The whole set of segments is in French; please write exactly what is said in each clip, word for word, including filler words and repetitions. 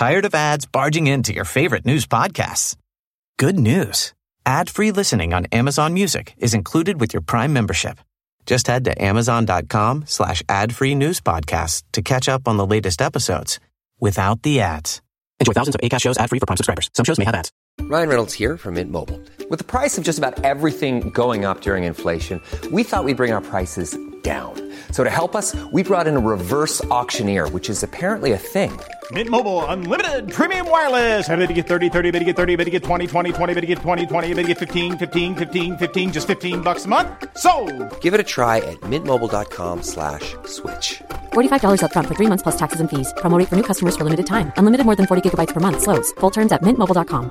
Tired of ads barging into your favorite news podcasts? Good news. Ad-free listening on Amazon Music is included with your Prime membership. Just head to amazon.com slash ad-free news podcasts to catch up on the latest episodes without the ads. Enjoy thousands of Acast shows ad-free for Prime subscribers. Some shows may have ads. Ryan Reynolds here from Mint Mobile. With the price of just about everything going up during inflation, we thought we'd bring our prices down. So to help us, we brought in a reverse auctioneer, which is apparently a thing. Mint Mobile Unlimited Premium Wireless. How to get thirty, thirty, to get thirty, how to get twenty, twenty, twenty, how to get twenty, twenty, how to get fifteen, fifteen, fifteen, fifteen, just fifteen bucks a month? Sold! Give it a try at mintmobile.com slash switch. forty-five dollars up front for three months plus taxes and fees. Promo rate for new customers for limited time. Unlimited more than forty gigabytes per month. Slows full terms at mint mobile dot com.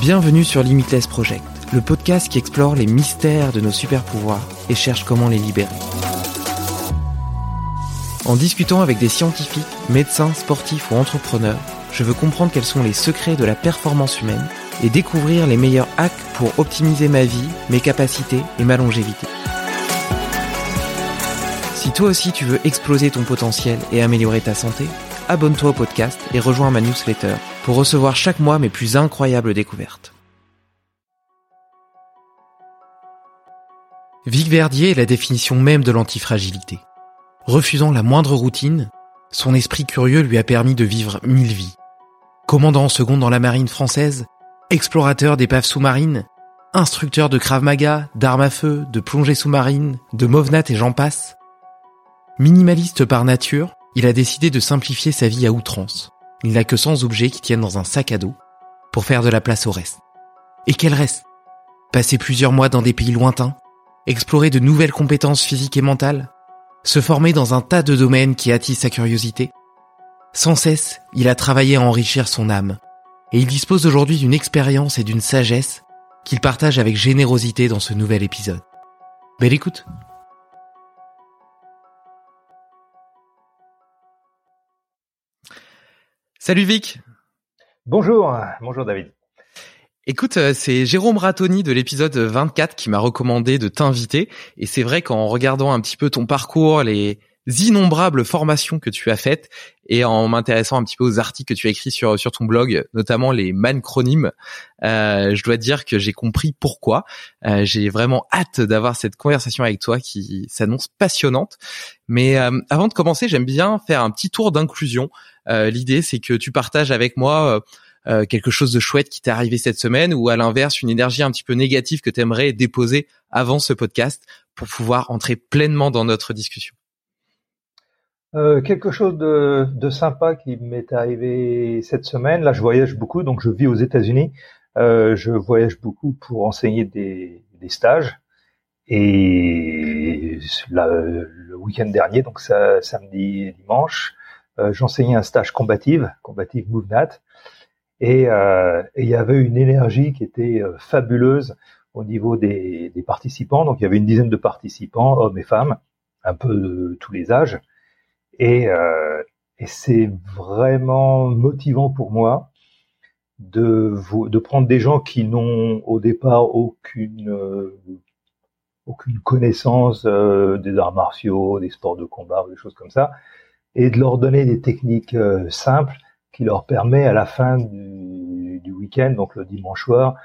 Bienvenue sur Limitless Project, le podcast qui explore les mystères de nos super-pouvoirs et cherche comment les libérer. En discutant avec des scientifiques, médecins, sportifs ou entrepreneurs, je veux comprendre quels sont les secrets de la performance humaine et découvrir les meilleurs hacks pour optimiser ma vie, mes capacités et ma longévité. Si toi aussi tu veux exploser ton potentiel et améliorer ta santé, abonne-toi au podcast et rejoins ma newsletter pour recevoir chaque mois mes plus incroyables découvertes. Vic Verdier est la définition même de l'antifragilité. Refusant la moindre routine, son esprit curieux lui a permis de vivre mille vies. Commandant en seconde dans la marine française, explorateur d'épaves sous-marines, instructeur de Krav Maga, d'armes à feu, de plongée sous-marine, de MovNat et j'en passe. Minimaliste par nature, il a décidé de simplifier sa vie à outrance. Il n'a que cent objets qui tiennent dans un sac à dos pour faire de la place au reste. Et quel reste ? Passer plusieurs mois dans des pays lointains, explorer de nouvelles compétences physiques et mentales, se former dans un tas de domaines qui attisent sa curiosité. Sans cesse, il a travaillé à enrichir son âme et il dispose aujourd'hui d'une expérience et d'une sagesse qu'il partage avec générosité dans ce nouvel épisode. Belle écoute ! Salut Vic. Bonjour, bonjour David. Écoute, c'est Jérôme Rattoni de l'épisode vingt-quatre qui m'a recommandé de t'inviter. Et c'est vrai qu'en regardant un petit peu ton parcours, les innombrables formations que tu as faites et en m'intéressant un petit peu aux articles que tu as écrits sur sur ton blog, notamment les mancronymes, euh, je dois dire que j'ai compris pourquoi. Euh, j'ai vraiment hâte d'avoir cette conversation avec toi qui s'annonce passionnante. Mais euh, avant de commencer, j'aime bien faire un petit tour d'inclusion. Euh, l'idée, c'est que tu partages avec moi euh, quelque chose de chouette qui t'est arrivé cette semaine ou à l'inverse, une énergie un petit peu négative que t'aimerais déposer avant ce podcast pour pouvoir entrer pleinement dans notre discussion. Euh, quelque chose de, de sympa qui m'est arrivé cette semaine. Là, je voyage beaucoup, donc je vis aux États-Unis. Euh, je voyage beaucoup pour enseigner des, des stages. Et là, le week-end dernier, donc ça, samedi et dimanche, Euh, j'enseignais un stage combative, combative MovNat, et euh, et il y avait une énergie qui était euh, fabuleuse au niveau des, des participants. Donc il y avait une dizaine de participants, hommes et femmes, un peu de tous les âges, et, euh, et c'est vraiment motivant pour moi de de prendre des gens qui n'ont au départ aucune euh, aucune connaissance euh, des arts martiaux, des sports de combat, des choses comme ça, et de leur donner des techniques euh, simples qui leur permet à la fin du, du week-end, donc le dimanche soir,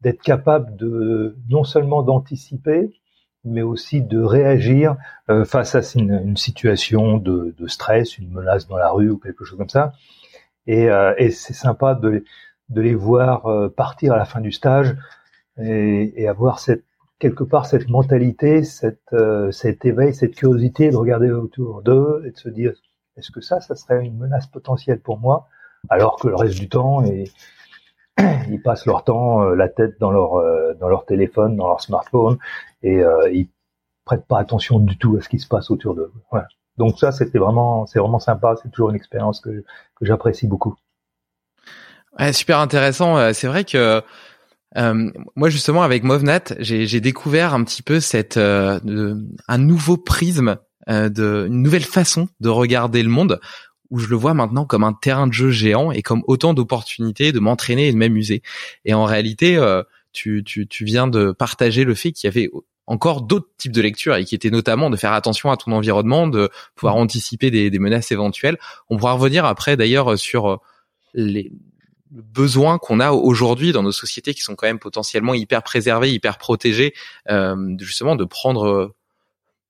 d'être capable de non seulement d'anticiper, mais aussi de réagir euh, face à une, une situation de, de stress, une menace dans la rue ou quelque chose comme ça. Et, euh, et c'est sympa de, de les voir euh, partir à la fin du stage et, et avoir cette quelque part cette mentalité, cette, euh, cet éveil, cette curiosité de regarder autour d'eux et de se dire est-ce que ça, ça serait une menace potentielle pour moi, alors que le reste du temps, et, ils passent leur temps euh, la tête dans leur, euh, dans leur téléphone, dans leur smartphone, et euh, ils prête pas attention du tout à ce qui se passe autour d'eux. Ouais. Donc ça, c'était vraiment, c'est vraiment sympa. C'est toujours une expérience que, que j'apprécie beaucoup. Ouais, super intéressant. C'est vrai que euh, moi, justement, avec MovNat, j'ai, j'ai découvert un petit peu cette euh, de, un nouveau prisme, euh, de, une nouvelle façon de regarder le monde, où je le vois maintenant comme un terrain de jeu géant et comme autant d'opportunités de m'entraîner et de m'amuser. Et en réalité, euh, tu, tu, tu viens de partager le fait qu'il y avait encore d'autres types de lectures et qui étaient notamment de faire attention à ton environnement, de pouvoir anticiper des, des menaces éventuelles. On pourra revenir après d'ailleurs sur les besoins qu'on a aujourd'hui dans nos sociétés qui sont quand même potentiellement hyper préservées, hyper protégées, euh, justement de prendre...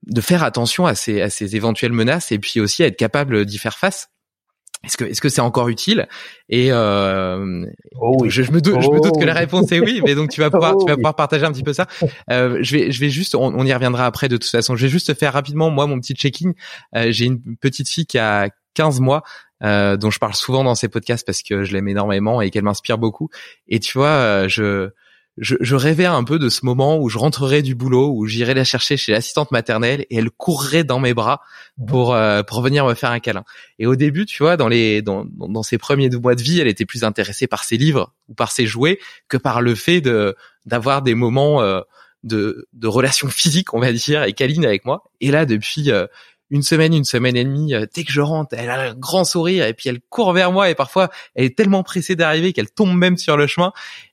de faire attention à ces, à ces éventuelles menaces et puis aussi à être capable d'y faire face. Est-ce que, est-ce que c'est encore utile? Et, euh, oh oui. je, je me doute, oh je me doute que oui. La réponse est oui, mais donc tu vas pouvoir, oh tu vas pouvoir partager un petit peu ça. Euh, je vais, je vais juste, on, on y reviendra après de toute façon. Je vais juste faire rapidement, moi, mon petit check-in. Euh, j'ai une petite fille qui a quinze mois, euh, dont je parle souvent dans ces podcasts parce que je l'aime énormément et qu'elle m'inspire beaucoup. Et tu vois, je, Je, je rêvais un peu de ce moment où je rentrerais du boulot, où j'irais la chercher chez l'assistante maternelle et elle courrait dans mes bras pour euh, pour venir me faire un câlin. Et au début, tu vois, dans les dans dans ses premiers mois de vie, elle était plus intéressée par ses livres ou par ses jouets que par le fait de d'avoir des moments euh, de de relations physiques, on va dire, et câline avec moi. Et là, depuis euh, une semaine, une semaine et demie, dès que je rentre, elle a un grand sourire et puis elle court vers moi et parfois elle est tellement pressée d'arriver qu'elle tombe même sur le chemin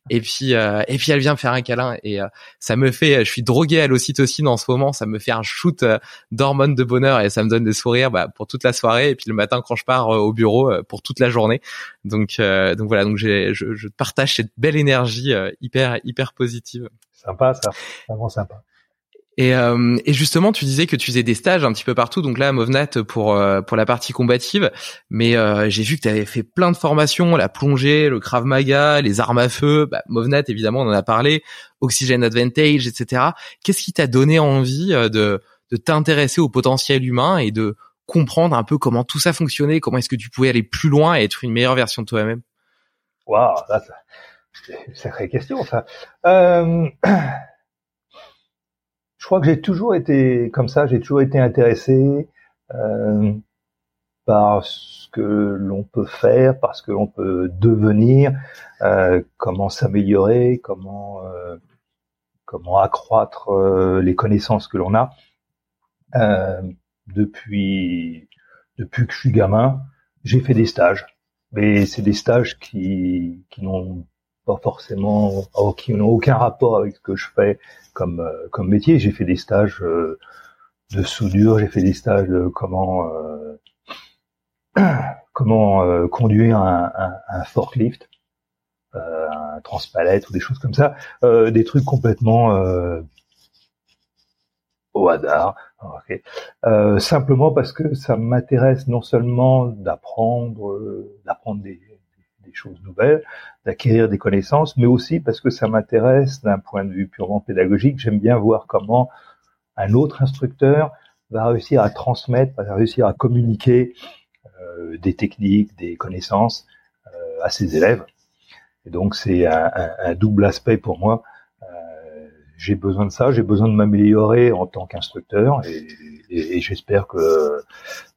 et puis euh, et puis elle vient me faire un câlin et euh, ça me fait, je suis drogué à l'ocytocine en ce moment, ça me fait un shoot euh, d'hormones de bonheur et ça me donne des sourires bah, pour toute la soirée et puis le matin quand je pars euh, au bureau euh, pour toute la journée. Donc euh, donc voilà, donc j'ai, je, je partage cette belle énergie euh, hyper hyper positive. Sympa ça, vraiment sympa. Et, euh, et justement, tu disais que tu faisais des stages un petit peu partout, donc là, à MovNat pour euh, pour la partie combative, mais euh, j'ai vu que tu avais fait plein de formations, la plongée, le Krav Maga, les armes à feu, bah, MovNat, évidemment, on en a parlé, Oxygen Advantage, et cetera. Qu'est-ce qui t'a donné envie de, de t'intéresser au potentiel humain et de comprendre un peu comment tout ça fonctionnait, comment est-ce que tu pouvais aller plus loin et être une meilleure version de toi-même? Waouh, c'est une sacrée question, ça. Euh... Je crois que j'ai toujours été comme ça, j'ai toujours été intéressé euh, par ce que l'on peut faire, par ce que l'on peut devenir, euh, comment s'améliorer, comment euh, comment accroître euh, les connaissances que l'on a. Euh, depuis depuis que je suis gamin, j'ai fait des stages, mais c'est des stages qui qui n'ont pas forcément, qui n'ont aucun rapport avec ce que je fais comme comme métier. J'ai fait des stages euh, de soudure, j'ai fait des stages de comment euh, comment euh, conduire un, un, un forklift, euh, un transpalette ou des choses comme ça, euh, des trucs complètement euh, au hasard. Okay. Euh, simplement parce que ça m'intéresse non seulement d'apprendre, euh, d'apprendre des des choses nouvelles, d'acquérir des connaissances, mais aussi parce que ça m'intéresse d'un point de vue purement pédagogique. J'aime bien voir comment un autre instructeur va réussir à transmettre, va réussir à communiquer euh, des techniques, des connaissances euh, à ses élèves. Et donc c'est un, un, un double aspect pour moi. Euh, j'ai besoin de ça, j'ai besoin de m'améliorer en tant qu'instructeur et, et, et j'espère que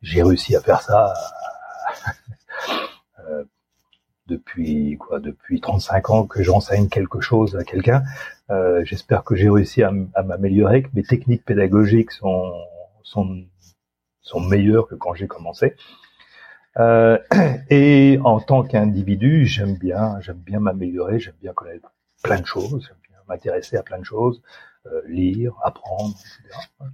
j'ai réussi à faire ça euh, depuis quoi depuis trente-cinq ans que j'enseigne quelque chose à quelqu'un. Euh, j'espère que j'ai réussi à, m- à m'améliorer, que mes techniques pédagogiques sont sont sont meilleures que quand j'ai commencé. Euh, et en tant qu'individu, j'aime bien j'aime bien m'améliorer, j'aime bien connaître plein de choses, j'aime bien m'intéresser à plein de choses, euh, lire, apprendre, et cetera.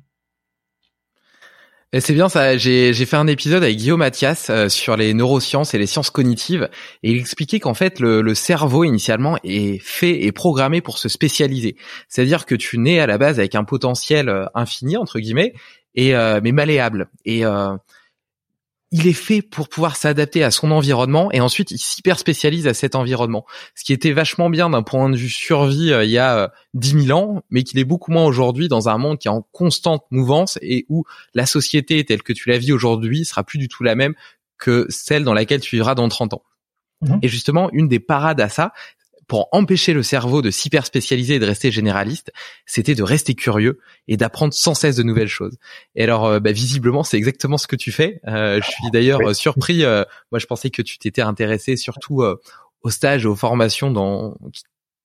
Et c'est bien ça, j'ai, j'ai fait un épisode avec Guillaume Mathias euh, sur les neurosciences et les sciences cognitives et il expliquait qu'en fait le, le cerveau initialement est fait et programmé pour se spécialiser. C'est-à-dire que tu nais à la base avec un potentiel euh, infini entre guillemets et euh, mais malléable et euh, il est fait pour pouvoir s'adapter à son environnement et ensuite il s'hyper spécialise à cet environnement. Ce qui était vachement bien d'un point de vue survie euh, il y a euh, dix mille ans, mais qu'il est beaucoup moins aujourd'hui dans un monde qui est en constante mouvance et où la société telle que tu la vis aujourd'hui sera plus du tout la même que celle dans laquelle tu vivras dans trente ans. Mmh. Et justement, une des parades à ça, pour empêcher le cerveau de s'hyper spécialiser et de rester généraliste, c'était de rester curieux et d'apprendre sans cesse de nouvelles choses. Et alors, euh, bah, visiblement, c'est exactement ce que tu fais. Euh, je suis d'ailleurs oui. surpris. Euh, moi, je pensais que tu t'étais intéressé surtout euh, aux stages et aux formations dans...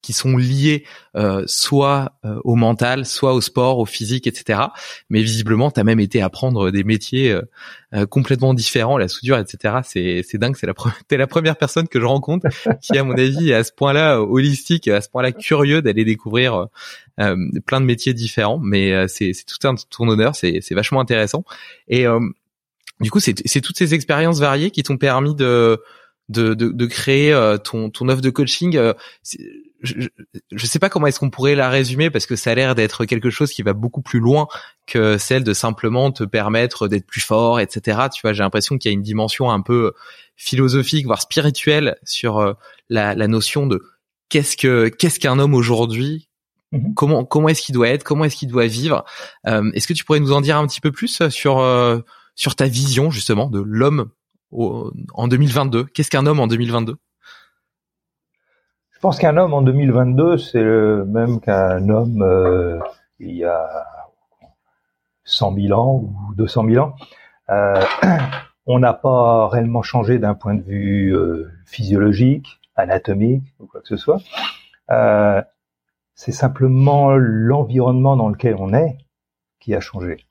qui sont liés euh, soit euh, au mental, soit au sport, au physique, et cetera. Mais visiblement, tu as même été apprendre des métiers euh, euh, complètement différents, la soudure, et cetera. C'est, c'est dingue, c'est la pre- t'es la première personne que je rencontre qui, à mon avis, est à ce point-là holistique, à ce point-là curieux d'aller découvrir euh, plein de métiers différents. Mais euh, c'est, c'est tout un ton honneur, c'est, c'est vachement intéressant. Et euh, du coup, c'est, c'est toutes ces expériences variées qui t'ont permis de, de, de, de créer euh, ton, ton offre de coaching. Euh, Je ne sais pas comment est-ce qu'on pourrait la résumer parce que ça a l'air d'être quelque chose qui va beaucoup plus loin que celle de simplement te permettre d'être plus fort, et cetera. Tu vois, j'ai l'impression qu'il y a une dimension un peu philosophique, voire spirituelle sur la, la notion de qu'est-ce que qu'est-ce qu'un homme aujourd'hui, mm-hmm. comment comment est-ce qu'il doit être, comment est-ce qu'il doit vivre. Euh, est-ce que tu pourrais nous en dire un petit peu plus sur euh, sur ta vision justement de l'homme au, en deux mille vingt-deux ? Qu'est-ce qu'un homme en deux mille vingt-deux ? Je pense qu'un homme en deux mille vingt-deux, c'est le même qu'un homme euh, il y a cent mille ans ou deux cent mille ans. Euh, on n'a pas réellement changé d'un point de vue euh, physiologique, anatomique ou quoi que ce soit. Euh, c'est simplement l'environnement dans lequel on est qui a changé.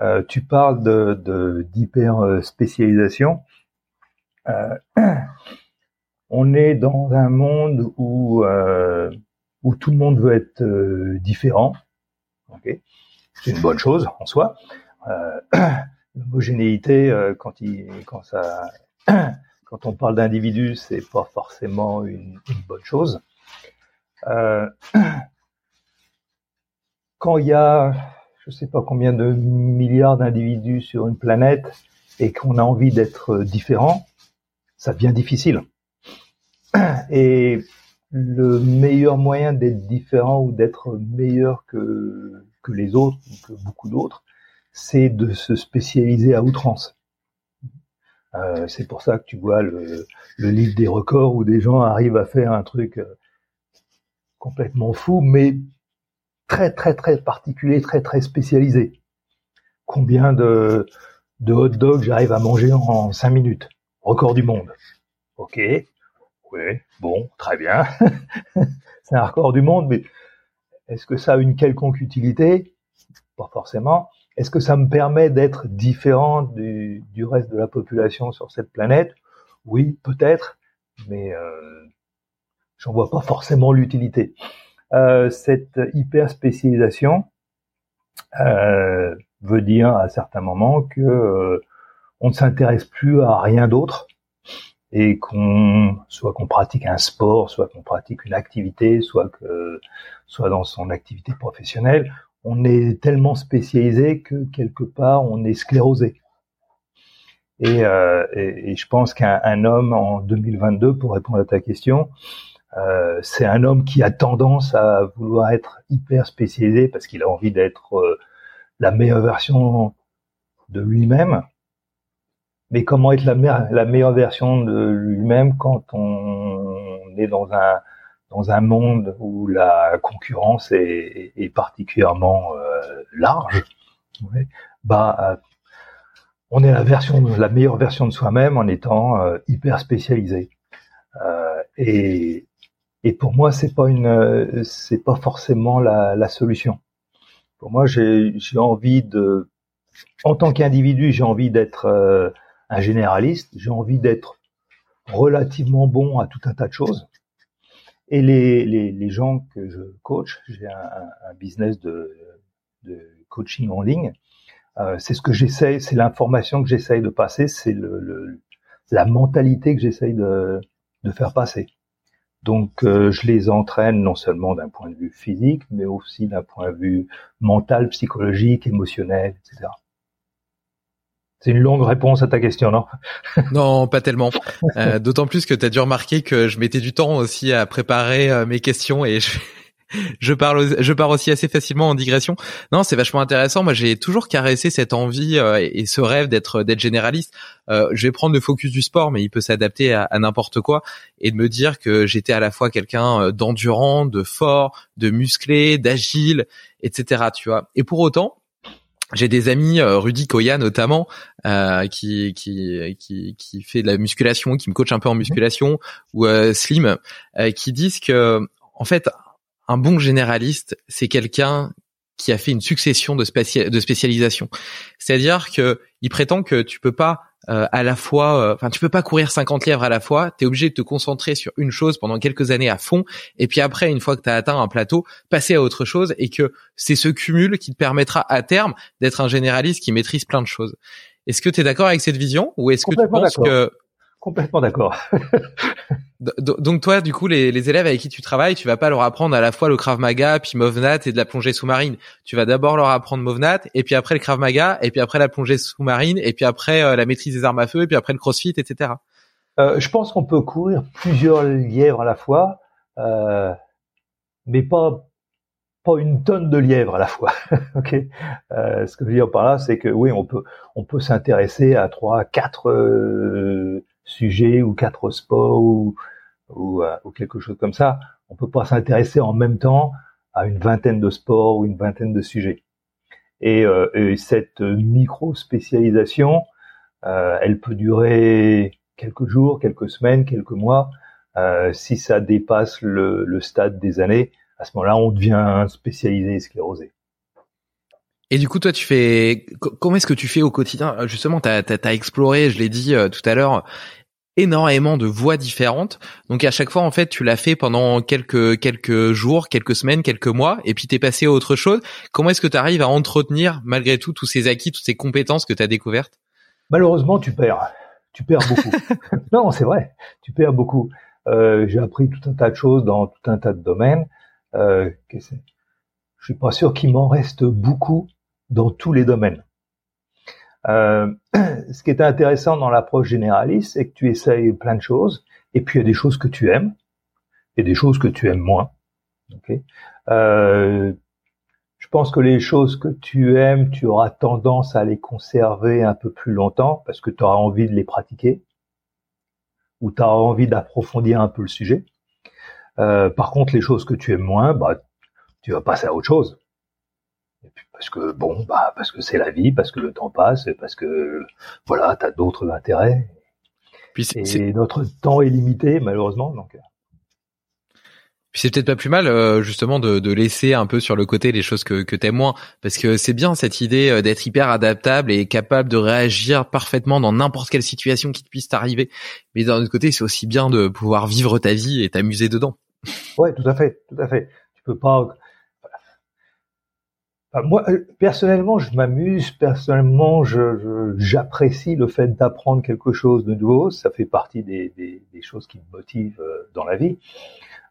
Euh, tu parles de, de, d'hyper spécialisation. Euh, On est dans un monde où euh, où tout le monde veut être euh, différent. Okay. C'est une bonne chose en soi. Euh, l'homogénéité, euh, quand il, quand ça, quand on parle d'individu, c'est pas forcément une, une bonne chose. Euh, quand il y a, je sais pas combien de milliards d'individus sur une planète et qu'on a envie d'être différent, ça devient difficile. Et le meilleur moyen d'être différent ou d'être meilleur que, que les autres, que beaucoup d'autres, c'est de se spécialiser à outrance. Euh, c'est pour ça que tu vois le, le livre des records où des gens arrivent à faire un truc complètement fou, mais très très très particulier, très très spécialisé. Combien de, de hot dogs j'arrive à manger en cinq minutes ? Record du monde. Ok. Oui, bon, très bien. C'est un record du monde, mais est-ce que ça a une quelconque utilité ? Pas forcément. Est-ce que ça me permet d'être différent du, du reste de la population sur cette planète ? Oui, peut-être, mais euh, j'en vois pas forcément l'utilité. Euh, cette hyperspécialisation euh, veut dire à certains moments que euh, on ne s'intéresse plus à rien d'autre. Et qu'on, soit qu'on pratique un sport, soit qu'on pratique une activité, soit que, soit dans son activité professionnelle, on est tellement spécialisé que quelque part on est sclérosé. Et, euh, et, et je pense qu'un un homme en deux mille vingt-deux, pour répondre à ta question, euh, c'est un homme qui a tendance à vouloir être hyper spécialisé parce qu'il a envie d'être euh, la meilleure version de lui-même. Mais comment être la, me- la meilleure version de lui-même quand on est dans un, dans un monde où la concurrence est, est, est particulièrement euh, large, ouais. Bah, euh, on est la, version, la meilleure version de soi-même en étant euh, hyper spécialisé. Euh, et, et pour moi, c'est pas une, c'est pas forcément la, la solution. Pour moi, j'ai, j'ai envie de, en tant qu'individu, j'ai envie d'être euh, un généraliste, j'ai envie d'être relativement bon à tout un tas de choses. Et les, les, les gens que je coach, j'ai un, un business de, de coaching en ligne, euh, c'est ce que j'essaie, c'est l'information que j'essaie de passer, c'est le, le, la mentalité que j'essaie de, de faire passer. Donc euh, je les entraîne non seulement d'un point de vue physique, mais aussi d'un point de vue mental, psychologique, émotionnel, et cetera. C'est une longue réponse à ta question, non ? Non, pas tellement. Euh, d'autant plus que tu as dû remarquer que je mettais du temps aussi à préparer euh, mes questions et je, Je parle, je pars aussi assez facilement en digression. Non, c'est vachement intéressant. Moi, j'ai toujours caressé cette envie euh, et ce rêve d'être, d'être généraliste. Euh, je vais prendre le focus du sport, mais il peut s'adapter à, à n'importe quoi, et de me dire que j'étais à la fois quelqu'un d'endurant, de fort, de musclé, d'agile, et cetera. Tu vois. Et pour autant, j'ai des amis, Rudy Koya notamment, euh, qui qui qui qui fait de la musculation, qui me coach un peu en musculation, ou euh, Slim, euh, qui disent que en fait, un bon généraliste, c'est quelqu'un qui a fait une succession de, spéci- de spécialisations. C'est-à-dire que il prétend que tu peux pas euh, à la fois, enfin euh, tu peux pas courir cinquante lièvres à la fois. T'es obligé de te concentrer sur une chose pendant quelques années à fond, et puis après, une fois que t'as atteint un plateau, passer à autre chose, et que c'est ce cumul qui te permettra à terme d'être un généraliste qui maîtrise plein de choses. Est-ce que t'es d'accord avec cette vision, ou est-ce que tu penses d'accord. que Complètement d'accord. Donc toi, du coup, les, les élèves avec qui tu travailles, tu vas pas leur apprendre à la fois le Krav Maga, puis MovNat et de la plongée sous-marine. Tu vas d'abord leur apprendre MovNat, et puis après le Krav Maga, et puis après la plongée sous-marine, et puis après euh, la maîtrise des armes à feu, et puis après le CrossFit, et cetera. Euh, je pense qu'on peut courir plusieurs lièvres à la fois, euh, mais pas pas une tonne de lièvres à la fois. Ok. Euh, ce que je veux dire par là, c'est que oui, on peut on peut s'intéresser à trois, quatre. Euh, sujet ou quatre sports ou, ou, euh, ou quelque chose comme ça. On peut pas s'intéresser en même temps à une vingtaine de sports ou une vingtaine de sujets. Et, euh, et cette micro-spécialisation, euh, elle peut durer quelques jours, quelques semaines, quelques mois. Euh, si ça dépasse le, le stade des années, à ce moment-là, on devient un spécialisé sclérosé. Et du coup, toi, tu fais, comment est-ce que tu fais au quotidien? Justement, t'as, t'as, t'as exploré, je l'ai dit euh, tout à l'heure, énormément de voies différentes. Donc, à chaque fois, en fait, tu l'as fait pendant quelques, quelques jours, quelques semaines, quelques mois, et puis t'es passé à autre chose. Comment est-ce que t'arrives à entretenir, malgré tout, tous ces acquis, toutes ces compétences que t'as découvertes? Malheureusement, tu perds. Tu perds beaucoup. Non, c'est vrai. Tu perds beaucoup. Euh, j'ai appris tout un tas de choses dans tout un tas de domaines. Euh, je suis pas sûr qu'il m'en reste beaucoup dans tous les domaines. Euh, ce qui est intéressant dans l'approche généraliste, c'est que tu essayes plein de choses, et puis il y a des choses que tu aimes, et des choses que tu aimes moins. Okay. Euh, je pense que les choses que tu aimes, tu auras tendance à les conserver un peu plus longtemps, parce que tu auras envie de les pratiquer, ou tu auras envie d'approfondir un peu le sujet. Euh, par contre, les choses que tu aimes moins, bah, tu vas passer à autre chose. Et puis parce que bon, bah parce que c'est la vie, parce que le temps passe, parce que voilà, t'as d'autres intérêts. Puis c'est, et c'est... notre temps est limité, malheureusement. Donc. Puis c'est peut-être pas plus mal, euh, justement, de, de laisser un peu sur le côté les choses que, que t'aimes moins, parce que c'est bien cette idée d'être hyper adaptable et capable de réagir parfaitement dans n'importe quelle situation qui te puisse t'arriver. Mais d'un autre côté, c'est aussi bien de pouvoir vivre ta vie et t'amuser dedans. Ouais, tout à fait, tout à fait. Tu peux pas. Moi, personnellement, je m'amuse. Personnellement, je, je, j'apprécie le fait d'apprendre quelque chose de nouveau. Ça fait partie des, des, des choses qui me motivent dans la vie,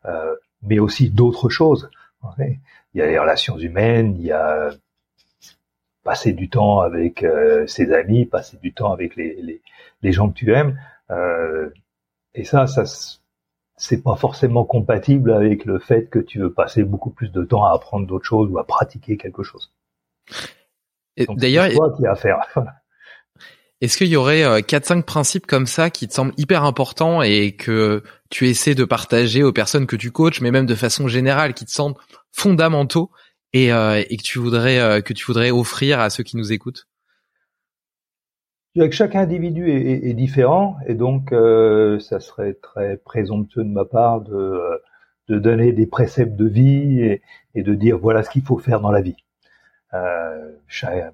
euh, mais aussi d'autres choses. Ouais. Il y a les relations humaines, il y a passer du temps avec euh, ses amis, passer du temps avec les, les, les gens que tu aimes. Euh, et ça, ça, c'est pas forcément compatible avec le fait que tu veux passer beaucoup plus de temps à apprendre d'autres choses ou à pratiquer quelque chose. Et donc, d'ailleurs, c'est toi qui as à faire. Est-ce qu'il y aurait quatre cinq principes comme ça qui te semblent hyper importants et que tu essaies de partager aux personnes que tu coaches, mais même de façon générale, qui te semblent fondamentaux et, euh, et que tu voudrais euh, que tu voudrais offrir à ceux qui nous écoutent? Chaque individu est, est, est différent, et donc euh, ça serait très présomptueux de ma part de, de donner des préceptes de vie et, et de dire voilà ce qu'il faut faire dans la vie. Euh, chaque,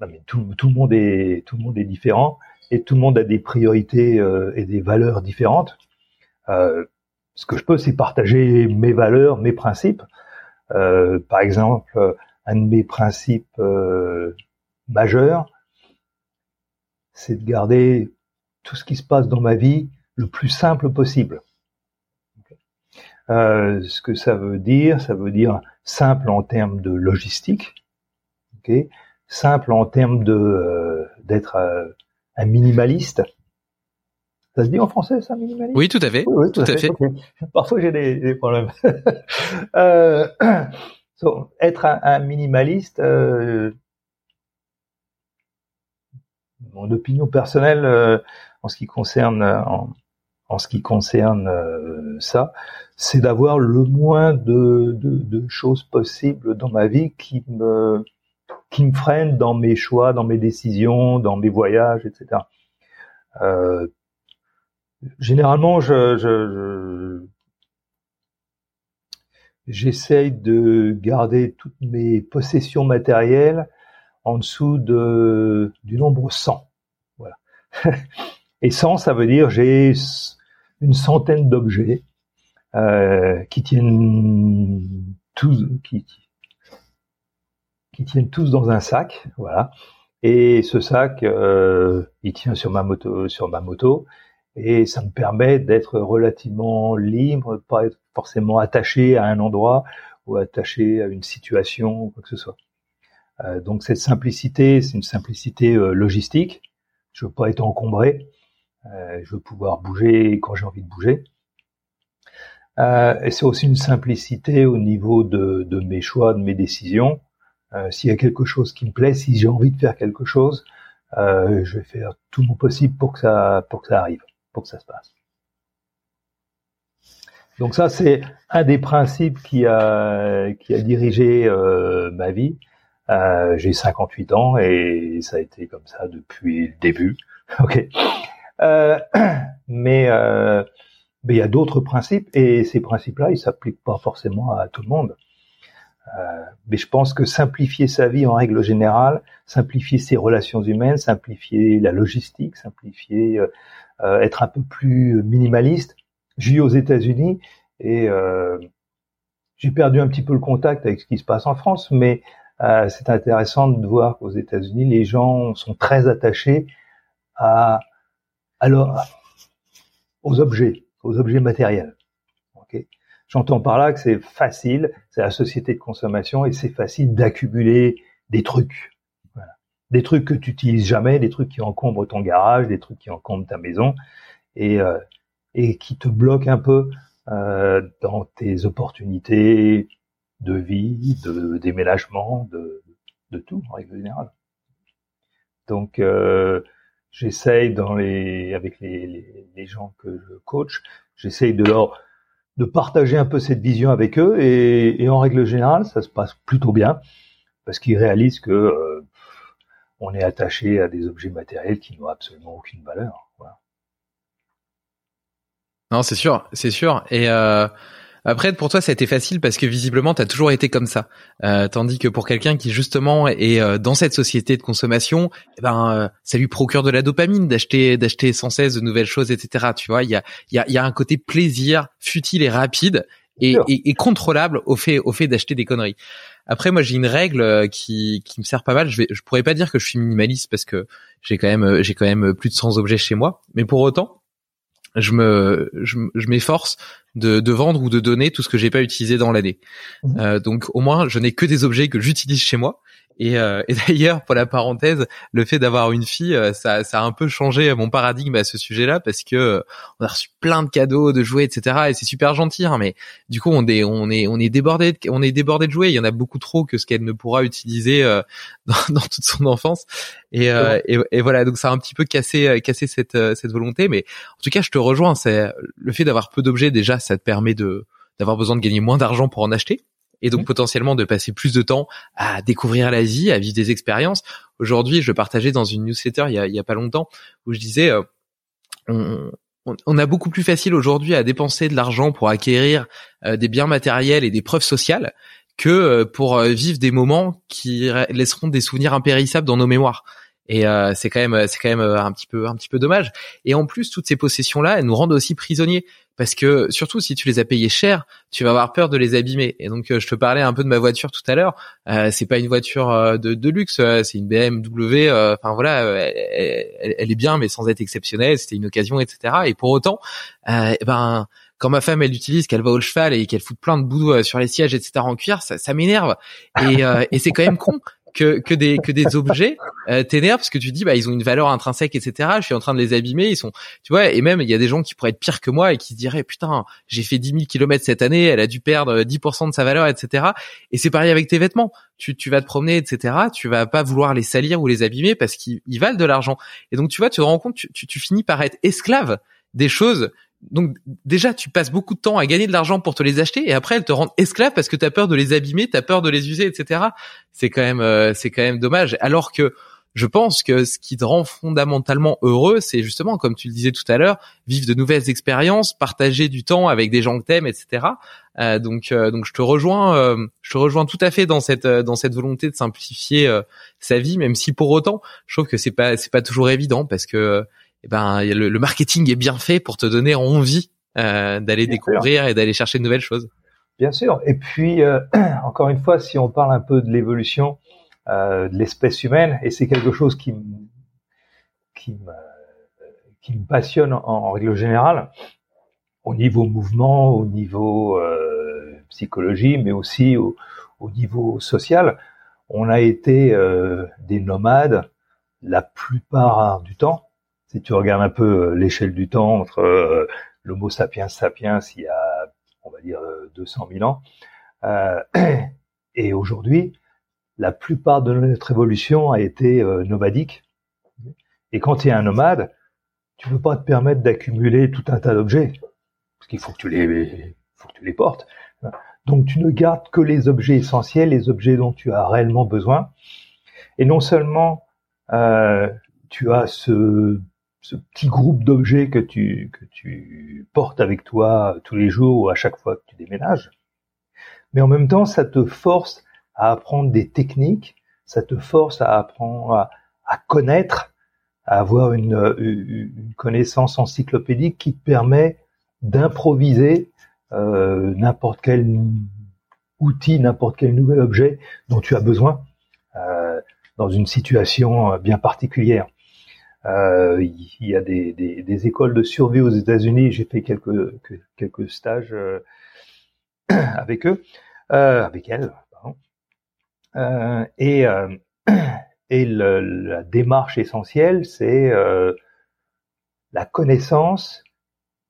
non mais tout, tout le monde est tout le monde est différent, et tout le monde a des priorités euh, et des valeurs différentes. Euh, ce que je peux, c'est partager mes valeurs, mes principes. Euh, par exemple, un de mes principes euh, majeurs, c'est de garder tout ce qui se passe dans ma vie le plus simple possible. Okay. Euh, ce que ça veut dire, ça veut dire simple en termes de logistique, okay, simple en termes de euh, d'être euh, un minimaliste, Ça se dit en français, ça, minimaliste? Oui, tout à fait. Oui, oui, tout, tout à fait. fait. Okay. Parfois, j'ai des, des problèmes. euh, so, être un, un minimaliste, euh, mon opinion personnelle euh, en ce qui concerne en, en ce qui concerne euh, ça, c'est d'avoir le moins de, de, de choses possibles dans ma vie qui me qui me freinent dans mes choix, dans mes décisions, dans mes voyages, et cetera. Euh, généralement, je, je, je j'essaye de garder toutes mes possessions matérielles en dessous de du nombre cent. Voilà. Et cent, ça veut dire j'ai une centaine d'objets euh, qui tiennent tous qui qui tiennent tous dans un sac, voilà. Et ce sac, euh, il tient sur ma moto, sur ma moto, et ça me permet d'être relativement libre, pas être forcément attaché à un endroit ou attaché à une situation ou quoi que ce soit. Euh, donc cette simplicité, c'est une simplicité euh, logistique. Je veux pas être encombré. Euh, je veux pouvoir bouger quand j'ai envie de bouger. Euh, et c'est aussi une simplicité au niveau de, de mes choix, de mes décisions. Euh, s'il y a quelque chose qui me plaît, si j'ai envie de faire quelque chose, euh, je vais faire tout mon possible pour que ça, pour que ça arrive, pour que ça se passe. Donc ça, c'est un des principes qui a, qui a dirigé euh, ma vie. Euh, j'ai cinquante-huit ans et ça a été comme ça depuis le début. Ok. Euh, mais euh, mais il y a d'autres principes et ces principes-là, ils s'appliquent pas forcément à tout le monde. Euh, mais je pense que simplifier sa vie en règle générale, simplifier ses relations humaines, simplifier la logistique, simplifier euh, euh, être un peu plus minimaliste. Je vis aux États-Unis et euh, j'ai perdu un petit peu le contact avec ce qui se passe en France, mais euh, c'est intéressant de voir qu'aux États-Unis, les gens sont très attachés à alors aux objets, aux objets matériels. Okay. J'entends par là que c'est facile, c'est la société de consommation et c'est facile d'accumuler des trucs. Voilà. Des trucs que tu n'utilises jamais, des trucs qui encombrent ton garage, des trucs qui encombrent ta maison et, euh, et qui te bloquent un peu euh, dans tes opportunités de vie, de déménagement, de, de tout en règle générale. Donc, euh, j'essaye dans les, avec les, les, les gens que je coach, j'essaye de leur... de partager un peu cette vision avec eux et, et en règle générale, ça se passe plutôt bien parce qu'ils réalisent que euh, on est attaché à des objets matériels qui n'ont absolument aucune valeur. Voilà. Non, c'est sûr, c'est sûr. Et euh, après, pour toi, ça a été facile parce que visiblement, tu as toujours été comme ça. Euh, tandis que pour quelqu'un qui justement est euh, dans cette société de consommation, eh ben, euh, ça lui procure de la dopamine d'acheter, d'acheter sans cesse de nouvelles choses, et cetera. Tu vois, il y a, il y a, il y a un côté plaisir futile et rapide et, et, et contrôlable au fait, au fait d'acheter des conneries. Après, moi, j'ai une règle qui, qui me sert pas mal. Je vais, je pourrais pas dire que je suis minimaliste parce que j'ai quand même, j'ai quand même plus de cent objets chez moi. Mais pour autant, je me, je, je m'efforce de, de vendre ou de donner tout ce que j'ai pas utilisé dans l'année. Mmh. Euh, donc au moins, je n'ai que des objets que j'utilise chez moi. Et, euh, et d'ailleurs, pour la parenthèse, le fait d'avoir une fille, ça, ça a un peu changé mon paradigme à ce sujet-là parce que euh, on a reçu plein de cadeaux, de jouets, et cetera. Et c'est super gentil, hein, mais du coup, on est, on est, on est débordé, de, on est débordé de jouets. Il y en a beaucoup trop que ce qu'elle ne pourra utiliser euh, dans, dans toute son enfance. Et, euh, et, et voilà, donc ça a un petit peu cassé, cassé cette, cette volonté. Mais en tout cas, je te rejoins. C'est le fait d'avoir peu d'objets déjà, ça te permet de, d'avoir besoin de gagner moins d'argent pour en acheter. Et donc, mmh. potentiellement, de passer plus de temps à découvrir la vie, à vivre des expériences. Aujourd'hui, je partageais dans une newsletter il y a, il y a pas longtemps où je disais, euh, on, on a beaucoup plus facile aujourd'hui à dépenser de l'argent pour acquérir euh, des biens matériels et des preuves sociales que euh, pour euh, vivre des moments qui laisseront des souvenirs impérissables dans nos mémoires. Et euh, c'est quand même, c'est quand même un petit peu, un petit peu dommage. Et en plus, toutes ces possessions-là, elles nous rendent aussi prisonniers. Parce que surtout si tu les as payés cher, tu vas avoir peur de les abîmer. Et donc je te parlais un peu de ma voiture tout à l'heure. Euh, c'est pas une voiture de, de luxe, c'est une B M W. Euh, enfin voilà, elle, elle est bien, mais sans être exceptionnelle. C'était une occasion, et cetera. Et pour autant, euh, ben quand ma femme elle l'utilise, qu'elle va au cheval et qu'elle fout plein de boue sur les sièges, et cetera en cuir, ça, ça m'énerve. Et, euh, et c'est quand même con. que que des que des objets euh, t'énerve parce que tu dis bah ils ont une valeur intrinsèque, etc. Je suis en train de les abîmer, ils sont, tu vois. Et même il y a des gens qui pourraient être pires que moi et qui se diraient putain, j'ai fait dix mille kilomètres cette année, elle a dû perdre dix pour cent de sa valeur, etc. Et c'est pareil avec tes vêtements, tu tu vas te promener, etc. Tu vas pas vouloir les salir ou les abîmer parce qu'ils ils valent de l'argent. Et donc tu vois, tu te rends compte, tu tu, tu finis par être esclave des choses. Donc déjà, tu passes beaucoup de temps à gagner de l'argent pour te les acheter, et après elles te rendent esclave parce que t'as peur de les abîmer, t'as peur de les user, et cetera. C'est quand même, euh, c'est quand même dommage. Alors que je pense que ce qui te rend fondamentalement heureux, c'est justement, comme tu le disais tout à l'heure, vivre de nouvelles expériences, partager du temps avec des gens que t'aimes, et cetera. Euh, donc, euh, donc je te rejoins, euh, je te rejoins tout à fait dans cette euh, dans cette volonté de simplifier euh, sa vie, même si pour autant, je trouve que c'est pas c'est pas toujours évident parce que euh, eh ben, le, le marketing est bien fait pour te donner envie euh, d'aller bien découvrir sûr. Et d'aller chercher de nouvelles choses. Bien sûr. Et puis, euh, encore une fois, si on parle un peu de l'évolution euh, de l'espèce humaine, et c'est quelque chose qui me, qui me, qui me passionne en, en règle générale, au niveau mouvement, au niveau euh, psychologie, mais aussi au, au niveau social, on a été euh, des nomades la plupart du temps. Si tu regardes un peu l'échelle du temps entre euh, l'Homo sapiens sapiens il y a, on va dire, deux cent mille ans, euh, et aujourd'hui, la plupart de notre évolution a été euh, nomadique. Et quand tu es un nomade, tu ne peux pas te permettre d'accumuler tout un tas d'objets, parce qu'il faut que tu les, faut que tu les portes. Donc tu ne gardes que les objets essentiels, les objets dont tu as réellement besoin. Et non seulement euh, tu as ce... ce petit groupe d'objets que tu que tu portes avec toi tous les jours ou à chaque fois que tu déménages. Mais en même temps, ça te force à apprendre des techniques, ça te force à apprendre à, à connaître, à avoir une, une connaissance encyclopédique qui te permet d'improviser euh, n'importe quel outil, n'importe quel nouvel objet dont tu as besoin euh, dans une situation bien particulière. Euh, il y a des, des, des écoles de survie aux États-Unis. J'ai fait quelques, quelques stages euh, avec eux, euh, avec elles. Pardon. Euh, et euh, et le, la démarche essentielle, c'est euh, la connaissance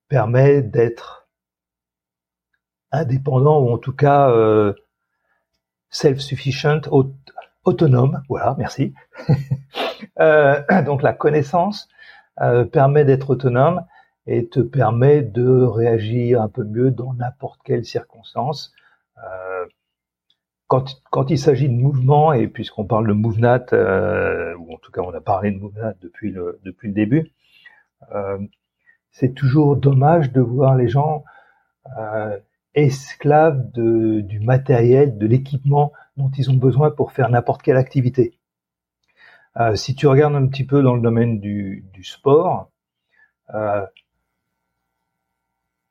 permet d'être indépendant ou en tout cas euh, self-sufficient, aut- autonome. Voilà, merci. Euh, donc la connaissance euh, permet d'être autonome et te permet de réagir un peu mieux dans n'importe quelle circonstance. Euh, quand, quand il s'agit de mouvement, et puisqu'on parle de MovNat, euh, ou en tout cas on a parlé de MovNat depuis le, depuis le début, euh, c'est toujours dommage de voir les gens euh, esclaves de, du matériel, de l'équipement dont ils ont besoin pour faire n'importe quelle activité. Euh, si tu regardes un petit peu dans le domaine du, du sport, euh,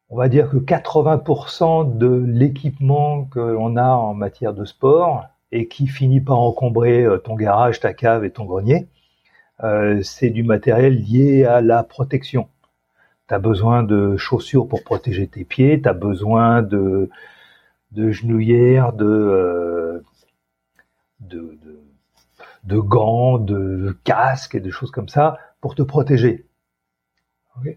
on va dire que quatre-vingts pour cent de l'équipement que l'on a en matière de sport et qui finit par encombrer ton garage, ta cave et ton grenier, euh, c'est du matériel lié à la protection. Tu as besoin de chaussures pour protéger tes pieds, tu as besoin de, de genouillères, de... Euh, de, de de gants, de casques et de choses comme ça pour te protéger. Okay.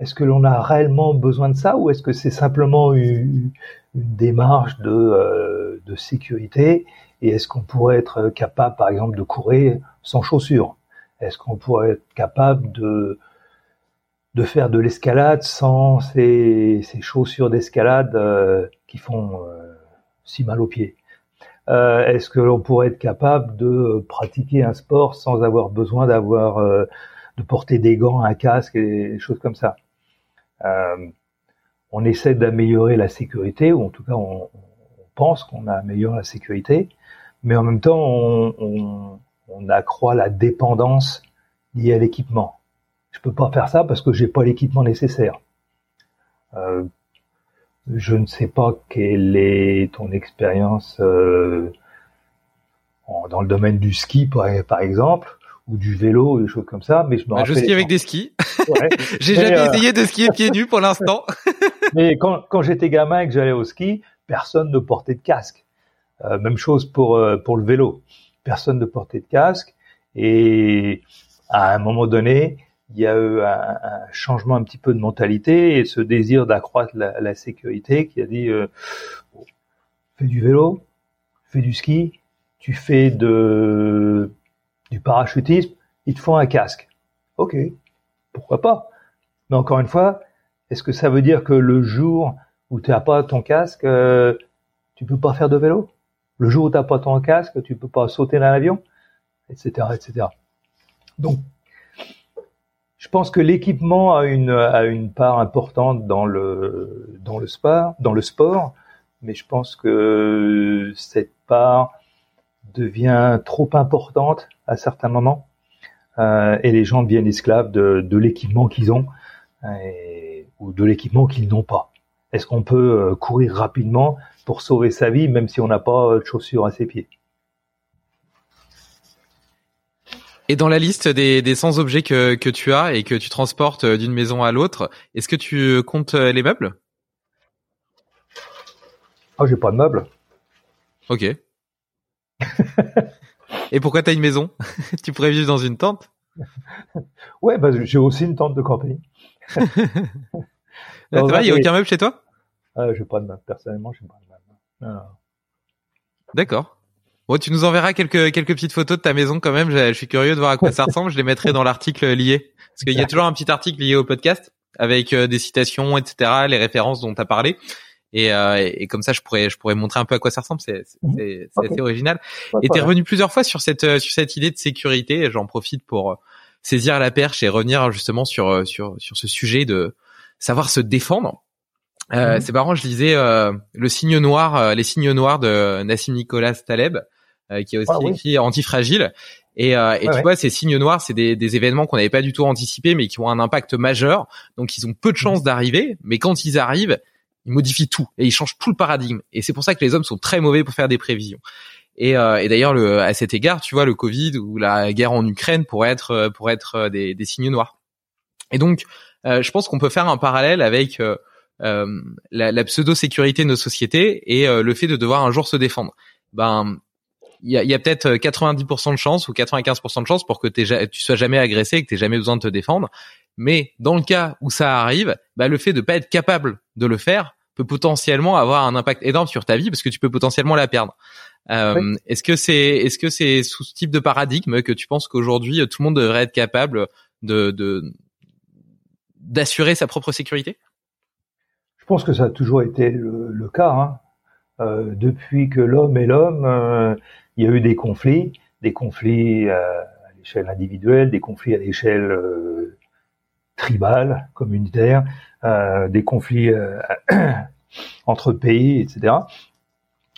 Est-ce que l'on a réellement besoin de ça ou est-ce que c'est simplement une, une démarche de, euh, de sécurité? Et est-ce qu'on pourrait être capable, par exemple, de courir sans chaussures? Est-ce qu'on pourrait être capable de, de faire de l'escalade sans ces, ces chaussures d'escalade euh, qui font euh, si mal aux pieds? Euh, est-ce que l'on pourrait être capable de pratiquer un sport sans avoir besoin d'avoir euh, de porter des gants, un casque et des choses comme ça? Euh, on essaie d'améliorer la sécurité, ou en tout cas on, on pense qu'on améliore la sécurité, mais en même temps on, on, on accroît la dépendance liée à l'équipement. Je peux pas faire ça parce que j'ai pas l'équipement nécessaire. Euh, Je ne sais pas quelle est ton expérience euh, dans le domaine du ski, par, par exemple, ou du vélo, des choses comme ça. Mais je me bah, rappelle. Je skie avec des skis. Ouais. J'ai mais jamais euh... essayé de skier pieds nus pour l'instant. Mais quand, quand j'étais gamin et que j'allais au ski, personne ne portait de casque. Euh, même chose pour euh, pour le vélo. personne ne portait de casque. Et à un moment donné, il y a eu un, un changement un petit peu de mentalité et ce désir d'accroître la, la sécurité qui a dit euh, bon, fais du vélo, fais du ski, tu fais de, du parachutisme, il te faut un casque. Ok, pourquoi pas ? Mais encore une fois, est-ce que ça veut dire que le jour où tu n'as pas ton casque, euh, tu ne peux pas faire de vélo ? Le jour où tu n'as pas ton casque, tu ne peux pas sauter dans l'avion ? Etc, et cetera. Donc, je pense que l'équipement a une, a une part importante dans le, dans le sport, dans le sport, mais je pense que cette part devient trop importante à certains moments, euh, et les gens deviennent esclaves de, de l'équipement qu'ils ont, et, ou de l'équipement qu'ils n'ont pas. Est-ce qu'on peut courir rapidement pour sauver sa vie, même si on n'a pas de chaussures à ses pieds ? Et dans la liste des, des cent objets que, que tu as et que tu transportes d'une maison à l'autre, est-ce que tu comptes les meubles ? Ah, oh, j'ai pas de meubles. Ok. Et pourquoi t'as une maison ? Tu pourrais vivre dans une tente ? Ouais, bah, j'ai aussi une tente de camping. Toi, il n'y a aucun meuble chez toi ? Ah, j'ai pas de meubles. Personnellement, j'ai pas de meubles. Non, non. D'accord. Bon, tu nous enverras quelques quelques petites photos de ta maison quand même. Je, je suis curieux de voir à quoi ça ressemble. Je les mettrai dans l'article lié, parce qu'il y a toujours un petit article lié au podcast avec des citations, et cetera, les références dont tu as parlé. Et, euh, et, et comme ça, je pourrais je pourrais montrer un peu à quoi ça ressemble. C'est c'est, c'est, c'est okay. Assez original. Pas et t'es revenu vrai. Plusieurs fois sur cette sur cette idée de sécurité. Et j'en profite pour saisir la perche et revenir justement sur sur sur ce sujet de savoir se défendre. Euh, mmh. C'est marrant, je lisais euh, le signe noir, euh, les signes noirs de Nassim Nicholas Taleb, euh, qui est aussi ah, oui. écrit Antifragile. Et, euh, et ouais, tu ouais. vois, ces signes noirs, c'est des, des événements qu'on n'avait pas du tout anticipés, mais qui ont un impact majeur. Donc, ils ont peu de chances mmh. d'arriver, mais quand ils arrivent, ils modifient tout et ils changent tout le paradigme. Et c'est pour ça que les hommes sont très mauvais pour faire des prévisions. Et, euh, et d'ailleurs, le, à cet égard, tu vois, le Covid ou la guerre en Ukraine pourraient être, pourraient être des, des signes noirs. Et donc, euh, je pense qu'on peut faire un parallèle avec euh, Euh, la, la pseudo-sécurité de nos sociétés et euh, le fait de devoir un jour se défendre. Ben, il y a, y a peut-être quatre-vingt-dix pour cent de chance ou quatre-vingt-quinze pour cent de chance pour que t'es, tu sois jamais agressé et que tu n'aies jamais besoin de te défendre. Mais dans le cas où ça arrive, ben, le fait de pas être capable de le faire peut potentiellement avoir un impact énorme sur ta vie parce que tu peux potentiellement la perdre. Euh, oui. Est-ce que c'est, est-ce que c'est sous ce type de paradigme que tu penses qu'aujourd'hui tout le monde devrait être capable de, de d'assurer sa propre sécurité ? Je pense que ça a toujours été le, le cas. Hein. Euh, depuis que l'homme est l'homme, euh, il y a eu des conflits, des conflits euh, à l'échelle individuelle, des conflits à l'échelle euh, tribale, communautaire, euh, des conflits euh, entre pays, et cetera.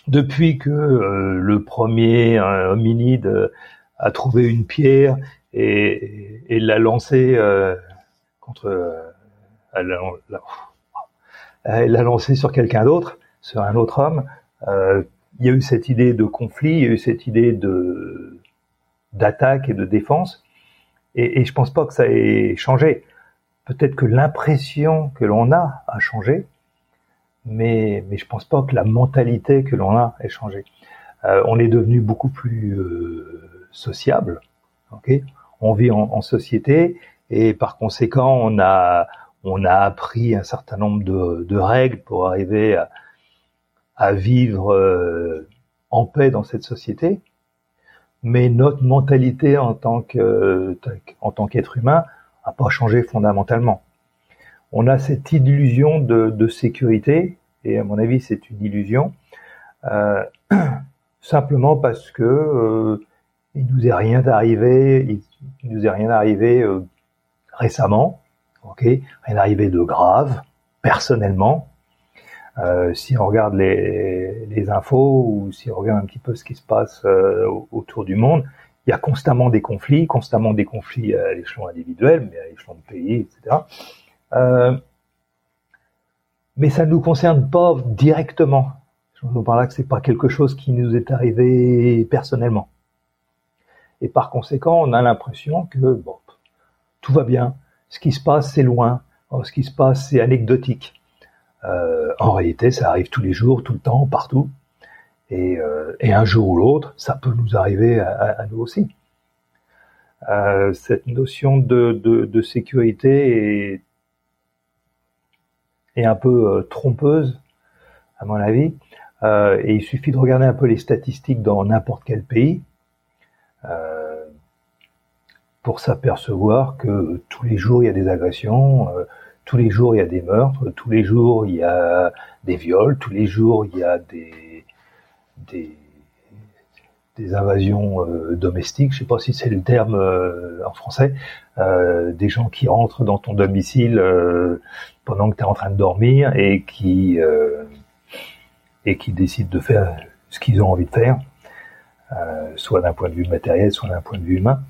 Depuis que euh, le premier euh, hominide euh, a trouvé une pierre et, et, et l'a lancée euh, contre... Euh, à la, la, elle l'a lancé sur quelqu'un d'autre, sur un autre homme. Euh, il y a eu cette idée de conflit, il y a eu cette idée de d'attaque et de défense. Et, et je pense pas que ça ait changé. Peut-être que l'impression que l'on a a changé, mais mais je pense pas que la mentalité que l'on a ait changé. Euh, on est devenu beaucoup plus euh, sociable. Okay ? On vit en, en société et par conséquent, on a On a appris un certain nombre de, de règles pour arriver à, à vivre euh, en paix dans cette société, mais notre mentalité en tant que, euh, en tant qu'être humain n'a pas changé fondamentalement. On a cette illusion de, de sécurité, et à mon avis c'est une illusion, euh, simplement parce que euh, il nous est rien arrivé, il, il nous est rien arrivé euh, récemment. Ok, rien d'arrivé de grave, personnellement. Euh, si on regarde les, les infos ou si on regarde un petit peu ce qui se passe euh, autour du monde, il y a constamment des conflits, constamment des conflits à l'échelon individuel, mais à l'échelon de pays, et cetera. Euh, mais ça ne nous concerne pas directement. Je vous parle là que c'est pas quelque chose qui nous est arrivé personnellement. Et par conséquent, on a l'impression que bon, tout va bien. Ce qui se passe, c'est loin. Alors, ce qui se passe, c'est anecdotique. Euh, en réalité, ça arrive tous les jours, tout le temps, partout. Et, euh, et un jour ou l'autre, ça peut nous arriver à, à, à nous aussi. Euh, cette notion de, de, de sécurité est, est un peu euh, trompeuse, à mon avis. Euh, et il suffit de regarder un peu les statistiques dans n'importe quel pays euh, pour s'apercevoir que tous les jours, il y a des agressions, euh, tous les jours, il y a des meurtres, tous les jours, il y a des viols, tous les jours, il y a des... des des invasions euh, domestiques, je ne sais pas si c'est le terme euh, en français, euh, des gens qui rentrent dans ton domicile euh, pendant que tu es en train de dormir et qui euh, et qui décident de faire ce qu'ils ont envie de faire, euh, soit d'un point de vue matériel, soit d'un point de vue humain.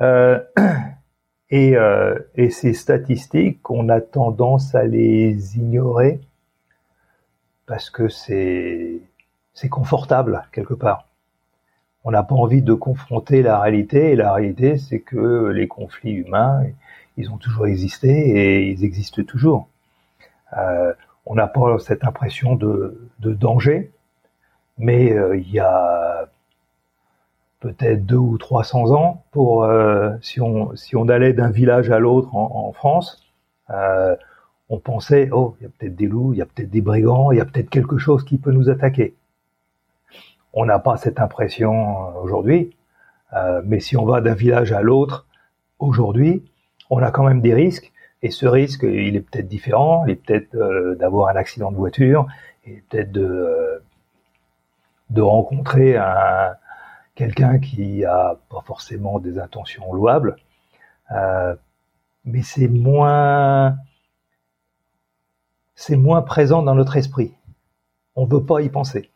Euh, et, euh, et ces statistiques, on a tendance à les ignorer parce que c'est c'est confortable quelque part. On n'a pas envie de confronter la réalité, et la réalité, c'est que les conflits humains, ils ont toujours existé et ils existent toujours. Euh, on n'a pas cette impression de, de danger, mais euh, il y a peut-être deux ou trois cents ans, pour euh, si on si on allait d'un village à l'autre en, en France, euh, on pensait oh il y a peut-être des loups, il y a peut-être des brigands, il y a peut-être quelque chose qui peut nous attaquer. On n'a pas cette impression aujourd'hui, euh, mais si on va d'un village à l'autre, aujourd'hui, on a quand même des risques, et ce risque, il est peut-être différent, il est peut-être euh, d'avoir un accident de voiture, il est peut-être de, euh, de rencontrer un, quelqu'un qui a pas forcément des intentions louables, euh, mais c'est moins, c'est moins présent dans notre esprit. On ne veut pas y penser.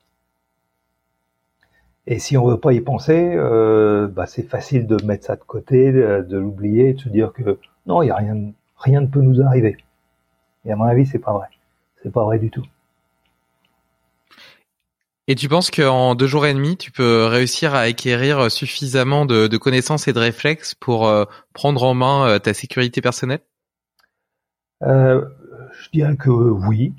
Et si on veut pas y penser, euh, bah c'est facile de mettre ça de côté, de, de l'oublier, de se dire que non, il y a rien, rien ne peut nous arriver. Et à mon avis, c'est pas vrai. C'est pas vrai du tout. Et tu penses qu'en deux jours et demi, tu peux réussir à acquérir suffisamment de, de connaissances et de réflexes pour euh, prendre en main euh, ta sécurité personnelle ? euh, Je dirais que oui,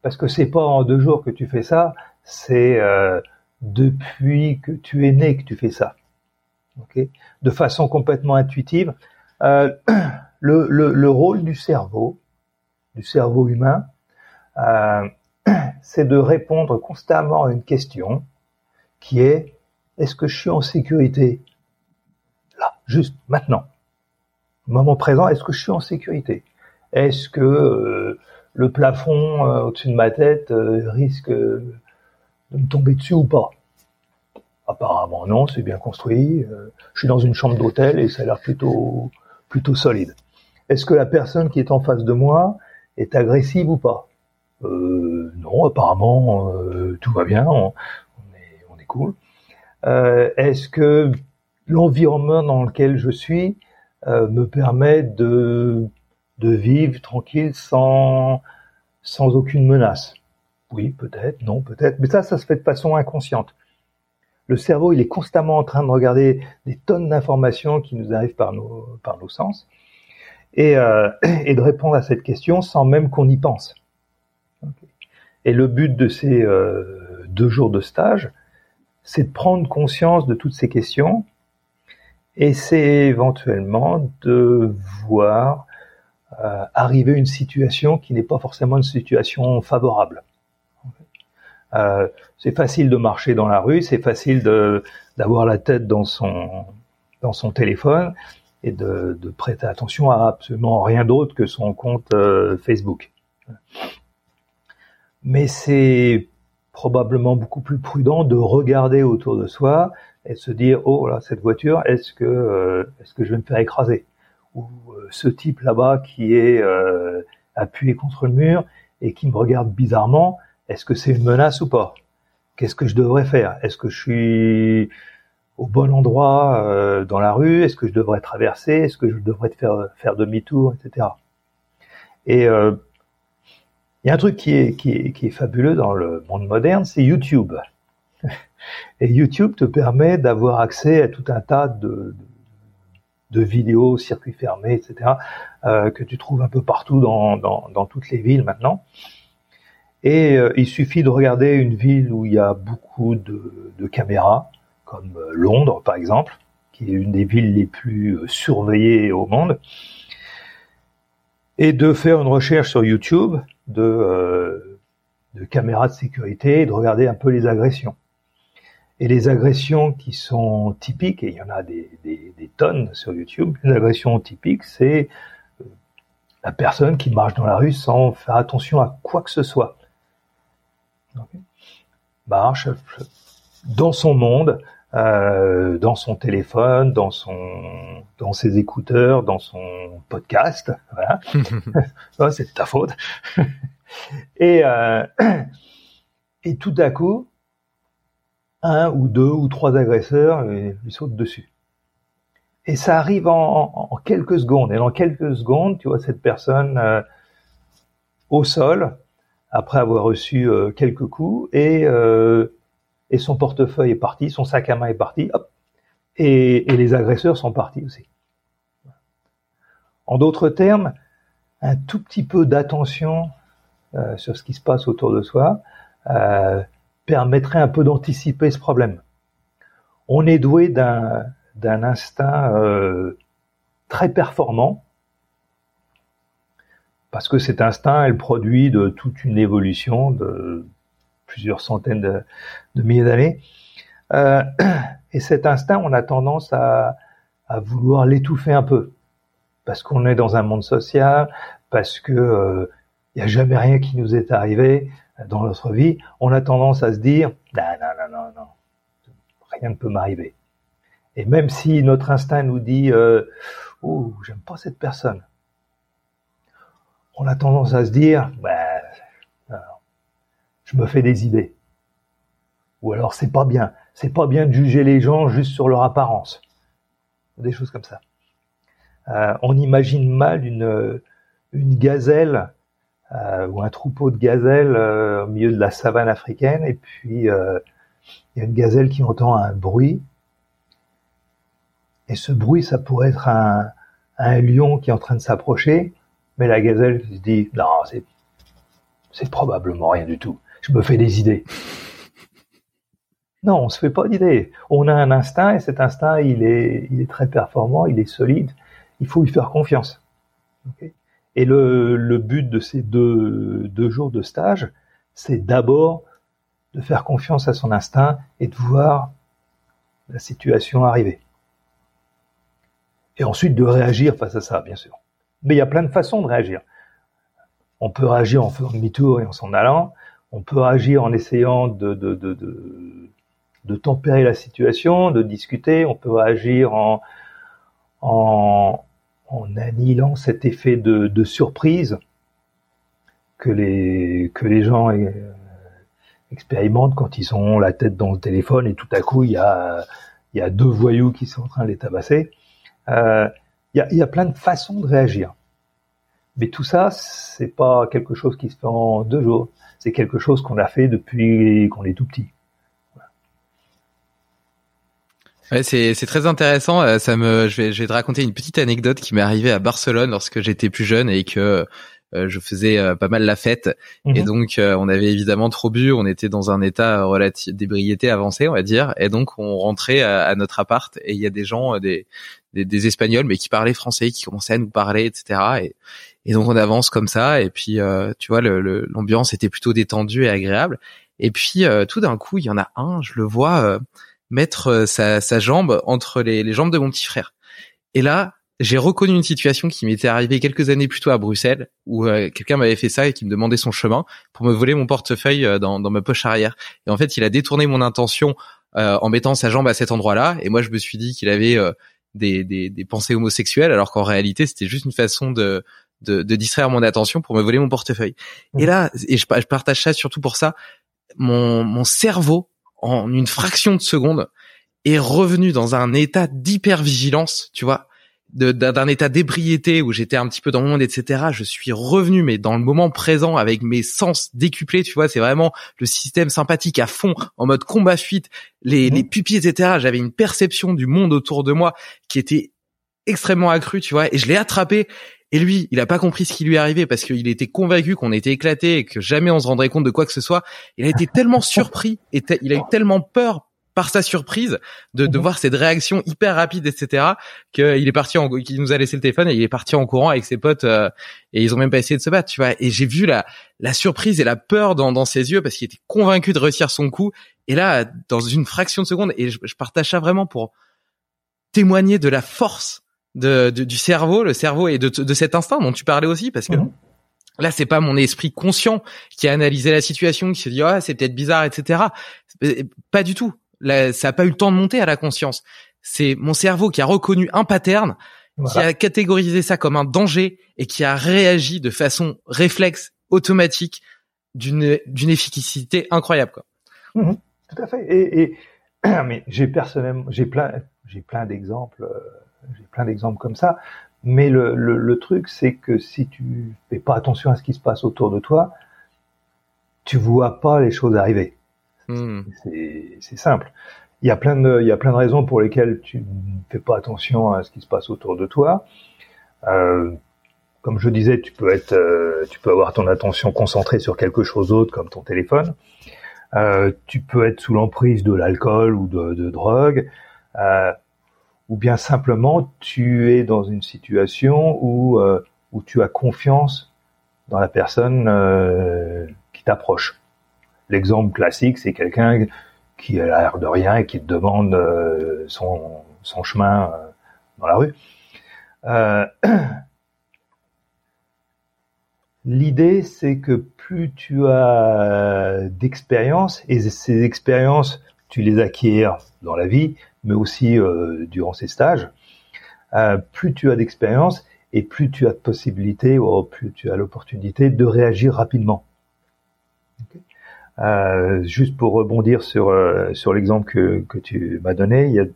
parce que c'est pas en deux jours que tu fais ça. C'est euh, depuis que tu es né que tu fais ça, okay, de façon complètement intuitive. Euh, le, le, le rôle du cerveau, du cerveau humain, euh, c'est de répondre constamment à une question qui est « Est-ce que je suis en sécurité ?» Là, juste, maintenant. Au moment présent, est-ce que je suis en sécurité ? Est-ce que euh, le plafond euh, au-dessus de ma tête euh, risque... Euh, de me tomber dessus ou pas ? Apparemment non, c'est bien construit. Euh, je suis dans une chambre d'hôtel et ça a l'air plutôt, plutôt solide. Est-ce que la personne qui est en face de moi est agressive ou pas ? euh, Non, apparemment euh, tout va bien, on, on, est, on est cool. Euh, est-ce que l'environnement dans lequel je suis euh, me permet de, de vivre tranquille sans, sans aucune menace ? Oui, peut-être, non, peut-être. Mais ça, ça se fait de façon inconsciente. Le cerveau, il est constamment en train de regarder des tonnes d'informations qui nous arrivent par nos, par nos sens et, euh, et de répondre à cette question sans même qu'on y pense. Okay. Et le but de ces euh, deux jours de stage, c'est de prendre conscience de toutes ces questions et c'est éventuellement de voir euh, arriver une situation qui n'est pas forcément une situation favorable. Euh, c'est facile de marcher dans la rue, c'est facile de, d'avoir la tête dans son, dans son téléphone et de, de prêter attention à absolument rien d'autre que son compte euh, Facebook. Mais c'est probablement beaucoup plus prudent de regarder autour de soi et de se dire « Oh là, cette voiture, est-ce que, euh, est-ce que je vais me faire écraser ?» Ou euh, « Ce type là-bas qui est euh, appuyé contre le mur et qui me regarde bizarrement, est-ce que c'est une menace ou pas ? Qu'est-ce que je devrais faire ? Est-ce que je suis au bon endroit euh, dans la rue ? Est-ce que je devrais traverser ? Est-ce que je devrais faire, faire demi-tour, et cetera » Et il euh, y a un truc qui est, qui, est, qui est fabuleux dans le monde moderne, c'est YouTube. Et YouTube te permet d'avoir accès à tout un tas de, de vidéos, circuits fermés, et cetera, euh, que tu trouves un peu partout dans, dans, dans toutes les villes maintenant. Et euh, il suffit de regarder une ville où il y a beaucoup de, de caméras, comme Londres par exemple, qui est une des villes les plus surveillées au monde, et de faire une recherche sur YouTube de, euh, de caméras de sécurité et de regarder un peu les agressions. Et les agressions qui sont typiques, et il y en a des, des, des tonnes sur YouTube, les agressions typiques, c'est la personne qui marche dans la rue sans faire attention à quoi que ce soit. Okay. Marche dans son monde, euh, dans son téléphone, dans son, dans ses écouteurs, dans son podcast. Voilà. Oh, c'est de ta faute. et, euh, et tout à coup, un ou deux ou trois agresseurs lui, lui sautent dessus. Et ça arrive en, en quelques secondes. Et dans quelques secondes, tu vois cette personne euh, au sol, après avoir reçu euh, quelques coups, et, euh, et son portefeuille est parti, son sac à main est parti, hop, et, et les agresseurs sont partis aussi. En d'autres termes, un tout petit peu d'attention euh, sur ce qui se passe autour de soi euh, permettrait un peu d'anticiper ce problème. On est doué d'un... d'un instinct euh, très performant, parce que cet instinct est le produit de toute une évolution de plusieurs centaines de, de milliers d'années. Euh, et cet instinct, on a tendance à, à vouloir l'étouffer un peu, parce qu'on est dans un monde social, parce que euh, il n'y a jamais rien qui nous est arrivé dans notre vie. On a tendance à se dire, non, non, non, non, non, rien ne peut m'arriver. Et même si notre instinct nous dit euh, « Oh, j'aime pas cette personne », on a tendance à se dire bah, « Je me fais des idées ». Ou alors « C'est pas bien, c'est pas bien de juger les gens juste sur leur apparence ». Des choses comme ça. Euh, on imagine mal une, une gazelle euh, ou un troupeau de gazelles euh, au milieu de la savane africaine, et puis euh, y a une gazelle qui entend un bruit. Et ce bruit, ça pourrait être un, un lion qui est en train de s'approcher, mais la gazelle se dit « Non, c'est, c'est probablement rien du tout. Je me fais des idées. » Non, on ne se fait pas d'idées. On a un instinct, et cet instinct, il est, il est très performant, il est solide. Il faut lui faire confiance. Okay. Et le, le but de ces deux, deux jours de stage, c'est d'abord de faire confiance à son instinct et de voir la situation arriver. Et ensuite de réagir face à ça, bien sûr. Mais il y a plein de façons de réagir. On peut réagir en faisant demi-tour et en s'en allant. On peut réagir en essayant de, de, de, de, de tempérer la situation, de discuter. On peut réagir en, en, en annihilant cet effet de, de surprise que les, que les gens euh, expérimentent quand ils ont la tête dans le téléphone et tout à coup, il y a, il y a deux voyous qui sont en train de les tabasser. Il euh, y, y a plein de façons de réagir, mais tout ça, c'est pas quelque chose qui se fait en deux jours. C'est quelque chose qu'on a fait depuis qu'on est tout petit. Voilà. Ouais, c'est, c'est très intéressant. Ça me, je vais, je vais te raconter une petite anecdote qui m'est arrivée à Barcelone lorsque j'étais plus jeune et que euh, je faisais euh, pas mal la fête. Mmh. Et donc, euh, on avait évidemment trop bu. On était dans un état relatif d'ébriété avancée, on va dire. Et donc, on rentrait à, à notre appart et il y a des gens, des Des, des Espagnols, mais qui parlaient français, qui commençaient à nous parler, et cetera. Et, et donc on avance comme ça. Et puis, euh, tu vois, le, le, l'ambiance était plutôt détendue et agréable. Et puis, euh, tout d'un coup, il y en a un, je le vois euh, mettre sa, sa jambe entre les, les jambes de mon petit frère. Et là, j'ai reconnu une situation qui m'était arrivée quelques années plus tôt à Bruxelles, où euh, quelqu'un m'avait fait ça et qui me demandait son chemin pour me voler mon portefeuille euh, dans, dans ma poche arrière. Et en fait, il a détourné mon intention euh, en mettant sa jambe à cet endroit-là. Et moi, je me suis dit qu'il avait euh, Des, des, des pensées homosexuelles, alors qu'en réalité c'était juste une façon de, de, de distraire mon attention pour me voler mon portefeuille. Mmh. Et là, et je, je partage ça surtout pour ça, mon, mon cerveau en une fraction de seconde est revenu dans un état d'hypervigilance, tu vois, de, d'un état d'ébriété où j'étais un petit peu dans le monde, et cetera. Je suis revenu, mais dans le moment présent avec mes sens décuplés, tu vois, c'est vraiment le système sympathique à fond, en mode combat-fuite. Les, les pupilles, et cetera. J'avais une perception du monde autour de moi qui était extrêmement accrue, tu vois, et je l'ai attrapé Et lui, il a pas compris ce qui lui arrivait parce qu'il était convaincu qu'on était éclaté et que jamais on se rendrait compte de quoi que ce soit. Il a été tellement surpris et t- il a eu tellement peur par sa surprise de, de voir cette réaction hyper rapide, et cetera, qu'il est parti en, qu'il nous a laissé le téléphone et il est parti en courant avec ses potes, euh, et ils ont même pas essayé de se battre, tu vois. Et j'ai vu la, la surprise et la peur dans, dans ses yeux parce qu'il était convaincu de réussir son coup. Et là, dans une fraction de seconde, et je, je partage ça vraiment pour témoigner de la force De, de du cerveau, le cerveau et de, de cet instinct dont tu parlais aussi, parce que mmh. là c'est pas mon esprit conscient qui a analysé la situation, qui s'est dit ah oh, c'est peut-être bizarre, et cetera. Pas du tout. Là, ça a pas eu le temps de monter à la conscience. C'est mon cerveau qui a reconnu un pattern, voilà. qui a catégorisé ça comme un danger et qui a réagi de façon réflexe, automatique, d'une d'une efficacité incroyable, quoi. Mmh. Tout à fait. Et, et mais j'ai personnellement j'ai plein j'ai plein d'exemples. J'ai plein d'exemples comme ça, mais le, le, le truc, c'est que si tu fais pas attention à ce qui se passe autour de toi, tu vois pas les choses arriver. Mmh. C'est, c'est simple. Il y a plein de, il y a plein de raisons pour lesquelles tu ne fais pas attention à ce qui se passe autour de toi. Euh, comme je disais, tu peux être, euh, tu peux avoir ton attention concentrée sur quelque chose d'autre, comme ton téléphone. Euh, tu peux être sous l'emprise de l'alcool ou de, de drogue. Euh, Ou bien simplement, tu es dans une situation où, euh, où tu as confiance dans la personne euh, qui t'approche. L'exemple classique, c'est quelqu'un qui a l'air de rien et qui te demande euh, son, son chemin euh, dans la rue. Euh, l'idée, c'est que plus tu as d'expérience, et ces expériences, tu les acquiers dans la vie, mais aussi euh, durant ces stages, euh, plus tu as d'expérience et plus tu as de possibilités, ou plus tu as l'opportunité de réagir rapidement. Okay. Euh, juste pour rebondir sur euh, sur l'exemple que que tu m'as donné, il y a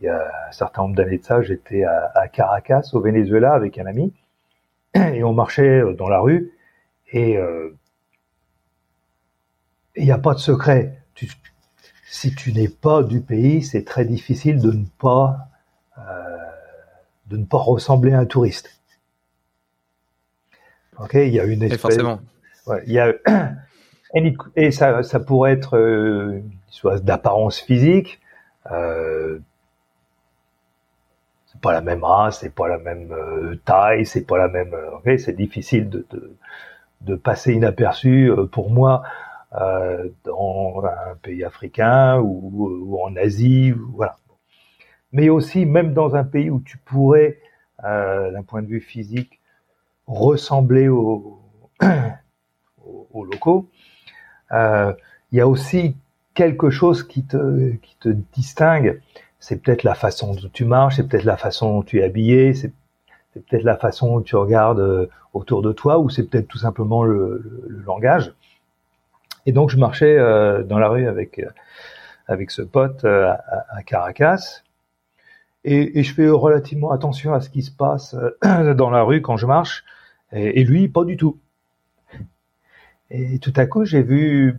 il y a un certain nombre d'années de ça, j'étais à, à Caracas au Venezuela avec un ami et on marchait dans la rue et euh, il n'y a pas de secret. Tu, Si tu n'es pas du pays, c'est très difficile de ne pas euh, de ne pas ressembler à un touriste. Ok, il y a une espèce. Et forcément. Ouais, il y a et ça ça pourrait être euh, soit d'apparence physique, euh, c'est pas la même race, c'est pas la même euh, taille, c'est pas la même. Ok, c'est difficile de de, de passer inaperçu euh, pour moi. Euh, dans un pays africain ou, ou en Asie, voilà. Mais aussi, même dans un pays où tu pourrais, euh, d'un point de vue physique, ressembler aux, aux, aux locaux, euh, il y a aussi quelque chose qui te, qui te distingue. C'est peut-être la façon dont tu marches, c'est peut-être la façon dont tu es habillé, c'est, c'est peut-être la façon dont tu regardes autour de toi, ou c'est peut-être tout simplement le, le, le langage. Et donc je marchais euh, dans la rue avec euh, avec ce pote euh, à, à Caracas, et, et je fais relativement attention à ce qui se passe euh, dans la rue quand je marche, et, et lui pas du tout. Et tout à coup j'ai vu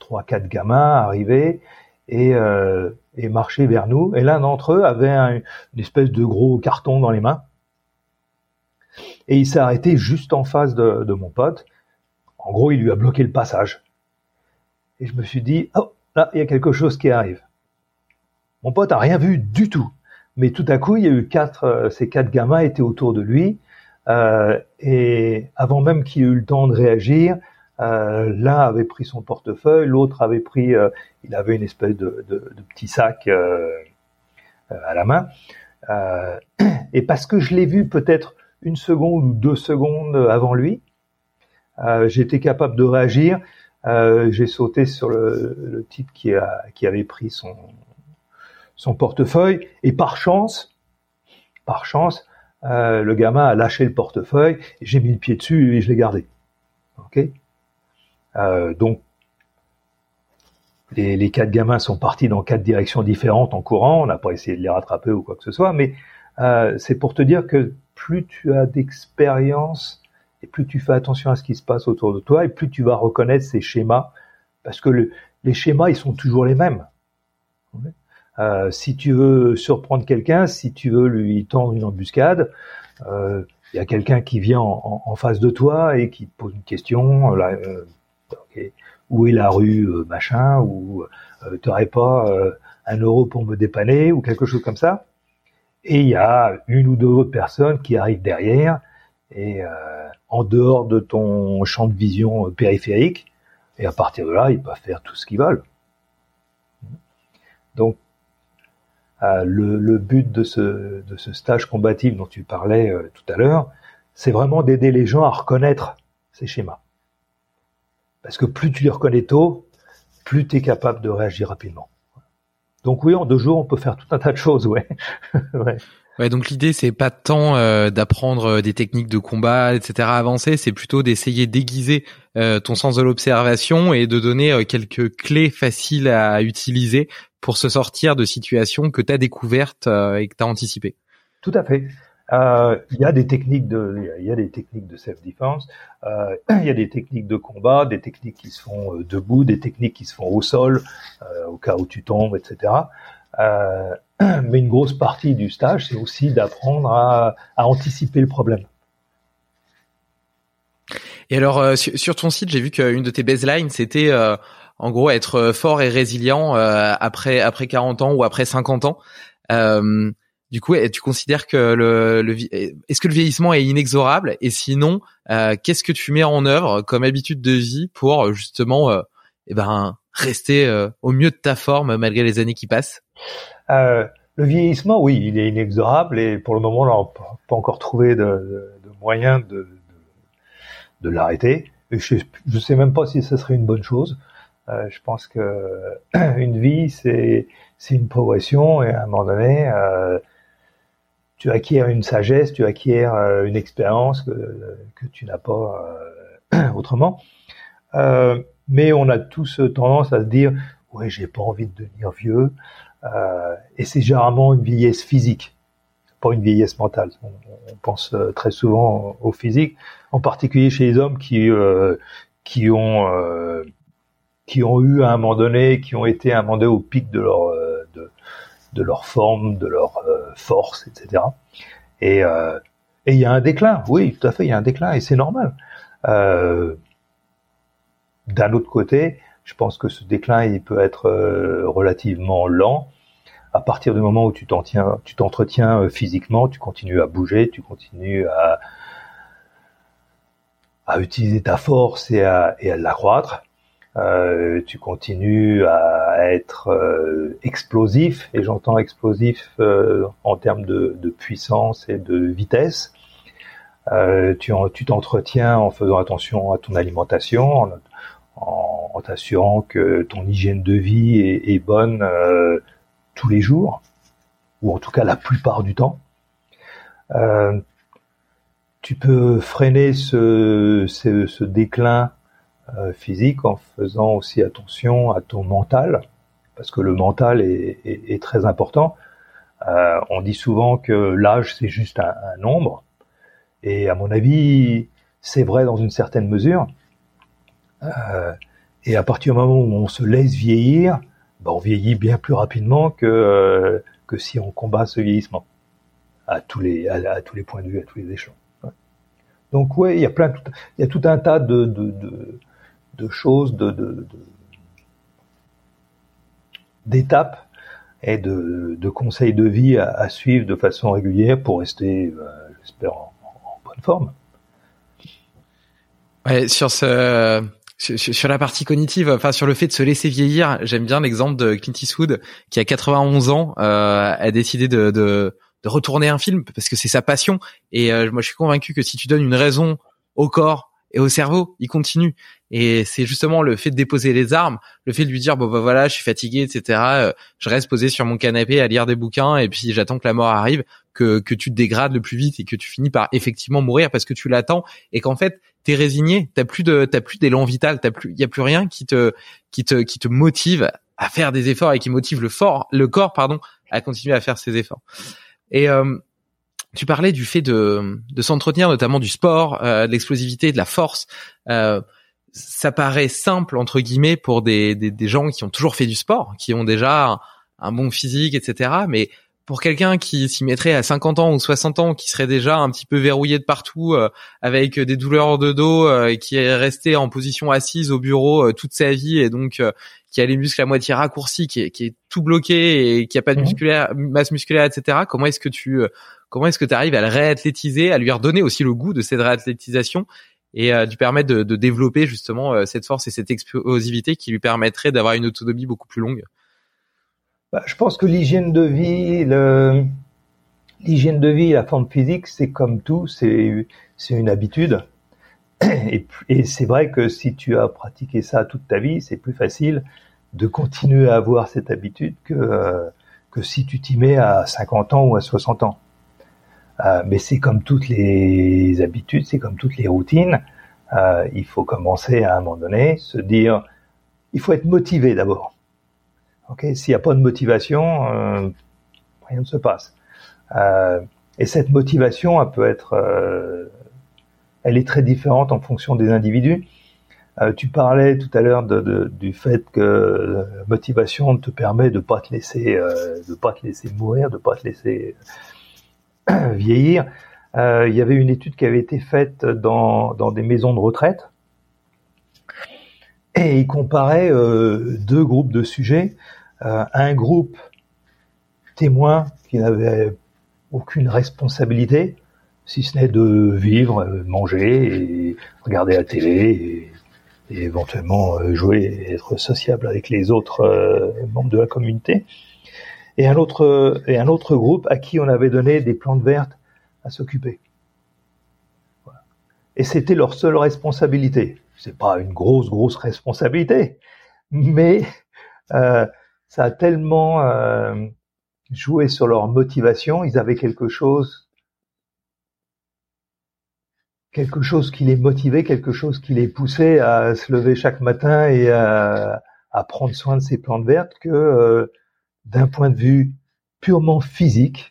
trois quatre gamins arriver et euh, et marcher vers nous, et l'un d'entre eux avait un, une espèce de gros carton dans les mains, et il s'est arrêté juste en face de, de mon pote. En gros, il lui a bloqué le passage. Et je me suis dit, oh, là, il y a quelque chose qui arrive. Mon pote n'a rien vu du tout. Mais tout à coup, il y a eu quatre, ces quatre gamins étaient autour de lui. Euh, et avant même qu'il ait eu le temps de réagir, euh, l'un avait pris son portefeuille, l'autre avait pris, euh, il avait une espèce de, de, de petit sac euh, à la main. Euh, et parce que je l'ai vu peut-être une seconde ou deux secondes avant lui, Euh, j'étais capable de réagir. Euh, j'ai sauté sur le, le type qui, a, qui avait pris son, son portefeuille, et par chance, par chance, euh, le gamin a lâché le portefeuille. J'ai mis le pied dessus et je l'ai gardé. Ok. Euh, donc, les, les quatre gamins sont partis dans quatre directions différentes en courant. On n'a pas essayé de les rattraper ou quoi que ce soit, mais euh, c'est pour te dire que plus tu as d'expérience, et plus tu fais attention à ce qui se passe autour de toi, et plus tu vas reconnaître ces schémas, parce que le, les schémas, ils sont toujours les mêmes. Euh, si tu veux surprendre quelqu'un, si tu veux lui tendre une embuscade, euh, y a quelqu'un qui vient en, en, en face de toi et qui te pose une question, là, euh, okay, où est la rue euh, machin, ou euh, t'aurais pas euh, un euro pour me dépanner, ou quelque chose comme ça. Et il y a une ou deux autres personnes qui arrivent derrière, et euh, en dehors de ton champ de vision périphérique, et à partir de là, ils peuvent faire tout ce qu'ils veulent. Donc, euh, le, le but de ce, de ce stage combatif dont tu parlais euh, tout à l'heure, c'est vraiment d'aider les gens à reconnaître ces schémas. Parce que plus tu les reconnais tôt, plus tu es capable de réagir rapidement. Donc oui, en deux jours, on peut faire tout un tas de choses, ouais. ouais. Ouais, donc l'idée, c'est pas tant euh, d'apprendre des techniques de combat, et cetera avancées, c'est plutôt d'essayer d'aiguiser euh, ton sens de l'observation et de donner euh, quelques clés faciles à utiliser pour se sortir de situations que tu as découvertes euh, et que tu as anticipées. Tout à fait. Euh, il y a des techniques de, il y a des techniques de self-defense, euh, il y a des techniques de combat, des techniques qui se font debout, des techniques qui se font au sol, euh, au cas où tu tombes, et cetera. Euh, mais une grosse partie du stage, c'est aussi d'apprendre à, à anticiper le problème. Et alors, euh, sur, sur ton site, j'ai vu qu'une de tes baselines, c'était euh, en gros être fort et résilient euh, après après quarante ans ou après cinquante ans. Euh, Du coup, tu considères que le, le est-ce que le vieillissement est inexorable? Et sinon, euh, qu'est-ce que tu mets en œuvre comme habitude de vie pour justement, euh, eh ben, rester euh, au mieux de ta forme malgré les années qui passent? euh, Le vieillissement, oui, il est inexorable et pour le moment, on n'a pas encore trouvé de, de moyen de, de, de l'arrêter. Et je ne sais même pas si ce serait une bonne chose. Euh, je pense que une vie, c'est c'est une progression et à un moment donné. Euh, Tu acquiers une sagesse, tu acquiers une expérience que, que tu n'as pas euh, autrement. Euh, mais on a tous tendance à se dire « ouais, j'ai pas envie de devenir vieux euh, ». Et c'est généralement une vieillesse physique, pas une vieillesse mentale. On, on pense très souvent au physique, en particulier chez les hommes qui, euh, qui, ont, euh, qui ont eu à un moment donné, qui ont été à un moment donné au pic de leur... Euh, de, de leur forme, de leur euh, force, et cetera. Et euh, et il y a un déclin, oui, tout à fait, il y a un déclin, et c'est normal. Euh, d'un autre côté, je pense que ce déclin, il peut être euh, relativement lent. À partir du moment où tu t'en tiens, tu t'entretiens physiquement, tu continues à bouger, tu continues à à utiliser ta force et à et à l'accroître. Euh, tu continues à être euh, explosif, et j'entends explosif euh, en termes de, de puissance et de vitesse. Euh, tu, en, tu t'entretiens en faisant attention à ton alimentation, en, en, en t'assurant que ton hygiène de vie est, est bonne euh, tous les jours, ou en tout cas la plupart du temps. Euh, tu peux freiner ce, ce, ce déclin physique en faisant aussi attention à ton mental, parce que le mental est, est, est très important. Euh, on dit souvent que l'âge, c'est juste un, un nombre, et à mon avis, c'est vrai dans une certaine mesure. Euh, et à partir du moment où on se laisse vieillir, ben on vieillit bien plus rapidement que, euh, que si on combat ce vieillissement, à tous les, à, à tous les points de vue, à tous les échelons. Ouais. Donc ouais, il y a plein, il y a tout un tas de, de, de de choses, de, de, de, d'étapes et de, de conseils de vie à, à suivre de façon régulière pour rester, euh, j'espère, en, en bonne forme. Ouais, sur ce... Sur, sur la partie cognitive, enfin sur le fait de se laisser vieillir, j'aime bien l'exemple de Clint Eastwood qui à quatre-vingt-onze ans euh, a décidé de, de, de retourner un film parce que c'est sa passion. Et euh, moi je suis convaincu que si tu donnes une raison au corps et au cerveau, il continue. Et c'est justement le fait de déposer les armes, le fait de lui dire bon bah voilà, je suis fatigué, et cetera. Je reste posé sur mon canapé à lire des bouquins et puis j'attends que la mort arrive, que que tu te dégrades le plus vite et que tu finis par effectivement mourir parce que tu l'attends et qu'en fait t'es résigné, t'as plus de t'as plus d'élan vital, t'as plus y a plus rien qui te qui te qui te motive à faire des efforts et qui motive le fort le corps pardon à continuer à faire ses efforts. Et euh, tu parlais du fait de, de s'entretenir, notamment du sport, euh, de l'explosivité, de la force. Euh, ça paraît simple, entre guillemets, pour des, des, des gens qui ont toujours fait du sport, qui ont déjà un, un bon physique, et cetera. Mais pour quelqu'un qui s'y mettrait à cinquante ans ou soixante ans, qui serait déjà un petit peu verrouillé de partout, euh, avec des douleurs de dos, euh, qui est resté en position assise au bureau euh, toute sa vie, et donc euh, qui a les muscles à moitié raccourcis, qui est, qui est tout bloqué et qui a pas de musculaire, masse musculaire, et cetera. Comment est-ce que tu, euh, comment est-ce que tu arrives à le réathlétiser, à lui redonner aussi le goût de cette réathlétisation et euh, lui permettre de, de développer justement euh, cette force et cette explosivité qui lui permettrait d'avoir une autonomie beaucoup plus longue? Bah, je pense que l'hygiène de vie, le, l'hygiène de vie, la forme physique, c'est comme tout, c'est, c'est une habitude. Et, et c'est vrai que si tu as pratiqué ça toute ta vie, c'est plus facile de continuer à avoir cette habitude que, euh, que si tu t'y mets à cinquante ans ou à soixante ans. Euh, mais c'est comme toutes les habitudes, c'est comme toutes les routines. Euh, il faut commencer à un moment donné, se dire, il faut être motivé d'abord. Ok, s'il n'y a pas de motivation, euh, rien ne se passe. Euh, et cette motivation, elle peut être, euh, elle est très différente en fonction des individus. Euh, tu parlais tout à l'heure de, de, du fait que la motivation te permet de pas te laisser, euh, de pas te laisser mourir, de pas te laisser vieillir. Euh, il y avait une étude qui avait été faite dans, dans des maisons de retraite, et ils comparaient euh, deux groupes de sujets. Euh, un groupe témoin qui n'avait aucune responsabilité, si ce n'est de vivre, euh, manger, et regarder la télé, et, et éventuellement euh, jouer et être sociable avec les autres euh, membres de la communauté. Et un autre, et un autre groupe à qui on avait donné des plantes vertes à s'occuper. Voilà. Et c'était leur seule responsabilité. C'est pas une grosse, grosse responsabilité, mais euh, ça a tellement euh, joué sur leur motivation. Ils avaient quelque chose, quelque chose qui les motivait, quelque chose qui les poussait à se lever chaque matin et à, à prendre soin de ces plantes vertes que, euh, d'un point de vue purement physique,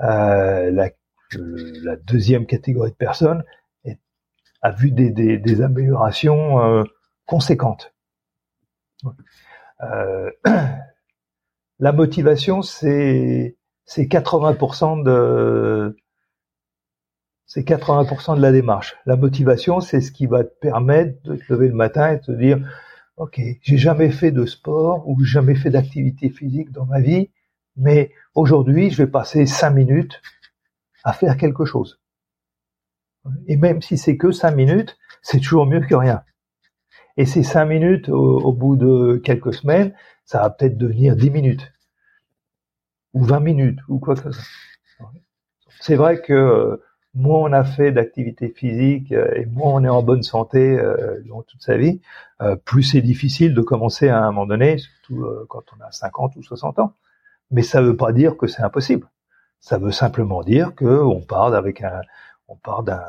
euh, la, euh, la deuxième catégorie de personnes a vu des, des, des améliorations euh, conséquentes. Euh, la motivation, c'est, c'est quatre-vingts pour cent de, c'est quatre-vingts pour cent de la démarche. La motivation, c'est ce qui va te permettre de te lever le matin et de te dire, ok, j'ai jamais fait de sport ou jamais fait d'activité physique dans ma vie, mais aujourd'hui, je vais passer cinq minutes à faire quelque chose. Et même si c'est que cinq minutes, c'est toujours mieux que rien. Et ces cinq minutes, au, au bout de quelques semaines, ça va peut-être devenir dix minutes, ou vingt minutes, ou quoi que ce soit. C'est vrai que moins on a fait d'activité physique et moins on est en bonne santé euh, durant toute sa vie, euh, plus c'est difficile de commencer à un moment donné, surtout euh, quand on a cinquante ou soixante ans. Mais ça ne veut pas dire que c'est impossible. Ça veut simplement dire qu'on part avec un... On part d'un,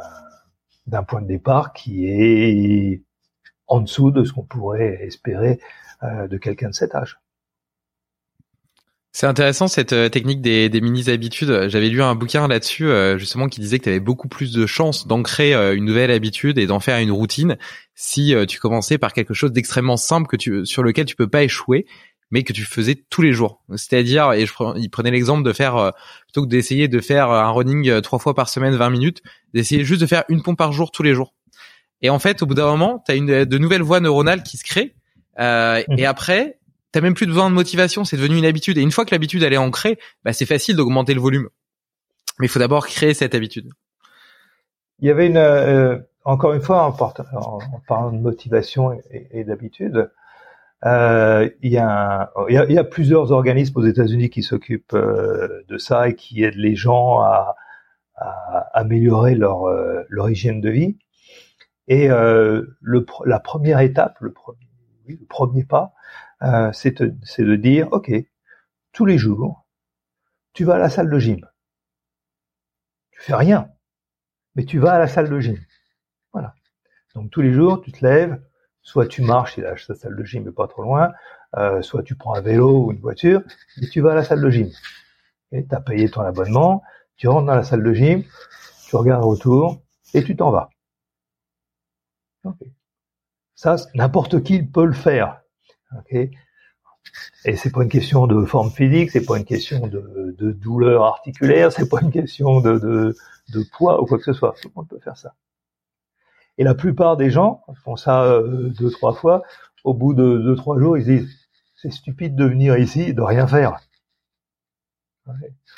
d'un point de départ qui est en dessous de ce qu'on pourrait espérer euh, de quelqu'un de cet âge. C'est intéressant cette euh, technique des, des mini-habitudes. J'avais lu un bouquin là-dessus euh, justement qui disait que tu avais beaucoup plus de chances d'ancrer euh, une nouvelle habitude et d'en faire une routine si euh, tu commençais par quelque chose d'extrêmement simple que tu, sur lequel tu peux pas échouer, mais que tu faisais tous les jours. C'est-à-dire, et je prenais, il prenait l'exemple de faire, euh, plutôt que d'essayer de faire un running euh, trois fois par semaine, vingt minutes, d'essayer juste de faire une pompe par jour tous les jours. Et en fait, au bout d'un moment, t'as une, de nouvelles voies neuronales qui se créent, euh, mmh. et après, t'as même plus besoin de motivation, c'est devenu une habitude. Et une fois que l'habitude, elle est ancrée, bah, c'est facile d'augmenter le volume. Mais il faut d'abord créer cette habitude. Il y avait une, euh, encore une fois, en, portant, en, en parlant de motivation et, et, et d'habitude, Euh, il y a, il y a, il y a plusieurs organismes aux États-Unis qui s'occupent euh, de ça et qui aident les gens à, à améliorer leur, euh, leur hygiène de vie. Et euh, le, la première étape, le premier, oui, le premier pas, euh, c'est, te, c'est de dire, ok, tous les jours, tu vas à la salle de gym. Tu fais rien, mais tu vas à la salle de gym. Voilà. Donc tous les jours, tu te lèves. Soit tu marches, et la salle de gym est pas trop loin, euh, soit tu prends un vélo ou une voiture, et tu vas à la salle de gym. Et tu as payé ton abonnement, tu rentres dans la salle de gym, tu regardes autour, et tu t'en vas. Okay. Ça, n'importe qui peut le faire. Okay. Et c'est pas une question de forme physique, c'est pas une question de, de douleur articulaire, c'est pas une question de, de, de poids ou quoi que ce soit. Tout le monde peut faire ça. Et la plupart des gens font ça deux, trois fois. Au bout de deux, trois jours, ils disent « c'est stupide de venir ici et de rien faire ».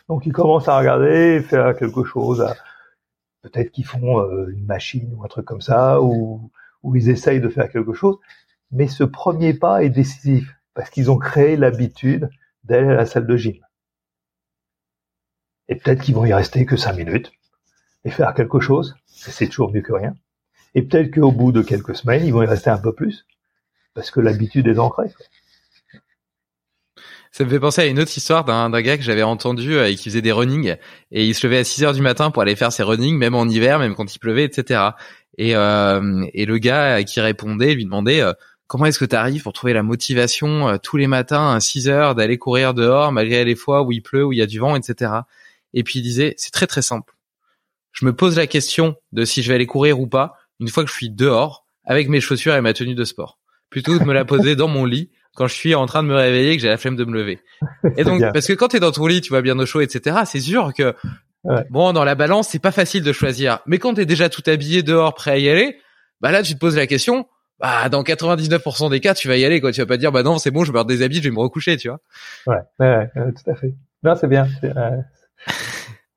Donc ils commencent à regarder, faire quelque chose, à... peut-être qu'ils font une machine ou un truc comme ça, ou, ou ils essayent de faire quelque chose. Mais ce premier pas est décisif, parce qu'ils ont créé l'habitude d'aller à la salle de gym. Et peut-être qu'ils vont y rester que cinq minutes, et faire quelque chose, et c'est toujours mieux que rien. Et peut-être qu'au bout de quelques semaines, ils vont y rester un peu plus, parce que l'habitude est ancrée. Ça me fait penser à une autre histoire d'un, d'un gars que j'avais entendu et qui faisait des running, et il se levait à six heures du matin pour aller faire ses running, même en hiver, même quand il pleuvait, et cetera. Et, euh, et le gars qui répondait lui demandait euh, « Comment est-ce que tu arrives pour trouver la motivation euh, tous les matins à six heures d'aller courir dehors malgré les fois où il pleut, où il y a du vent, et cetera » Et puis il disait « C'est très très simple. Je me pose la question de si je vais aller courir ou pas une fois que je suis dehors avec mes chaussures et ma tenue de sport, plutôt que de me la poser dans mon lit quand je suis en train de me réveiller et que j'ai la flemme de me lever. » Et donc, parce que quand t'es dans ton lit, tu vas bien au chaud, et cetera, c'est sûr que ouais. Bon, dans la balance, c'est pas facile de choisir. Mais quand t'es déjà tout habillé dehors, prêt à y aller, bah là, tu te poses la question, bah, dans quatre-vingt-dix-neuf pour cent des cas, tu vas y aller, quoi. Tu vas pas dire, bah non, c'est bon, je me redéshabille, je vais me recoucher, tu vois. Ouais, ouais, ouais, tout à fait. Non, c'est bien. C'est, euh...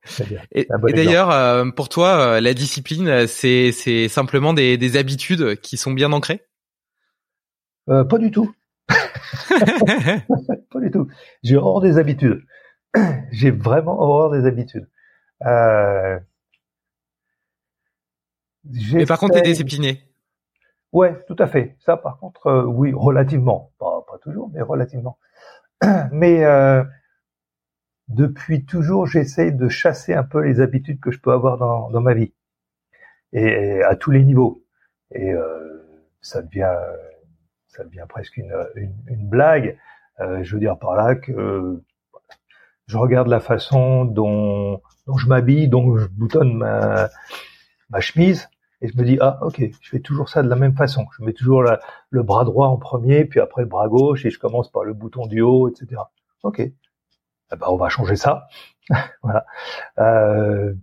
c'est bien. C'est un bon et, et d'ailleurs, euh, pour toi, euh, la discipline, c'est, c'est simplement des, des habitudes qui sont bien ancrées? Euh, pas du tout. Pas du tout. J'ai horreur des habitudes. J'ai vraiment horreur des habitudes. Euh... Mais par fait... contre, t'es discipliné. Ouais, tout à fait. Ça, par contre, euh, oui, relativement. Pas, pas toujours, mais relativement. Mais euh, depuis toujours, j'essaie de chasser un peu les habitudes que je peux avoir dans, dans ma vie. Et, et à tous les niveaux. Et euh, ça devient... ça devient presque une, une, une blague. Euh, je veux dire par là que euh, je regarde la façon dont, dont je m'habille, dont je boutonne ma, ma chemise, et je me dis, ah, ok, je fais toujours ça de la même façon. Je mets toujours la, le bras droit en premier, puis après le bras gauche, et je commence par le bouton du haut, et cetera. Ok, eh ben, on va changer ça. Voilà. Euh,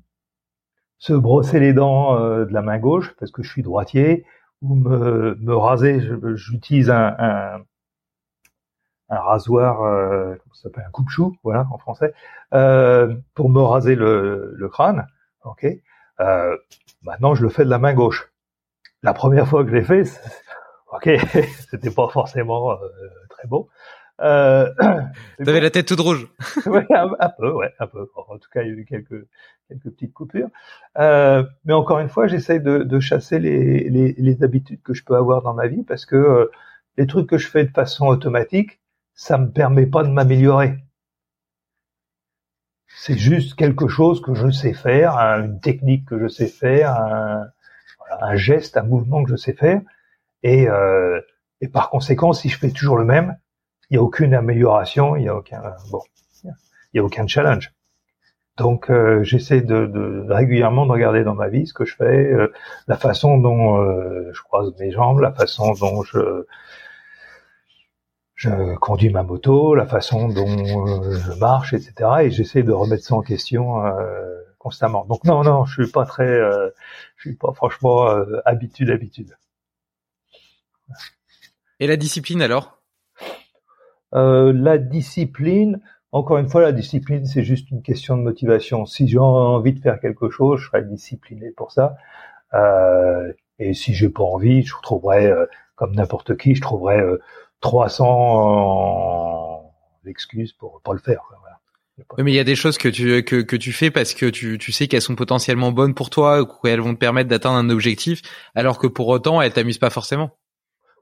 se brosser les dents euh, de la main gauche, parce que je suis droitier, ou me, me raser, je, j'utilise un, un, un rasoir, euh, comment ça s'appelle, un coupe-chou, voilà, en français, euh, pour me raser le, le crâne, ok. Euh, maintenant, je le fais de la main gauche. La première fois que je l'ai fait, ok, c'était pas forcément euh, très beau. Euh, T'avais la tête toute rouge. Ouais, un, un peu, ouais, un peu. En tout cas, il y a eu quelques quelques petites coupures. Euh, mais encore une fois, j'essaye de, de chasser les, les les habitudes que je peux avoir dans ma vie parce que euh, les trucs que je fais de façon automatique, ça me permet pas de m'améliorer. C'est juste quelque chose que je sais faire, hein, une technique que je sais faire, un, voilà, un geste, un mouvement que je sais faire, et euh, et par conséquent, si je fais toujours le même, il n'y a aucune amélioration, il n'y a aucun bon, il n'y a aucun challenge. Donc euh, j'essaie de, de, de régulièrement de regarder dans ma vie ce que je fais, euh, la façon dont euh, je croise mes jambes, la façon dont je je conduis ma moto, la façon dont euh, je marche, et cetera. Et j'essaie de remettre ça en question euh, constamment. Donc non, non, je suis pas très, euh, je suis pas franchement euh, habitude, habitude. Et la discipline alors? Euh, la discipline, encore une fois, la discipline, c'est juste une question de motivation. Si j'ai envie de faire quelque chose, je serai discipliné pour ça. Euh, et si j'ai pas envie, je trouverai, euh, comme n'importe qui, je trouverai euh, trois cents euh, excuses pour pas le faire. Voilà. Oui, mais il y a des choses que tu que que tu fais parce que tu tu sais qu'elles sont potentiellement bonnes pour toi, qu'elles vont te permettre d'atteindre un objectif, alors que pour autant, elles t'amusent pas forcément.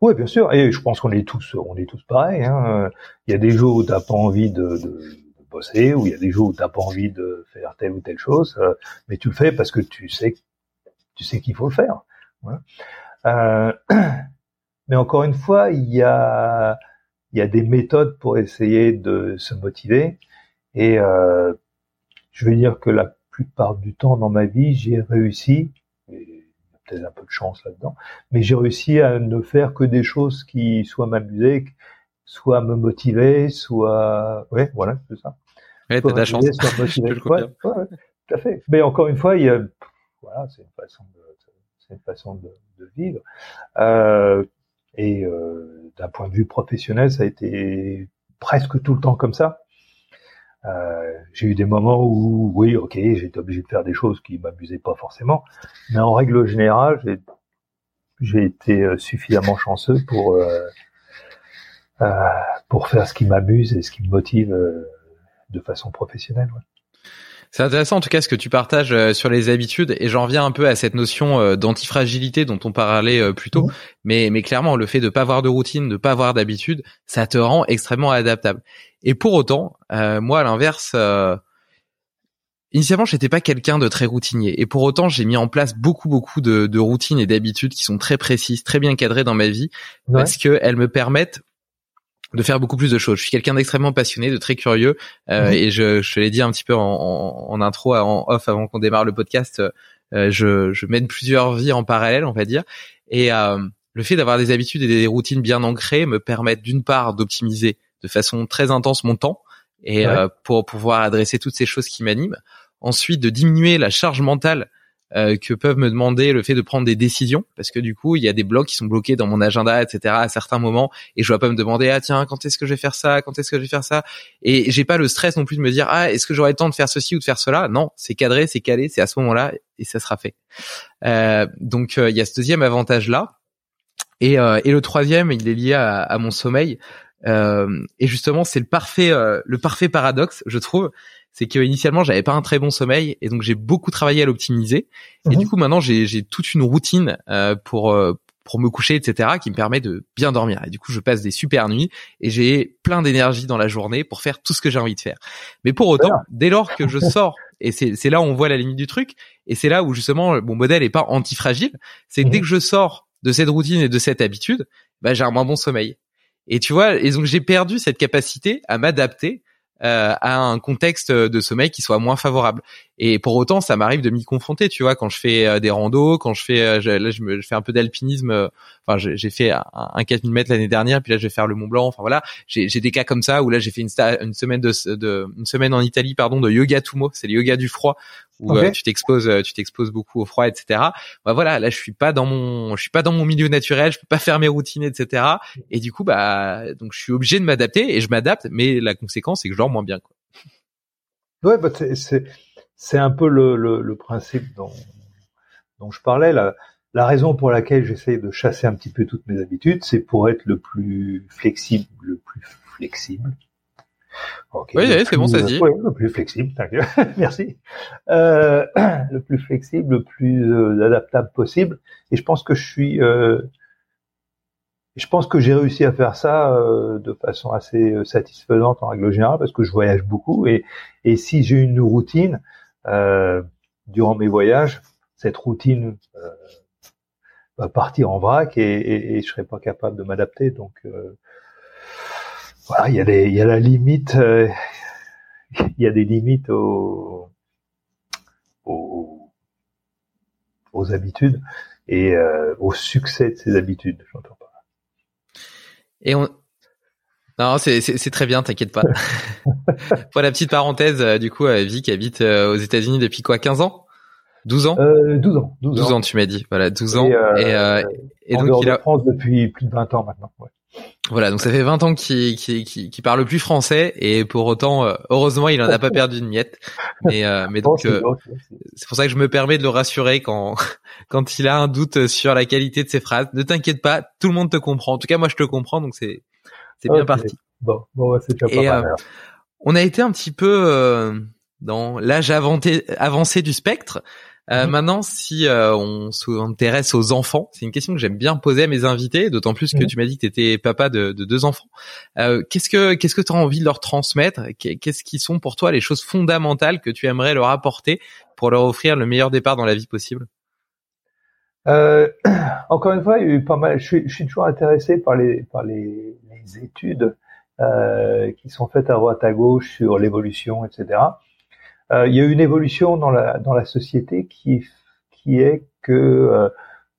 Oui, bien sûr. Et je pense qu'on est tous, on est tous pareils, hein. Il y a des jours où t'as pas envie de, de, de bosser, ou il y a des jours où t'as pas envie de faire telle ou telle chose, euh, mais tu le fais parce que tu sais, tu sais qu'il faut le faire. Voilà. Euh, mais encore une fois, il y a, il y a des méthodes pour essayer de se motiver. Et euh, je vais dire que la plupart du temps dans ma vie, j'ai réussi. Peut-être un peu de chance là-dedans, mais j'ai réussi à ne faire que des choses qui soient m'amuser soit me motiver, soit... Ouais, voilà, c'est ça. Ouais, soit t'as de la chance. Soit motiver. Je ouais, ouais, ouais, tout à fait. Mais encore une fois, il y a... voilà, c'est une façon de, c'est une façon de, de vivre. Euh, et euh, d'un point de vue professionnel, ça a été presque tout le temps comme ça. Euh, j'ai eu des moments où, oui, ok, j'étais obligé de faire des choses qui m'amusaient pas forcément, mais en règle générale, j'ai, j'ai été suffisamment chanceux pour euh, euh, pour faire ce qui m'amuse et ce qui me motive euh, de façon professionnelle. Ouais. C'est intéressant en tout cas ce que tu partages sur les habitudes, et j'en reviens un peu à cette notion d'antifragilité dont on parlait plus tôt, mais, mais clairement le fait de pas avoir de routine, de pas avoir d'habitude, ça te rend extrêmement adaptable. Et pour autant, euh, moi à l'inverse, euh, initialement j'étais pas quelqu'un de très routinier, et pour autant j'ai mis en place beaucoup beaucoup de, de routines et d'habitudes qui sont très précises, très bien cadrées dans ma vie, ouais. Parce qu'elles me permettent de faire beaucoup plus de choses. Je suis quelqu'un d'extrêmement passionné, de très curieux, euh, mmh. et je, je te l'ai dit un petit peu en, en, en intro, en off, avant qu'on démarre le podcast, euh, je, je mène plusieurs vies en parallèle, on va dire, et euh, le fait d'avoir des habitudes et des routines bien ancrées me permettent d'une part d'optimiser de façon très intense mon temps, et ouais. euh, pour pouvoir adresser toutes ces choses qui m'animent, ensuite de diminuer la charge mentale Euh, que peuvent me demander le fait de prendre des décisions, parce que du coup il y a des blocs qui sont bloqués dans mon agenda, etc., à certains moments, et je dois pas me demander ah tiens quand est-ce que je vais faire ça, quand est-ce que je vais faire ça, et j'ai pas le stress non plus de me dire ah est-ce que j'aurai le temps de faire ceci ou de faire cela. Non, c'est cadré, c'est calé, c'est à ce moment-là et ça sera fait. Euh, donc euh, il y a ce deuxième avantage là, et euh, et le troisième il est lié à, à mon sommeil, euh, et justement c'est le parfait euh, le parfait paradoxe, je trouve. C'est que initialement j'avais pas un très bon sommeil, et donc j'ai beaucoup travaillé à l'optimiser. Mmh. Et du coup maintenant j'ai j'ai toute une routine euh, pour euh, pour me coucher, et cetera, qui me permet de bien dormir. Et du coup je passe des super nuits et j'ai plein d'énergie dans la journée pour faire tout ce que j'ai envie de faire. Mais pour autant, voilà. Dès lors que je sors, et c'est c'est là où on voit la limite du truc, et c'est là où justement mon modèle est pas antifragile, c'est que mmh. dès que je sors de cette routine et de cette habitude, bah j'ai un moins bon sommeil. Et tu vois, et donc j'ai perdu cette capacité à m'adapter Euh, à un contexte de sommeil qui soit moins favorable. Et pour autant, ça m'arrive de m'y confronter, tu vois, quand je fais euh, des randos, quand je fais, euh, je, là, je, me, je fais un peu d'alpinisme, euh, enfin, j'ai, j'ai fait un, un quatre mille mètres l'année dernière, puis là, je vais faire le Mont Blanc, enfin, voilà, j'ai, j'ai des cas comme ça, où là, j'ai fait une, sta- une semaine de, de, une semaine en Italie, pardon, de yoga Tumo, c'est le yoga du froid, où okay. euh, tu t'exposes, tu t'exposes beaucoup au froid, et cetera. Bah, voilà, là, je suis pas dans mon, je suis pas dans mon milieu naturel, je peux pas faire mes routines, et cetera. Et du coup, bah, donc, je suis obligé de m'adapter, et je m'adapte, mais la conséquence, c'est que je dors moins bien, quoi. Ouais, bah, c'est, c'est... C'est un peu le, le, le principe dont, dont je parlais. La, la raison pour laquelle j'essaye de chasser un petit peu toutes mes habitudes, c'est pour être le plus flexible, le plus flexible. Okay, oui, oui plus, c'est bon, ça se dit. Oui, le plus flexible, t'inquiète. Merci. Euh, le plus flexible, le plus euh, adaptable possible. Et je pense que je suis, euh, je pense que j'ai réussi à faire ça euh, de façon assez satisfaisante en règle générale, parce que je voyage beaucoup, et, et si j'ai une routine, Euh, durant mes voyages, cette routine euh, va partir en vrac, et, et, et je serai pas capable de m'adapter. Donc euh, voilà, il y a des, il y a la limite, il euh, y a des limites aux, aux, aux habitudes et euh, au succès de ces habitudes. J'entends pas. Et on. Non, c'est, c'est, c'est très bien, t'inquiète pas. Pour la petite parenthèse, du coup, Vic habite aux États-Unis depuis quoi, quinze ans douze ans euh, douze ans. douze ans, tu m'as dit. Voilà, douze ans. Et, euh, et, euh, et donc, il a... en France depuis plus de vingt ans maintenant. Ouais. Voilà, donc ça fait vingt ans qu'il, qu'il, qu'il, qu'il parle plus français, et pour autant, heureusement, il en a pas perdu une miette. Mais, euh, mais donc, euh, c'est pour ça que je me permets de le rassurer quand, quand il a un doute sur la qualité de ses phrases. Ne t'inquiète pas, tout le monde te comprend. En tout cas, moi, je te comprends, donc c'est... C'est bien okay. parti. Bon, bon, c'est déjà et, pas mal. Euh, on a été un petit peu euh, dans l'âge avancé, avancé du spectre. Euh, mmh. Maintenant, si euh, on s'intéresse aux enfants, c'est une question que j'aime bien poser à mes invités, d'autant plus que mmh. tu m'as dit que tu étais papa de, de deux enfants. Euh, qu'est-ce que qu'est-ce que tu as envie de leur transmettre ? Qu'est-ce qui sont pour toi les choses fondamentales que tu aimerais leur apporter pour leur offrir le meilleur départ dans la vie possible ? Euh, encore une fois, il y a eu pas mal, je suis, je suis toujours intéressé par les, par les, les études, euh, qui sont faites à droite à gauche sur l'évolution, et cetera. Euh, il y a eu une évolution dans la, dans la société qui, qui est que, euh,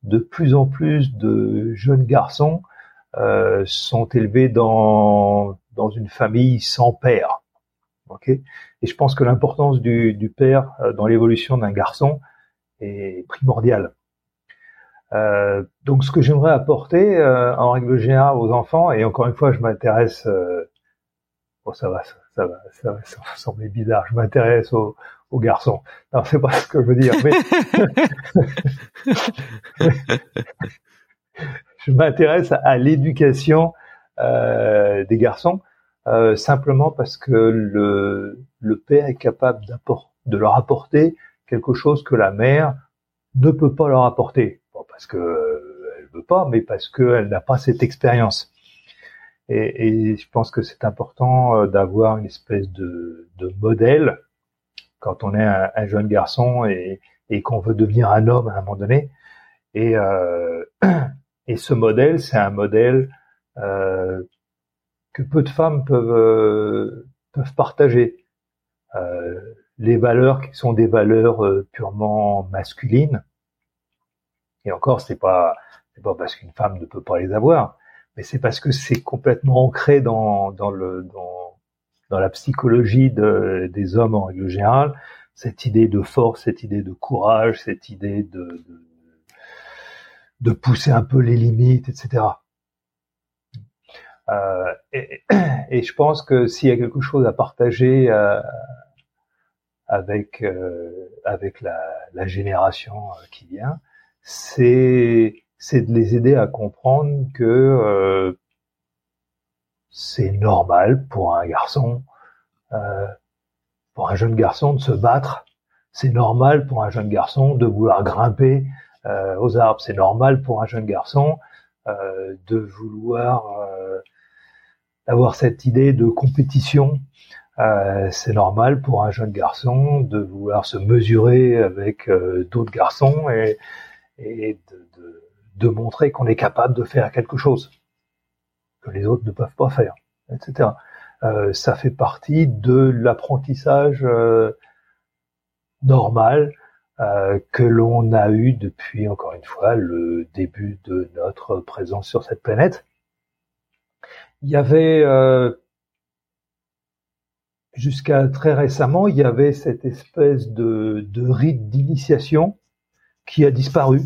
de plus en plus de jeunes garçons, euh, sont élevés dans dans une famille sans père. Ok. Et je pense que l'importance du, du père dans l'évolution d'un garçon est primordiale. Euh, donc, ce que j'aimerais apporter euh, en règle générale aux enfants, et encore une fois, je m'intéresse. Euh, bon, ça va, ça, ça va, ça va, ça me semblait bizarre. Je m'intéresse aux, aux garçons. Non, c'est pas ce que je veux dire. Mais je m'intéresse à l'éducation euh, des garçons. Euh, simplement parce que le, le père est capable de leur apporter quelque chose que la mère ne peut pas leur apporter. Bon, parce que euh, elle veut pas, mais parce qu'elle n'a pas cette expérience. Et, et je pense que c'est important euh, d'avoir une espèce de, de modèle quand on est un, un jeune garçon et, et qu'on veut devenir un homme à un moment donné. Et, euh, et ce modèle, c'est un modèle... Euh, que peu de femmes peuvent euh, peuvent partager euh, les valeurs qui sont des valeurs euh, purement masculines, et encore c'est pas c'est pas parce qu'une femme ne peut pas les avoir, mais c'est parce que c'est complètement ancré dans dans le dans dans la psychologie de, des hommes en règle générale, cette idée de force, cette idée de courage, cette idée de de, de pousser un peu les limites, et cetera. Euh, et, et je pense que s'il y a quelque chose à partager euh, avec euh, avec la, la génération qui vient, c'est c'est de les aider à comprendre que euh, c'est normal pour un garçon, euh, pour un jeune garçon de se battre, c'est normal pour un jeune garçon de vouloir grimper euh, aux arbres, c'est normal pour un jeune garçon euh, de vouloir euh, d'avoir cette idée de compétition. Euh, c'est normal pour un jeune garçon de vouloir se mesurer avec euh, d'autres garçons et, et de, de, de montrer qu'on est capable de faire quelque chose que les autres ne peuvent pas faire, et cetera. Euh, ça fait partie de l'apprentissage euh, normal euh, que l'on a eu depuis, encore une fois, le début de notre présence sur cette planète. Il y avait, euh, jusqu'à très récemment, il y avait cette espèce de, de rite d'initiation qui a disparu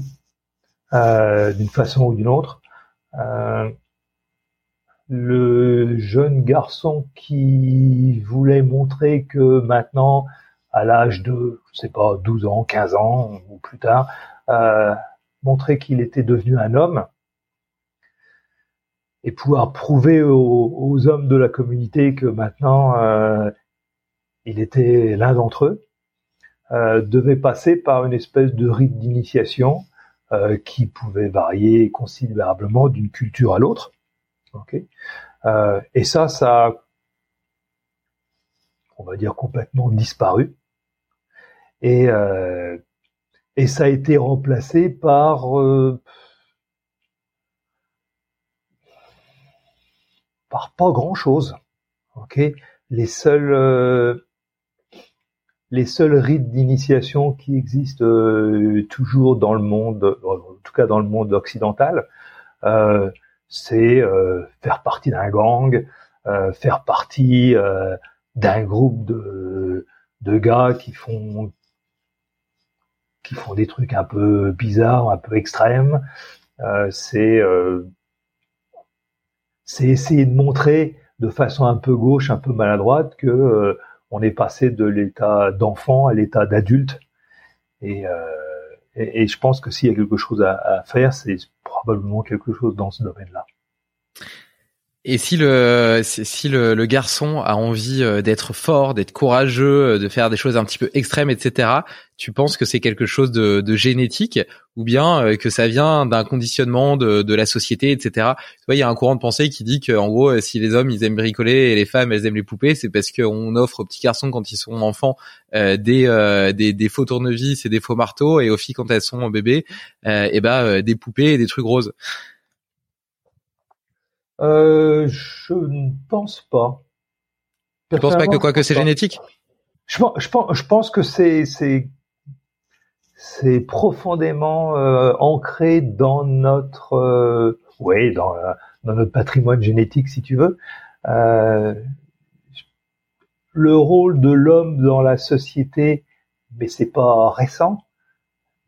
euh, d'une façon ou d'une autre. Euh, le jeune garçon qui voulait montrer que maintenant, à l'âge de, je sais pas, douze ans, quinze ans ou plus tard, euh, montrer qu'il était devenu un homme, et pouvoir prouver aux, aux hommes de la communauté que maintenant euh, il était l'un d'entre eux, euh, devait passer par une espèce de rite d'initiation euh, qui pouvait varier considérablement d'une culture à l'autre. Okay. Euh, et ça, ça a, on va dire, complètement disparu. Et, euh, et ça a été remplacé par... Euh, par pas grand-chose. Ok, les seuls euh, les seuls rites d'initiation qui existent euh, toujours dans le monde, en tout cas dans le monde occidental, euh, c'est euh, faire partie d'un gang, euh, faire partie euh, d'un groupe de de gars qui font qui font des trucs un peu bizarres, un peu extrêmes. Euh, c'est euh, c'est essayer de montrer de façon un peu gauche, un peu maladroite, que euh, on est passé de l'état d'enfant à l'état d'adulte. Et, euh, et, et je pense que s'il y a quelque chose à, à faire, c'est probablement quelque chose dans ce domaine-là. Et si le si le, le garçon a envie d'être fort, d'être courageux, de faire des choses un petit peu extrêmes, et cetera, tu penses que c'est quelque chose de, de génétique, ou bien que ça vient d'un conditionnement de, de la société, et cetera. Tu vois, il y a un courant de pensée qui dit que, en gros, si les hommes ils aiment bricoler et les femmes elles aiment les poupées, c'est parce qu'on offre aux petits garçons quand ils sont enfants euh, des, euh, des des faux tournevis et des faux marteaux, et aux filles quand elles sont bébés, euh, et ben euh, des poupées et des trucs roses. Euh, je ne pense pas. Tu ne penses pas que quoi que c'est pas génétique? Je pense, je pense, je pense que c'est, c'est, c'est profondément euh, ancré dans notre, euh, oui, dans, dans notre patrimoine génétique, si tu veux. Euh, le rôle de l'homme dans la société, mais c'est pas récent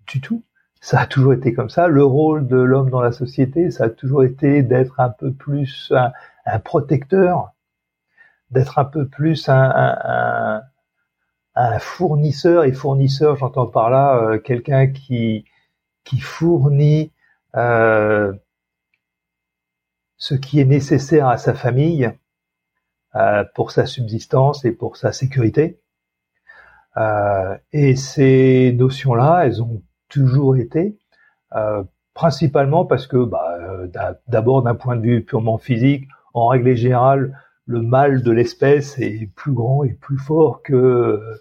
du tout. Ça a toujours été comme ça. Le rôle de l'homme dans la société, ça a toujours été d'être un peu plus un, un protecteur, d'être un peu plus un, un, un, un fournisseur. Et fournisseur, j'entends par là euh, quelqu'un qui qui fournit euh, ce qui est nécessaire à sa famille euh, pour sa subsistance et pour sa sécurité. Euh, et ces notions-là, elles ont toujours été, euh, principalement parce que, bah, d'abord d'un point de vue purement physique, en règle générale, le mâle de l'espèce est plus grand et plus fort que euh,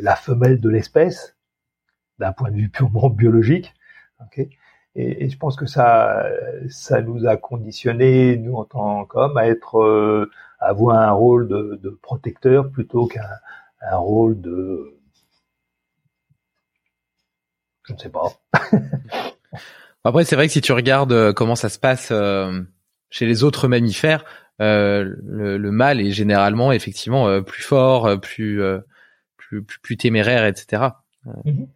la femelle de l'espèce, d'un point de vue purement biologique. Okay, et, et je pense que ça, ça nous a conditionnés, nous en tant qu'hommes, à être, euh, à avoir un rôle de, de protecteur plutôt qu'un un rôle de... Je ne sais pas. Après, c'est vrai que si tu regardes comment ça se passe chez les autres mammifères, le, le mâle est généralement effectivement plus fort, plus, plus, plus, plus téméraire, et cetera. Mm-hmm.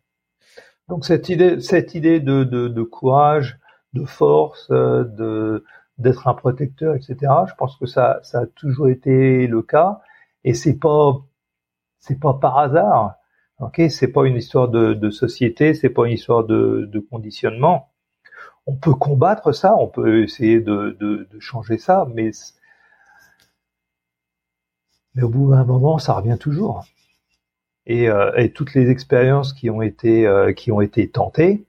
Donc cette idée, cette idée de, de, de courage, de force, de, d'être un protecteur, et cetera, je pense que ça, ça a toujours été le cas. Et c'est pas... C'est pas par hasard, ok? C'est pas une histoire de, de société, c'est pas une histoire de, de conditionnement. On peut combattre ça, on peut essayer de, de, de changer ça, mais mais au bout d'un moment, ça revient toujours. Et, euh, et toutes les expériences qui ont été euh, qui ont été tentées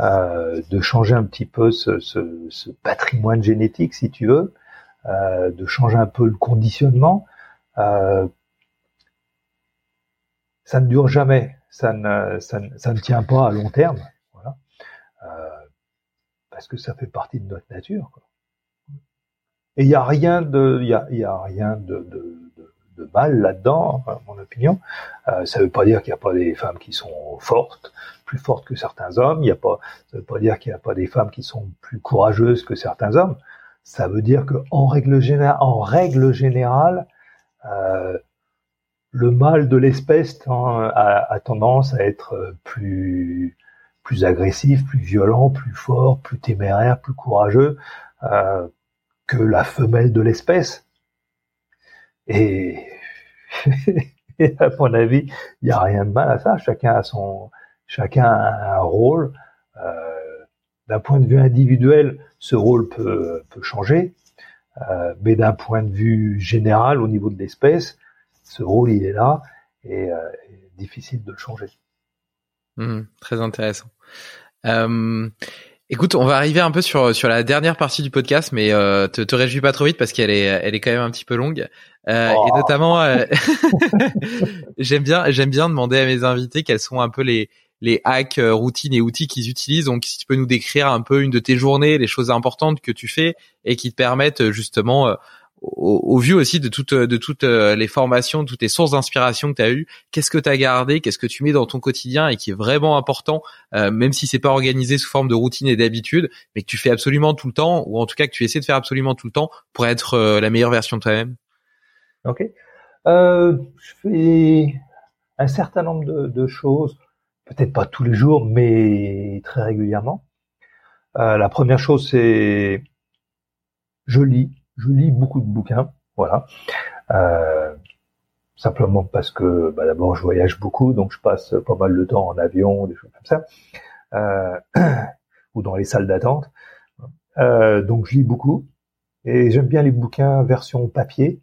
euh, de changer un petit peu ce, ce, ce patrimoine génétique, si tu veux, euh, de changer un peu le conditionnement. Euh, Ça ne dure jamais, ça ne, ça ne, ça ne tient pas à long terme, voilà, euh, parce que ça fait partie de notre nature, quoi. Et il y a rien de, il y a, il y a rien de, de, de, de mal là-dedans, à mon opinion. Euh, ça ne veut pas dire qu'il n'y a pas des femmes qui sont fortes, plus fortes que certains hommes. Il y a pas, ça ne veut pas dire qu'il n'y a pas des femmes qui sont plus courageuses que certains hommes. Ça veut dire que en règle générale, en règle générale. Euh, Le mâle de l'espèce hein, a, a tendance à être plus, plus agressif, plus violent, plus fort, plus téméraire, plus courageux euh, que la femelle de l'espèce. Et, et à mon avis, il n'y a rien de mal à ça. Chacun a son, chacun a un rôle. Euh, d'un point de vue individuel, ce rôle peut, peut changer, euh, mais d'un point de vue général, au niveau de l'espèce. Ce rôle, il est là et euh, difficile de le changer. Mmh, très intéressant. Euh, écoute, on va arriver un peu sur sur la dernière partie du podcast, mais euh, te, te réjouis pas trop vite parce qu'elle est elle est quand même un petit peu longue. Euh, oh. Et notamment, euh, j'aime bien j'aime bien demander à mes invités quels sont un peu les les hacks, routines et outils qu'ils utilisent. Donc, si tu peux nous décrire un peu une de tes journées, les choses importantes que tu fais et qui te permettent justement euh, Au, au vu aussi de toutes de toutes les formations, de toutes les sources d'inspiration que tu as eues, qu'est-ce que tu as gardé, qu'est-ce que tu mets dans ton quotidien et qui est vraiment important, euh, même si c'est pas organisé sous forme de routine et d'habitude, mais que tu fais absolument tout le temps, ou en tout cas que tu essaies de faire absolument tout le temps pour être euh, la meilleure version de toi-même. Ok. Euh, je fais un certain nombre de, de choses, peut-être pas tous les jours, mais très régulièrement. Euh, la première chose, c'est je lis. Je lis beaucoup de bouquins, voilà. Euh, simplement parce que, bah, d'abord, je voyage beaucoup, donc je passe pas mal de temps en avion, des choses comme ça, euh, ou dans les salles d'attente. Euh, donc, je lis beaucoup et j'aime bien les bouquins version papier.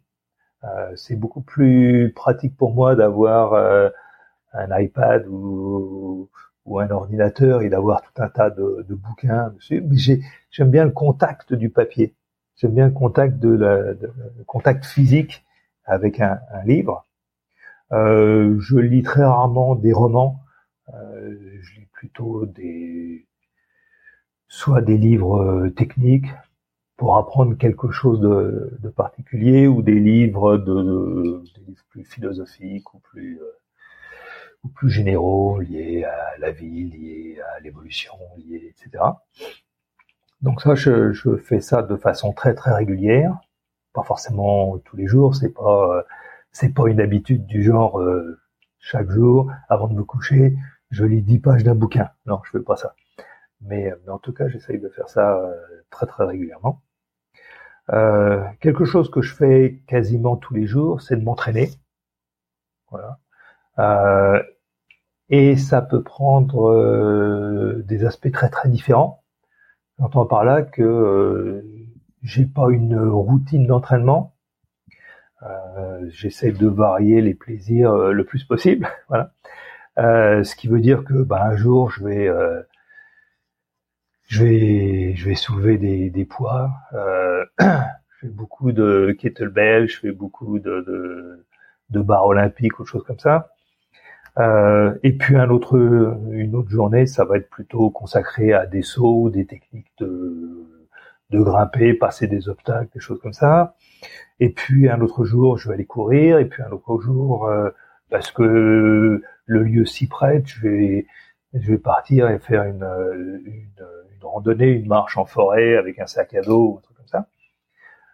Euh, c'est beaucoup plus pratique pour moi d'avoir euh, un iPad ou, ou un ordinateur et d'avoir tout un tas de, de bouquins dessus. Mais j'ai, j'aime bien le contact du papier. J'aime bien le contact de la, de, le contact physique avec un, un livre. Euh, je lis très rarement des romans. Euh, je lis plutôt des, soit des livres techniques pour apprendre quelque chose de, de particulier, ou des livres de, de des livres plus philosophiques ou plus euh, ou plus généraux liés à la vie, liés à l'évolution, liés, et cetera. Donc ça, je, je fais ça de façon très très régulière, pas forcément tous les jours, c'est pas euh, c'est pas une habitude du genre euh, chaque jour avant de me coucher, je lis dix pages d'un bouquin. Non, je fais pas ça. Mais, mais en tout cas, j'essaye de faire ça euh, très très régulièrement. Euh, quelque chose que je fais quasiment tous les jours, c'est de m'entraîner. Voilà. Euh, et ça peut prendre euh, des aspects très très différents. J'entends par là que euh, j'ai pas une routine d'entraînement. Euh, j'essaie de varier les plaisirs euh, le plus possible. Voilà. Euh, ce qui veut dire que ben, un jour, je vais euh, je vais je vais soulever des, des poids. Euh, je fais beaucoup de kettlebell, je fais beaucoup de, de, de barres olympiques ou choses comme ça. Euh, et puis un autre, une autre journée, ça va être plutôt consacré à des sauts, ou des techniques de, de grimper, passer des obstacles, des choses comme ça. Et puis un autre jour, je vais aller courir. Et puis un autre jour, euh, parce que le lieu s'y prête, je vais, je vais partir et faire une, une, une randonnée, une marche en forêt avec un sac à dos ou un truc comme ça.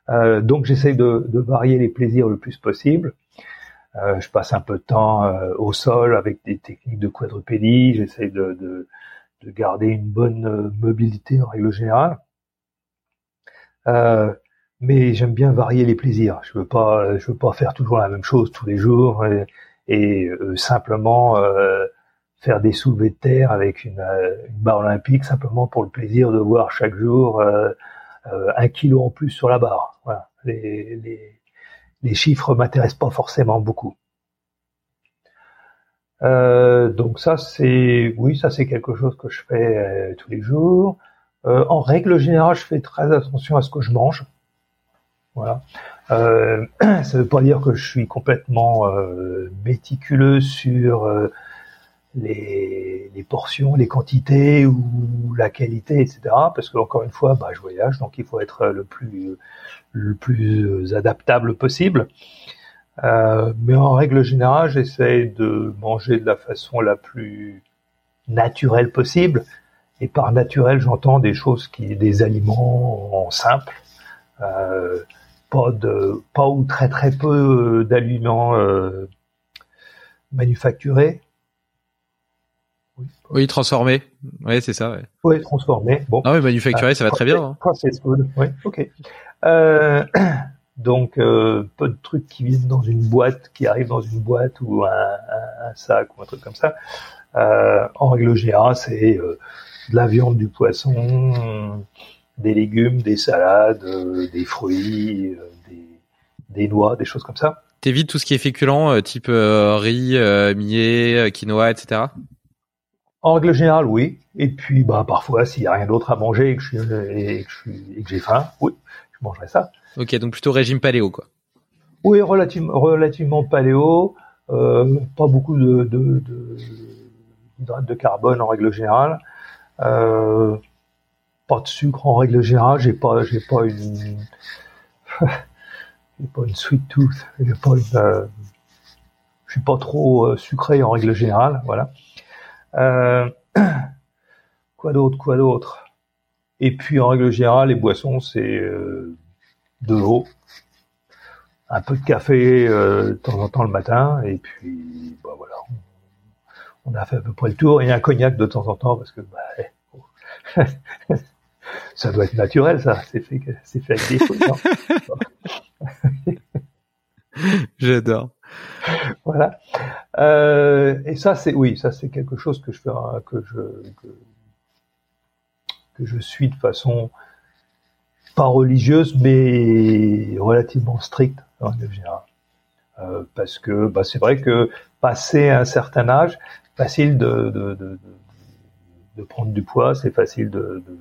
Euh, donc j'essaye de, de varier les plaisirs le plus possible. Euh, je passe un peu de temps euh, au sol avec des techniques de quadrupédie. J'essaie de, de, de garder une bonne mobilité en règle générale. Euh, mais j'aime bien varier les plaisirs. Je veux pas, je veux pas faire toujours la même chose tous les jours et, et euh, simplement euh, faire des soulevés de terre avec une, euh, une barre olympique simplement pour le plaisir de voir chaque jour euh, euh, un kilo en plus sur la barre. Voilà. Les, les, Les chiffres m'intéressent pas forcément beaucoup. Euh, donc ça c'est, oui ça c'est quelque chose que je fais euh, tous les jours. Euh, en règle générale, je fais très attention à ce que je mange. Voilà. Euh, ça veut pas dire que je suis complètement euh, méticuleux sur euh, les, les portions, les quantités ou la qualité, et cetera. Parce que encore une fois, bah, je voyage, donc il faut être le plus le plus adaptable possible. Euh, mais en règle générale, j'essaie de manger de la façon la plus naturelle possible. Et par naturel, j'entends des choses qui, des aliments en simple, euh, pas de, pas ou très très peu d'aliments euh, manufacturés. Oui, transformé. Oui, c'est ça. Ouais. Oui, transformé. Bon. Non, mais manufacturé, euh, ça va très bien. Hein. Processed food. Oui, ok. Euh, donc, euh, peu de trucs qui viennent dans une boîte, qui arrivent dans une boîte ou un, un, un sac ou un truc comme ça. Euh, en règle générale, c'est euh, de la viande, du poisson, des légumes, des salades, euh, des fruits, euh, des, des noix, des choses comme ça. T'évites tout ce qui est féculent, euh, type euh, riz, euh, millet, quinoa, et cetera. En règle générale, oui. Et puis, bah, parfois, s'il n'y a rien d'autre à manger et que, je suis, et, que je suis, et que j'ai faim, oui, je mangerai ça. Ok, donc plutôt régime paléo, quoi. Oui, relative, relativement paléo. Euh, pas beaucoup de, de, de, d'hydrates de carbone en règle générale. Euh, pas de sucre en règle générale. J'ai pas, j'ai pas une, j'ai pas une sweet tooth. J'ai pas une, euh, je suis pas trop euh, sucré en règle générale. Voilà. Euh, quoi d'autre, quoi d'autre. Et puis en règle générale, les boissons, c'est euh, de l'eau, un peu de café euh, de temps en temps le matin, et puis bah voilà, on, on a fait à peu près le tour. Et un cognac de temps en temps parce que bah, oh. Ça doit être naturel, ça, c'est fait, c'est fait avec des choses. J'adore. Voilà. Euh, et ça, c'est oui, ça c'est quelque chose que je fais, hein, que je que, que je suis de façon pas religieuse, mais relativement stricte en général. Euh, parce que bah, c'est vrai que passer un certain âge, c'est facile de de, de de prendre du poids, c'est facile de de,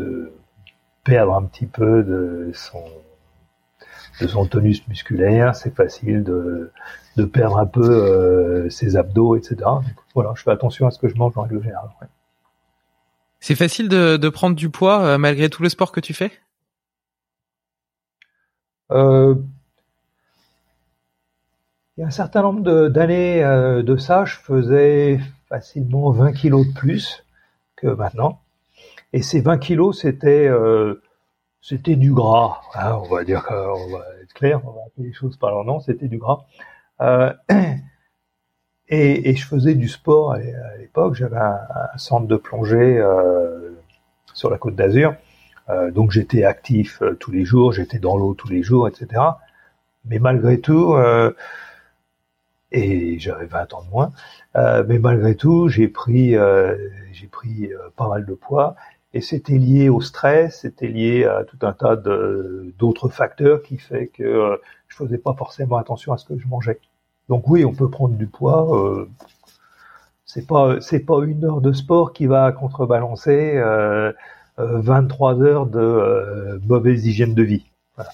de perdre un petit peu de son de son tonus musculaire, c'est facile de, de perdre un peu euh, ses abdos, et cetera. Donc, voilà, je fais attention à ce que je mange en règle générale. Ouais. C'est facile de, de prendre du poids euh, malgré tout le sport que tu fais ? Euh, il y a un certain nombre de, d'années euh, de ça, je faisais facilement vingt kilos de plus que maintenant. Et ces vingt kilos, c'était, euh, c'était du gras. Hein, on va dire, euh, on va être clair, on va appeler les choses par leur nom, c'était du gras. Euh, et, et je faisais du sport à l'époque. J'avais un, un centre de plongée euh, sur la Côte d'Azur. Euh, donc j'étais actif euh, tous les jours, j'étais dans l'eau tous les jours, et cetera. Mais malgré tout, euh, et j'avais vingt ans de moins, euh, mais malgré tout, j'ai pris, euh, j'ai pris euh, pas mal de poids, et c'était lié au stress, c'était lié à tout un tas de, d'autres facteurs qui fait que euh, je faisais pas forcément attention à ce que je mangeais. Donc oui, on peut prendre du poids. Euh, c'est pas, c'est pas une heure de sport qui va contrebalancer euh, vingt-trois heures de euh, mauvaise hygiène de vie. Voilà.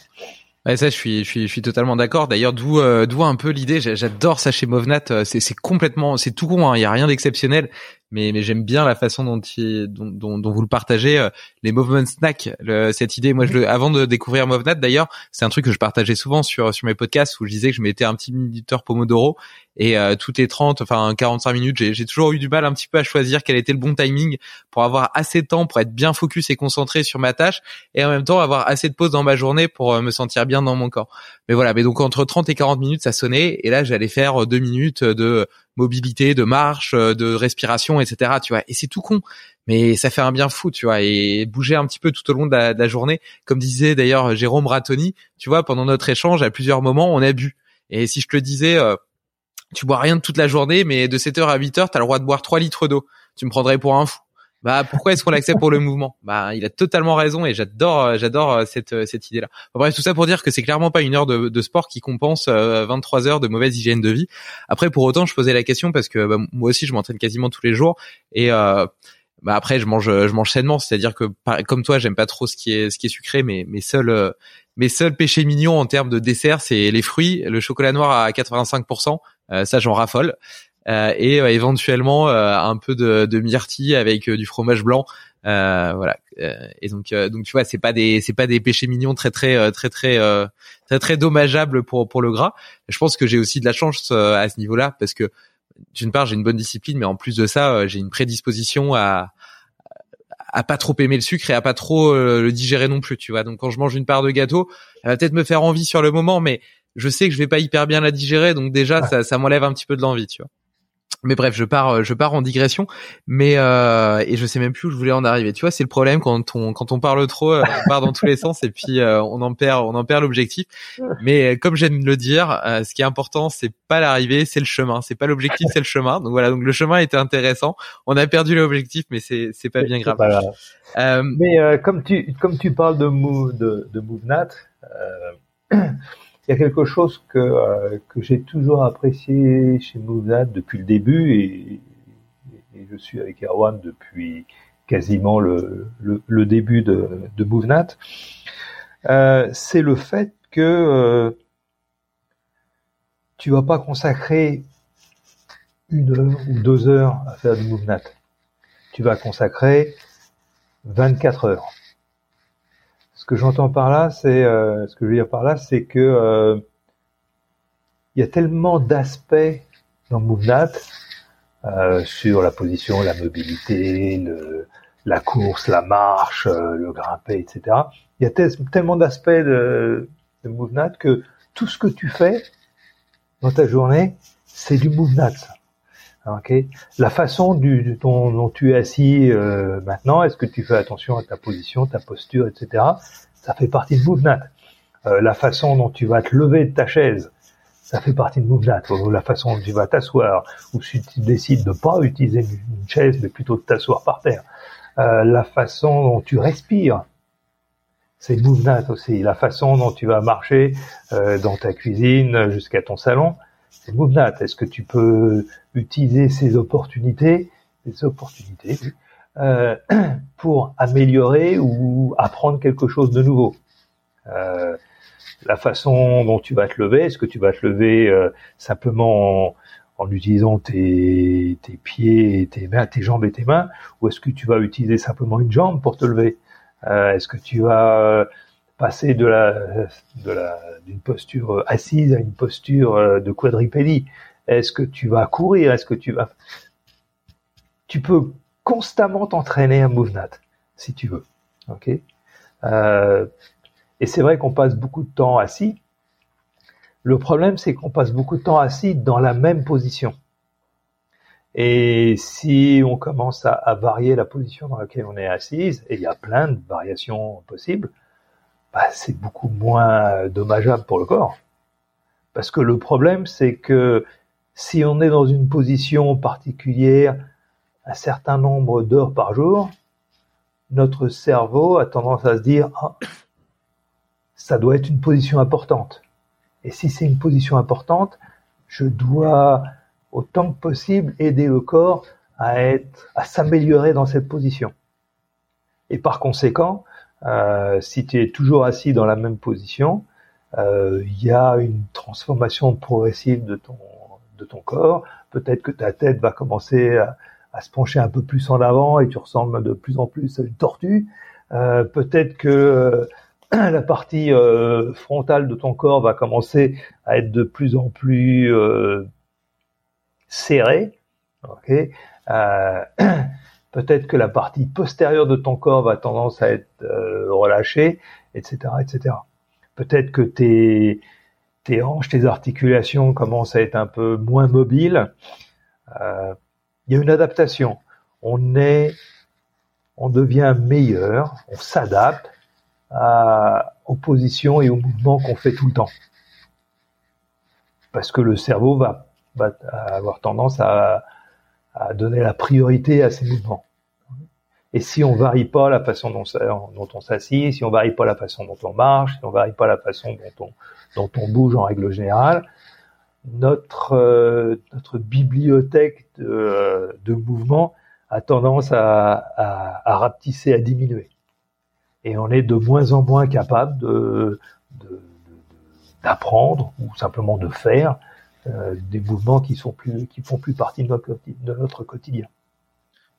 Ouais, ça, je suis, je suis, je suis totalement d'accord. D'ailleurs, d'où, euh, d'où un peu l'idée. J'adore ça chez MovNat. C'est, c'est complètement, c'est tout con. Hein. Il y a rien d'exceptionnel. Mais, mais j'aime bien la façon dont, il, dont, dont, dont vous le partagez. Euh, les Movement Snacks, le, cette idée. Moi, je le, avant de découvrir MovNat, d'ailleurs, c'est un truc que je partageais souvent sur, sur mes podcasts où je disais que je mettais un petit minuteur Pomodoro et euh, toutes les trente, enfin quarante-cinq minutes, j'ai, j'ai toujours eu du mal un petit peu à choisir quel était le bon timing pour avoir assez de temps pour être bien focus et concentré sur ma tâche et en même temps avoir assez de pause dans ma journée pour euh, me sentir bien dans mon corps. Mais voilà, mais donc entre trente et quarante minutes, ça sonnait et là j'allais faire deux minutes de mobilité, de marche, de respiration, et cetera. Tu vois, et c'est tout con. Mais ça fait un bien fou, tu vois, et bouger un petit peu tout au long de la, de la journée. Comme disait d'ailleurs Jérôme Rattoni, tu vois, pendant notre échange, à plusieurs moments, on a bu. Et si je te le disais, euh, tu bois rien de toute la journée, mais de sept heures à huit heures, t'as le droit de boire trois litres d'eau. Tu me prendrais pour un fou. Bah, pourquoi est-ce qu'on l'accepte pour le mouvement? Bah, il a totalement raison et j'adore, j'adore cette, cette idée-là. Bref, tout ça pour dire que c'est clairement pas une heure de, de sport qui compense vingt-trois heures de mauvaise hygiène de vie. Après, pour autant, je posais la question parce que, bah, moi aussi, je m'entraîne quasiment tous les jours et, euh, bah, après, je mange, je mange sainement. C'est-à-dire que, comme toi, j'aime pas trop ce qui est, ce qui est sucré, mais, mes seuls, mes seuls péchés mignons en termes de dessert, c'est les fruits, le chocolat noir à quatre-vingt-cinq pour cent. Euh, ça, j'en raffole. Euh, et euh, éventuellement euh, un peu de, de myrtille avec euh, du fromage blanc, euh, voilà. Euh, et donc, euh, donc tu vois, c'est pas des, c'est pas des péchés mignons très très euh, très très euh, très très dommageables pour pour le gras. Je pense que j'ai aussi de la chance euh, à ce niveau-là parce que d'une part j'ai une bonne discipline, mais en plus de ça euh, j'ai une prédisposition à à pas trop aimer le sucre et à pas trop euh, le digérer non plus. Tu vois, donc quand je mange une part de gâteau, elle va peut-être me faire envie sur le moment, mais je sais que je vais pas hyper bien la digérer, donc déjà ça, ça m'enlève un petit peu de l'envie, tu vois. Mais bref, je pars, je pars en digression, mais euh, et je sais même plus où je voulais en arriver. Tu vois, c'est le problème quand on quand on parle trop, on part dans tous les sens et puis euh, on en perd, on en perd l'objectif. Mais comme j'aime le dire, euh, ce qui est important, c'est pas l'arrivée, c'est le chemin. C'est pas l'objectif, c'est le chemin. Donc voilà, donc le chemin était intéressant. On a perdu l'objectif, mais c'est c'est pas bien grave. Pas euh, mais euh, comme tu comme tu parles de move, de, de MovNat, euh, il y a quelque chose que, euh, que j'ai toujours apprécié chez MovNat depuis le début et, et je suis avec Erwan depuis quasiment le, le, le début de, de MovNat, euh, c'est le fait que euh, tu vas pas consacrer une heure ou deux heures à faire du MovNat. Tu vas consacrer vingt-quatre heures. Ce que j'entends par là, c'est euh, ce que je veux dire par là, c'est que euh, il y a tellement d'aspects dans MovNat euh, sur la position, la mobilité, le, la course, la marche, euh, le grimper, et cetera. Il y a tel, tellement d'aspects de, de MovNat que tout ce que tu fais dans ta journée, c'est du MovNat. Okay. La façon du, du, dont, dont tu es assis euh, maintenant, est-ce que tu fais attention à ta position, ta posture, et cetera. Ça fait partie de MovNat. Euh, la façon dont tu vas te lever de ta chaise, ça fait partie de MovNat. Ou la façon dont tu vas t'asseoir, ou si tu décides de pas utiliser une chaise, mais plutôt de t'asseoir par terre. Euh, la façon dont tu respires, c'est MovNat aussi. La façon dont tu vas marcher euh, dans ta cuisine jusqu'à ton salon, c'est MovNat. Est-ce que tu peux utiliser ces opportunités, ces opportunités euh, pour améliorer ou apprendre quelque chose de nouveau? Euh, la façon dont tu vas te lever, est-ce que tu vas te lever euh, simplement en, en utilisant tes, tes pieds, tes mains, tes jambes et tes mains, ou est-ce que tu vas utiliser simplement une jambe pour te lever? euh, Est-ce que tu vas passer de la, de la, d'une posture assise à une posture de quadripédie? Est-ce que tu vas courir? Est-ce que tu vas... Tu peux constamment t'entraîner à MovNat. si tu veux. Ok. Euh, et c'est vrai qu'on passe beaucoup de temps assis. Le problème, c'est qu'on passe beaucoup de temps assis dans la même position. Et si on commence à, à varier la position dans laquelle on est assise, et il y a plein de variations possibles, bah, c'est beaucoup moins dommageable pour le corps. Parce que le problème, c'est que si on est dans une position particulière un certain nombre d'heures par jour, notre cerveau a tendance à se dire ah, ça doit être une position importante. Et si c'est une position importante, je dois autant que possible aider le corps à être, à s'améliorer dans cette position. Et par conséquent, euh, si tu es toujours assis dans la même position, euh, y a une transformation progressive de ton, de ton corps. Peut-être que ta tête va commencer à, à se pencher un peu plus en avant et tu ressembles de plus en plus à une tortue. Euh, peut-être que euh, la partie euh, frontale de ton corps va commencer à être de plus en plus euh, serrée. Okay. Euh, peut-être que la partie postérieure de ton corps va tendance à être euh, relâchée, et cetera, et cetera. Peut-être que tes, tes hanches, tes articulations commencent à être un peu moins mobiles. Euh, il y a une adaptation. On est, on devient meilleur, on s'adapte à, aux positions et aux mouvements qu'on fait tout le temps. Parce que le cerveau va, va avoir tendance à, à donner la priorité à ces mouvements. Et si on varie pas la façon dont, dont on s'assit, si on varie pas la façon dont on marche, si on varie pas la façon dont on, dont on bouge en règle générale, notre, euh, notre bibliothèque de, de mouvements a tendance à, à, à rapetisser, à diminuer. Et on est de moins en moins capable de, de, de, d'apprendre ou simplement de faire euh, des mouvements qui sont plus, qui font plus partie de notre, de notre quotidien.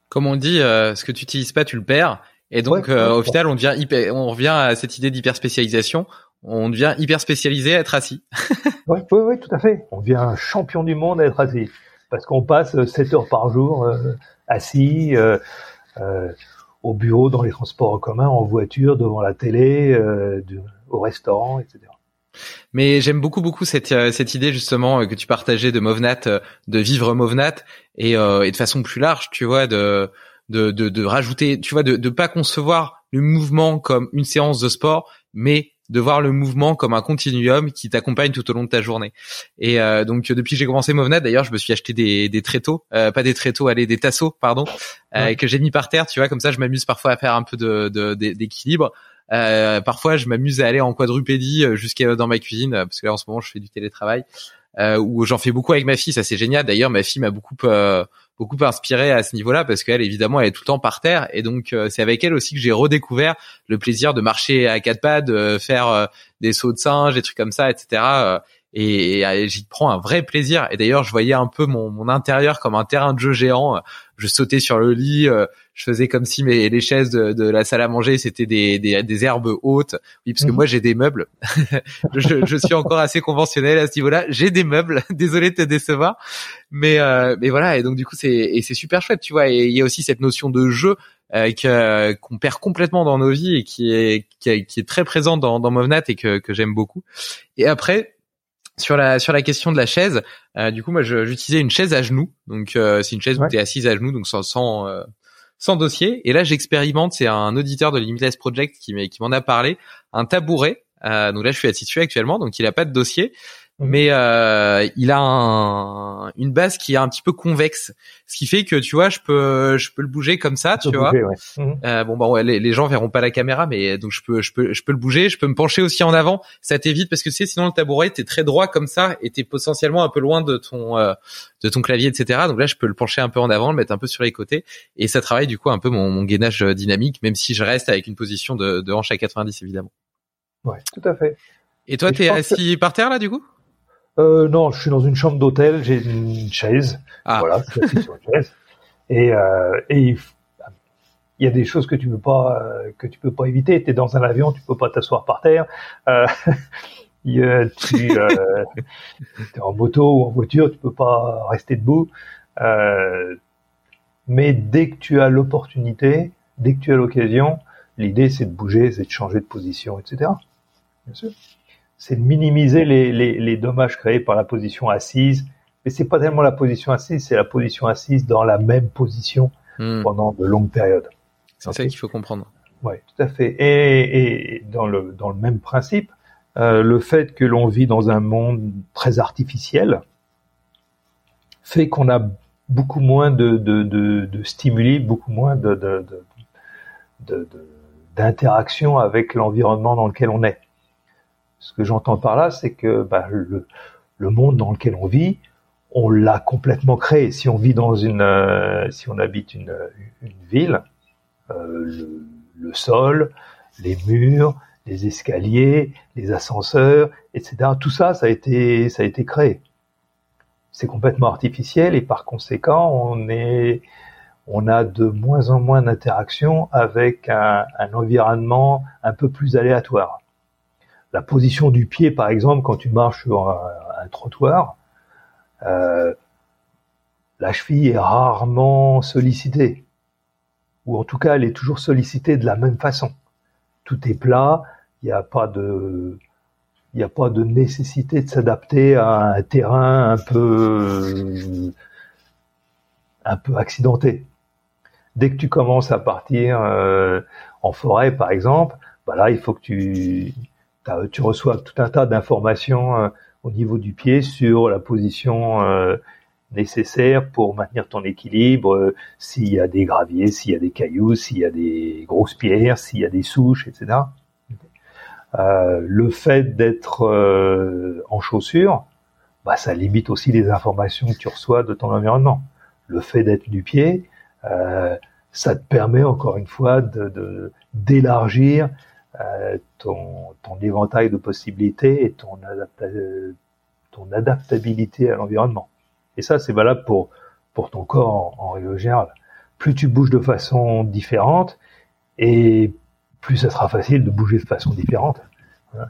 Comme on dit, euh, ce que tu n'utilises pas, tu le perds. Et donc, ouais, euh, au final, on devient hyper, on revient à cette idée d'hyperspécialisation. On devient hyper spécialisé à être assis. Oui, oui, oui, tout à fait. On devient un champion du monde à être assis. Parce qu'on passe sept heures par jour euh, assis, euh, euh, au bureau, dans les transports en commun, en voiture, devant la télé, euh, du, au restaurant, et cetera. Mais j'aime beaucoup beaucoup cette cette idée justement que tu partageais de MovNat, de vivre MovNat et euh, et de façon plus large, tu vois, de de de, de rajouter, tu vois, de de pas concevoir le mouvement comme une séance de sport, mais de voir le mouvement comme un continuum qui t'accompagne tout au long de ta journée. Et euh, donc depuis que j'ai commencé MovNat, d'ailleurs, je me suis acheté des des tréteaux, euh, pas des tréteaux, allez, des tasseaux, pardon, euh, ouais. que j'ai mis par terre, tu vois, comme ça je m'amuse parfois à faire un peu de, de, de d'équilibre. Euh, parfois, je m'amuse à aller en quadrupédie jusqu'à dans ma cuisine, parce que là en ce moment, je fais du télétravail, euh, où j'en fais beaucoup avec ma fille. Ça, c'est génial. D'ailleurs, ma fille m'a beaucoup euh, beaucoup inspiré à ce niveau-là, parce qu'elle, évidemment, elle est tout le temps par terre, et donc euh, c'est avec elle aussi que j'ai redécouvert le plaisir de marcher à quatre pattes, de faire euh, des sauts de singe, des trucs comme ça, et cetera. Euh, Et, et, et j'y prends un vrai plaisir. Et d'ailleurs, je voyais un peu mon, mon intérieur comme un terrain de jeu géant. Je sautais sur le lit, euh, je faisais comme si mes, les chaises de, de la salle à manger c'était des, des, des herbes hautes. Oui, parce que mmh. moi j'ai des meubles. je, je suis encore assez conventionnel à ce niveau-là. J'ai des meubles. Désolé de te décevoir, mais euh, mais voilà. Et donc du coup, c'est et c'est super chouette, tu vois. Et il y a aussi cette notion de jeu euh, que, qu'on perd complètement dans nos vies et qui est qui, qui est très présente dans, dans MovNat et que, que j'aime beaucoup. Et après. Sur la sur la question de la chaise, euh, du coup moi je, j'utilisais une chaise à genoux, donc euh, c'est une chaise ouais. où t'es assise à genoux, donc sans sans, euh, sans dossier. Et là j'expérimente, c'est un auditeur de Limitless Project qui m'est, qui m'en a parlé, un tabouret. Euh, donc là je suis assis dessus actuellement, donc il a pas de dossier, mmh. mais euh, il a un, une base qui est un petit peu convexe, ce qui fait que tu vois je peux je peux le bouger comme ça, je tu vois. Bouger, ouais. mmh. euh, bon bah ouais, les, les gens verront pas la caméra, mais donc je peux je peux je peux le bouger, je peux me pencher aussi en avant, ça t'évite parce que tu sais sinon le tabouret t'es très droit comme ça et t'es potentiellement un peu loin de ton euh, de ton clavier, et cetera. Donc là je peux le pencher un peu en avant, le mettre un peu sur les côtés et ça travaille du coup un peu mon, mon gainage dynamique, même si je reste avec une position de, de hanche à quatre-vingt-dix évidemment. Ouais, tout à fait. Et toi, et t'es assis que... par terre là, du coup ? euh, Non, je suis dans une chambre d'hôtel. J'ai une chaise. Ah. Voilà, je suis assis sur une chaise. Et euh, et il f... y a des choses que tu peux pas euh, que tu peux pas éviter. T'es dans un avion, tu peux pas t'asseoir par terre. Euh, tu euh, t'es en moto ou en voiture, tu peux pas rester debout. Euh, mais dès que tu as l'opportunité dès que tu as l'occasion, l'idée c'est de bouger, c'est de changer de position, et cetera. Bien sûr. C'est de minimiser les, les, les dommages créés par la position assise. Mais c'est pas tellement la position assise, c'est la position assise dans la même position mmh. pendant de longues périodes. C'est okay. ça qu'il faut comprendre. Oui, tout à fait. Et, et dans, le, dans le même principe, euh, le fait que l'on vit dans un monde très artificiel fait qu'on a beaucoup moins de, de, de, de stimuli, beaucoup moins de, de, de, de, de, d'interaction avec l'environnement dans lequel on est. Ce que j'entends par là, c'est que bah, le, le monde dans lequel on vit, on l'a complètement créé. Si on vit dans une, euh, si on habite une, une ville, euh, le, le sol, les murs, les escaliers, les ascenseurs, et cetera. Tout ça, ça a été, ça a été créé. C'est complètement artificiel et par conséquent, on est, on a de moins en moins d'interactions avec un, un environnement un peu plus aléatoire. La position du pied, par exemple, quand tu marches sur un, un trottoir. Euh, la cheville est rarement sollicitée, ou en tout cas elle est toujours sollicitée de la même façon. Tout est plat, il n'y a pas de, il n'y a pas de nécessité de s'adapter à un terrain un peu, un peu accidenté. Dès que tu commences à partir euh, en forêt, par exemple, bah là il faut que tu, tu reçois tout un tas d'informations. Euh, au niveau du pied, sur la position euh, nécessaire pour maintenir ton équilibre, euh, s'il y a des graviers, s'il y a des cailloux, s'il y a des grosses pierres, s'il y a des souches, et cetera. Euh, le fait d'être euh, en chaussures, bah, ça limite aussi les informations que tu reçois de ton environnement. Le fait d'être du pied, euh, ça te permet encore une fois de, de, d'élargir Euh, ton, ton éventail de possibilités et ton, adapta- euh, ton adaptabilité à l'environnement. Et ça, c'est valable pour, pour ton corps en, en règle générale. Plus tu bouges de façon différente, et plus ça sera facile de bouger de façon différente. Voilà.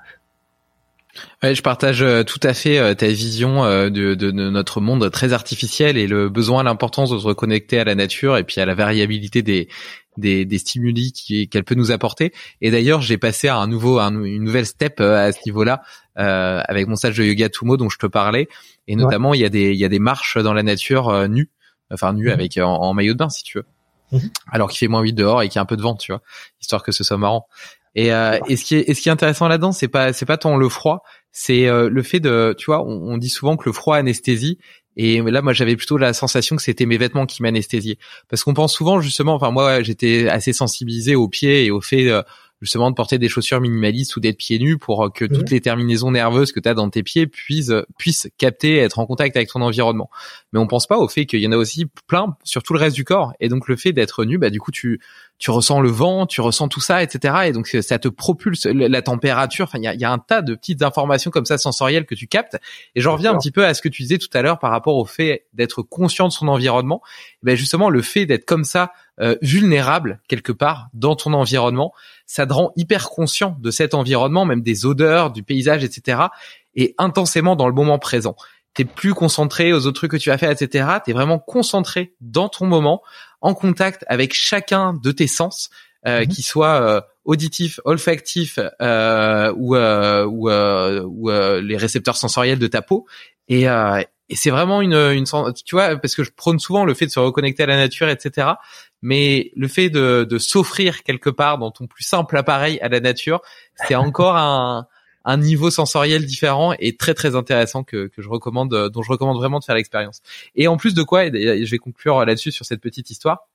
Ouais, je partage tout à fait ta vision de, de, de notre monde très artificiel et le besoin, l'importance de se reconnecter à la nature et puis à la variabilité des des, des stimuli qui, qu'elle peut nous apporter. Et d'ailleurs, j'ai passé à un nouveau, à une nouvelle step à ce niveau-là euh, avec mon stage de yoga Tumo dont je te parlais. Et notamment, ouais. il y a des il y a des marches dans la nature euh, nues, enfin nues mmh. avec en, en maillot de bain si tu veux. Mmh. Alors qu'il fait moins huit dehors et qu'il y a un peu de vent, tu vois, histoire que ce soit marrant. Et, euh, et ce qui est, et ce qui est intéressant là-dedans, c'est pas, c'est pas tant le froid, c'est euh, le fait de, tu vois, on, on dit souvent que le froid anesthésie. Et là, moi, j'avais plutôt la sensation que c'était mes vêtements qui m'anesthésiaient, parce qu'on pense souvent, justement, enfin moi, j'étais assez sensibilisé aux pieds et au fait euh, justement de porter des chaussures minimalistes ou d'être pieds nus pour que mmh. toutes les terminaisons nerveuses que t'as dans tes pieds puissent, puissent capter, être en contact avec ton environnement. Mais on pense pas au fait qu'il y en a aussi plein sur tout le reste du corps. Et donc le fait d'être nu, bah du coup tu tu ressens le vent, tu ressens tout ça, et cetera. Et donc ça te propulse la température. Enfin, il y a, y a un tas de petites informations comme ça sensorielles que tu captes. Et j'en reviens un petit peu à ce que tu disais tout à l'heure par rapport au fait d'être conscient de son environnement. Et ben justement, le fait d'être comme ça euh, vulnérable quelque part dans ton environnement, ça te rend hyper conscient de cet environnement, même des odeurs, du paysage, et cetera. Et intensément dans le moment présent. T'es plus concentré aux autres trucs que tu vas faire, et cetera. T'es vraiment concentré dans ton moment, en contact avec chacun de tes sens, euh, mmh. qu'ils soient euh, auditifs, olfactifs euh, ou, euh, ou, euh, ou euh, les récepteurs sensoriels de ta peau. Et, euh, et c'est vraiment une, une, tu vois, parce que je prône souvent le fait de se reconnecter à la nature, et cetera. Mais le fait de, de s'offrir quelque part dans ton plus simple appareil à la nature, c'est encore un un niveau sensoriel différent et très très intéressant que que je recommande, dont je recommande vraiment de faire l'expérience. Et en plus de quoi, et je vais conclure là-dessus sur cette petite histoire,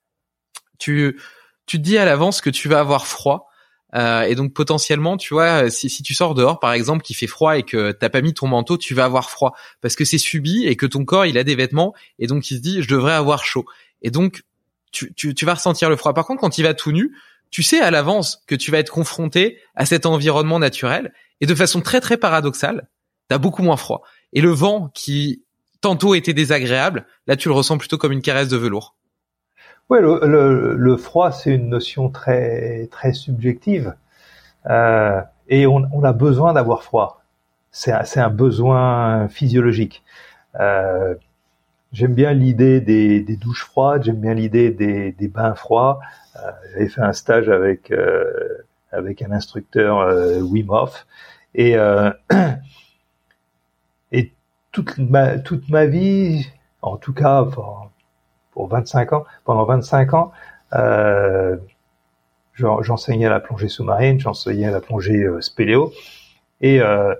tu tu te dis à l'avance que tu vas avoir froid euh, et donc potentiellement, tu vois, si si tu sors dehors par exemple, qu'il fait froid et que t'as pas mis ton manteau, tu vas avoir froid parce que c'est subi et que ton corps il a des vêtements et donc il se dit je devrais avoir chaud. Et donc tu tu tu vas ressentir le froid. Par contre, quand il va tout nu, tu sais à l'avance que tu vas être confronté à cet environnement naturel. Et de façon très très paradoxale, t'as beaucoup moins froid. Et le vent qui tantôt était désagréable, là tu le ressens plutôt comme une caresse de velours. Ouais, le, le, le froid c'est une notion très très subjective euh, et on, on a besoin d'avoir froid. C'est un, c'est un besoin physiologique. Euh, J'aime bien l'idée des, des douches froides, j'aime bien l'idée des, des bains froids. Euh, j'avais fait un stage avec euh, avec un instructeur euh, Wim Hof et euh, et toute ma toute ma vie, en tout cas pour, pour vingt-cinq ans, pendant vingt-cinq ans, euh, j'enseignais la plongée sous-marine, j'enseignais la plongée euh, spéléo et euh,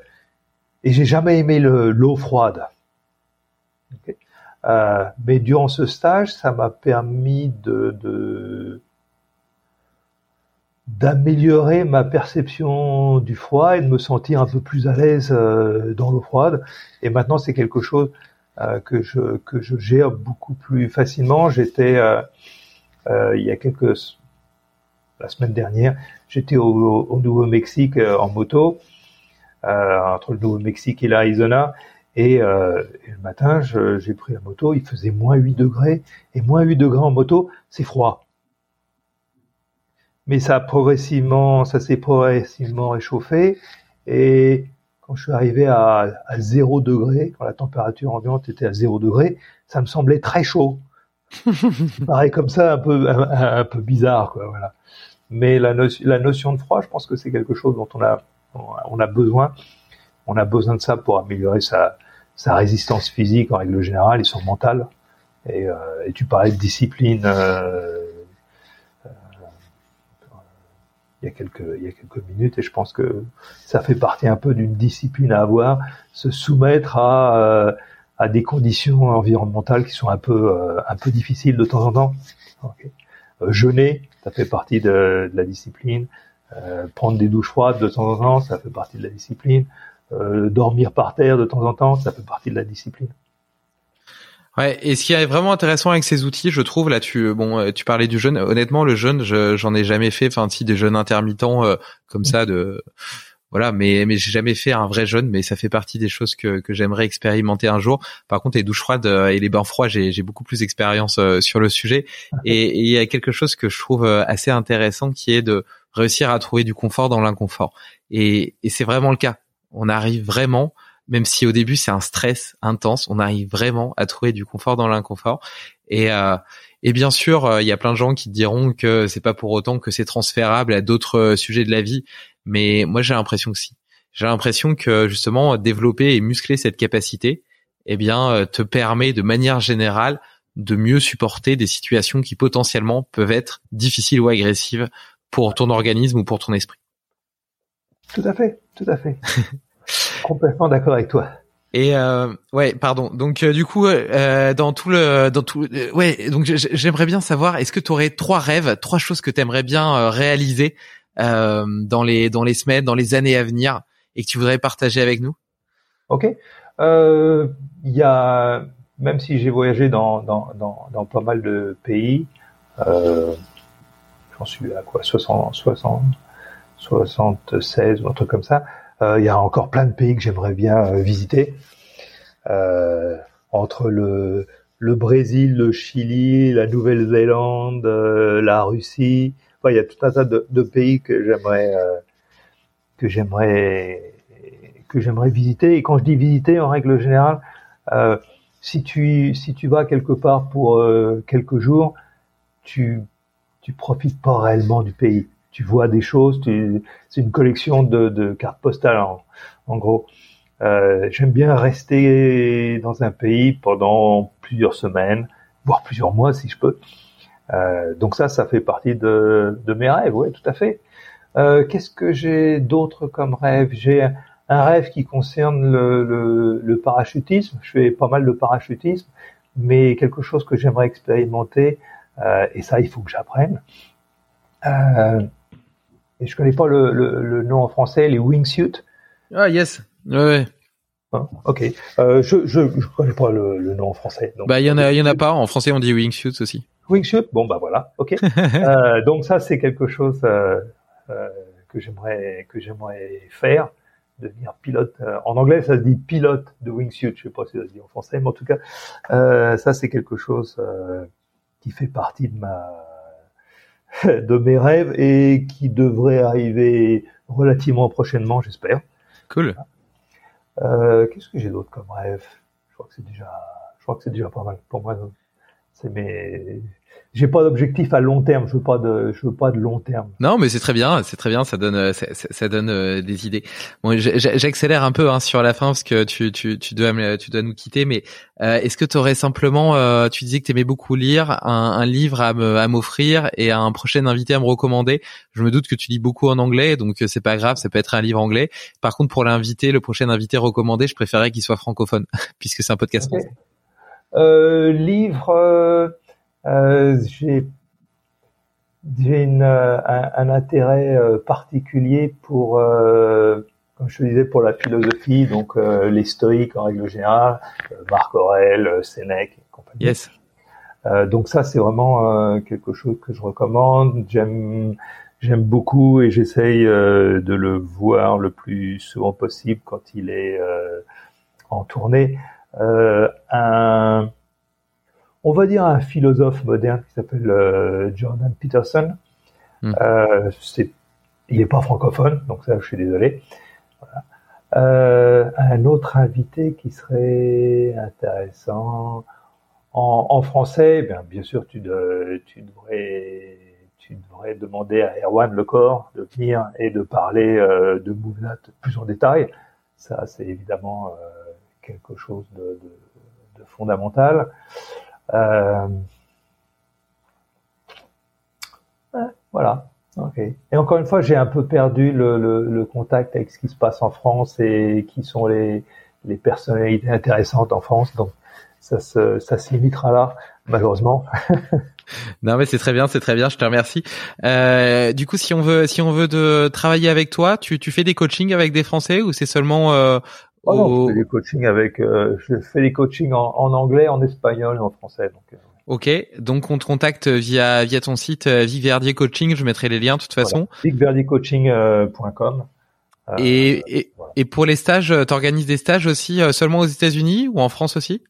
et j'ai jamais aimé le, l'eau froide. Okay. Euh, mais durant ce stage, ça m'a permis de, de d'améliorer ma perception du froid et de me sentir un peu plus à l'aise euh, dans l'eau froide. Et maintenant, c'est quelque chose euh, que je que je gère beaucoup plus facilement. J'étais euh, euh, il y a quelques la semaine dernière, j'étais au, au Nouveau-Mexique euh, en moto euh, entre le Nouveau-Mexique et l'Arizona. Et, euh, et le matin, je, j'ai pris la moto, il faisait moins huit degrés, et moins huit degrés en moto, c'est froid. Mais ça a progressivement, ça s'est progressivement réchauffé, et quand je suis arrivé à, à zéro degré, quand la température ambiante était à zéro degré, ça me semblait très chaud. Pareil comme ça, un peu, un, un peu bizarre, quoi, voilà. Mais la, no- la notion de froid, je pense que c'est quelque chose dont on a, on a besoin. On a besoin de ça pour améliorer sa, sa résistance physique en règle générale et son mental. Et, euh, et tu parlais de discipline euh, euh, il y a quelques, il y a quelques minutes, et je pense que ça fait partie un peu d'une discipline à avoir, se soumettre à, euh, à des conditions environnementales qui sont un peu, euh, un peu difficiles de temps en temps. Okay. Euh, jeûner, ça fait partie de, de la discipline. Euh, prendre des douches froides de temps en temps, ça fait partie de la discipline. Euh, dormir par terre de temps en temps, ça fait partie de la discipline. Ouais, et ce qui est vraiment intéressant avec ces outils, je trouve, là, tu, bon, tu parlais du jeûne. Honnêtement, le jeûne, je, j'en ai jamais fait. Enfin, si des jeûnes intermittents euh, comme ça, de voilà, mais mais j'ai jamais fait un vrai jeûne. Mais ça fait partie des choses que que j'aimerais expérimenter un jour. Par contre, les douches froides et les bains froids, j'ai j'ai beaucoup plus d'expérience euh, sur le sujet. Et il y a quelque chose que je trouve assez intéressant, qui est de réussir à trouver du confort dans l'inconfort. Et et c'est vraiment le cas. On arrive vraiment, même si au début c'est un stress intense, on arrive vraiment à trouver du confort dans l'inconfort. Et, euh, et bien sûr, il euh, y a plein de gens qui te diront que c'est pas pour autant que c'est transférable à d'autres euh, sujets de la vie. Mais moi, j'ai l'impression que si. J'ai l'impression que justement, développer et muscler cette capacité, eh bien, euh, te permet de manière générale de mieux supporter des situations qui potentiellement peuvent être difficiles ou agressives pour ton organisme ou pour ton esprit. Tout à fait, tout à fait. Complètement d'accord avec toi. Et euh, ouais, pardon. Donc euh, du coup, euh, dans tout le, dans tout, euh, ouais. Donc j'aimerais bien savoir, est-ce que tu aurais trois rêves, trois choses que t'aimerais bien euh, réaliser euh, dans les, dans les semaines, dans les années à venir, et que tu voudrais partager avec nous? Ok. Euh, il y a, même si j'ai voyagé dans, dans, dans, dans pas mal de pays, euh, j'en suis à quoi, soixante, soixante, soixante-seize ou un truc comme ça. Euh, il y a encore plein de pays que j'aimerais bien euh, visiter. Euh, entre le, le Brésil, le Chili, la Nouvelle-Zélande, euh, la Russie. Enfin, il y a tout un tas de, de pays que j'aimerais, euh, que j'aimerais, que j'aimerais visiter. Et quand je dis visiter, en règle générale, euh, si tu, si tu vas quelque part pour euh, quelques jours, tu, tu profites pas réellement du pays. Tu vois des choses, tu, c'est une collection de, de cartes postales en, en gros. Euh, j'aime bien rester dans un pays pendant plusieurs semaines, voire plusieurs mois si je peux. Euh, donc ça, ça fait partie de, de mes rêves, oui, tout à fait. Euh, qu'est-ce que j'ai d'autre comme rêve ? J'ai un, un rêve qui concerne le, le, le parachutisme. Je fais pas mal de parachutisme, mais quelque chose que j'aimerais expérimenter, euh, et ça, il faut que j'apprenne. Euh, Et je connais pas le, le, le nom en français, les wingsuits. Ah, yes. Ouais. Ah, ok. Euh, je, je, je connais pas le, le nom en français. Donc, bah, il y en a, il y en a pas. En français, on dit wingsuits aussi. Wingsuit. Bon, bah, voilà. Ok. euh, donc ça, c'est quelque chose, euh, euh, que j'aimerais, que j'aimerais faire. Devenir pilote. Euh, en anglais, ça se dit pilote de wingsuit. Je sais pas si ça se dit en français, mais en tout cas, euh, ça, c'est quelque chose, euh, qui fait partie de ma, de mes rêves et qui devrait arriver relativement prochainement, j'espère. Cool. Euh, qu'est-ce que j'ai d'autre comme rêve ? Je crois que c'est déjà, je crois que c'est déjà pas mal pour moi. C'est mes... J'ai pas d'objectif à long terme. Je veux pas de, je veux pas de long terme. Non, mais c'est très bien. C'est très bien. Ça donne, ça, ça donne des idées. Bon, j'accélère un peu hein, sur la fin parce que tu, tu, tu dois, tu dois nous quitter. Mais euh, est-ce que tu aurais simplement, euh, tu disais que t'aimais beaucoup lire, un, un livre à, me, à m'offrir et à un prochain invité à me recommander. Je me doute que tu lis beaucoup en anglais, donc c'est pas grave. Ça peut être un livre anglais. Par contre, pour l'invité, le prochain invité recommandé, je préférerais qu'il soit francophone puisque c'est un podcast français. Okay. Euh, livre, euh, euh, j'ai, j'ai une, euh, un, un intérêt euh, particulier pour, euh, comme je te disais, pour la philosophie, donc euh, les stoïques en règle générale, euh, Marc Aurèle, Sénèque et compagnie. Yes. Euh, donc ça, c'est vraiment euh, quelque chose que je recommande. J'aime, j'aime beaucoup et j'essaye euh, de le voir le plus souvent possible quand il est euh, en tournée. Euh, un, on va dire un philosophe moderne qui s'appelle euh, Jordan Peterson. Mmh. Euh, c'est, il n'est pas francophone, donc ça, je suis désolé. Voilà. Euh, un autre invité qui serait intéressant en, en français, bien, bien sûr, tu, de, tu devrais, tu devrais demander à Erwan Le Corre de venir et de parler euh, de MovNat plus en détail. Ça, c'est évidemment. Euh, quelque chose de, de, de fondamental. Euh... Ouais, voilà. Okay. Et encore une fois, j'ai un peu perdu le, le, le contact avec ce qui se passe en France et qui sont les, les personnalités intéressantes en France. Donc, ça se, ça se limitera là, malheureusement. Non mais c'est très bien, c'est très bien. Je te remercie. Euh, du coup, si on veut, si on veut de travailler avec toi, tu, tu fais des coachings avec des Français ou c'est seulement euh... Oh non, je fais des coachings avec, euh, je fais des coachings en, en anglais, en espagnol, et en français. Donc, euh. Ok, donc on te contacte via via ton site euh, Vic Verdier Coaching. Je mettrai les liens de toute façon. Voilà. vic verdier coaching point com euh, Et et, voilà. Et pour les stages, t'organises des stages aussi euh, seulement aux États-Unis ou en France aussi?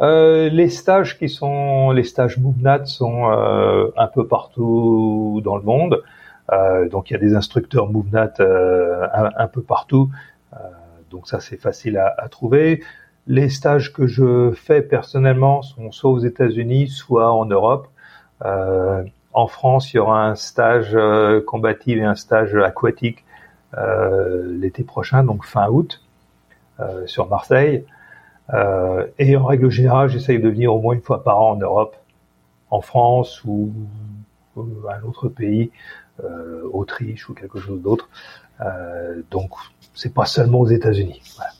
Euh, les stages qui sont les stages MovNat sont euh, un peu partout dans le monde. Euh, donc il y a des instructeurs MovNat euh, un, un peu partout. Euh, Donc ça, c'est facile à, à trouver. Les stages que je fais personnellement sont soit aux États-Unis, soit en Europe. Euh, en France, il y aura un stage euh, combative et un stage aquatique euh, l'été prochain, donc fin août, euh, sur Marseille. Euh, et en règle générale, j'essaye de venir au moins une fois par an en Europe, en France ou, ou un autre pays, euh, Autriche ou quelque chose d'autre. Euh, donc, c'est pas seulement aux États-Unis. Voilà.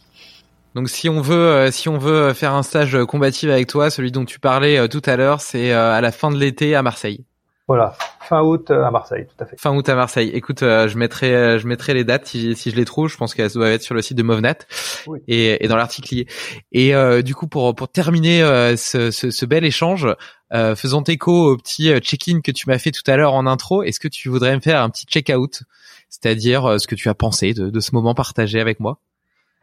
Donc, si on veut, euh, si on veut faire un stage combatif avec toi, celui dont tu parlais euh, tout à l'heure, c'est euh, à la fin de l'été à Marseille. Voilà, fin août à Marseille, tout à fait. Fin août à Marseille. Écoute, euh, je mettrai, euh, je mettrai les dates si, si je les trouve. Je pense qu'elles doivent être sur le site de MovNat oui. et, et dans l'article. Et euh, du coup, pour pour terminer euh, ce, ce, ce bel échange, euh, faisant écho au petit check-in que tu m'as fait tout à l'heure en intro, est-ce que tu voudrais me faire un petit check-out? C'est-à-dire ce que tu as pensé de, de ce moment partagé avec moi.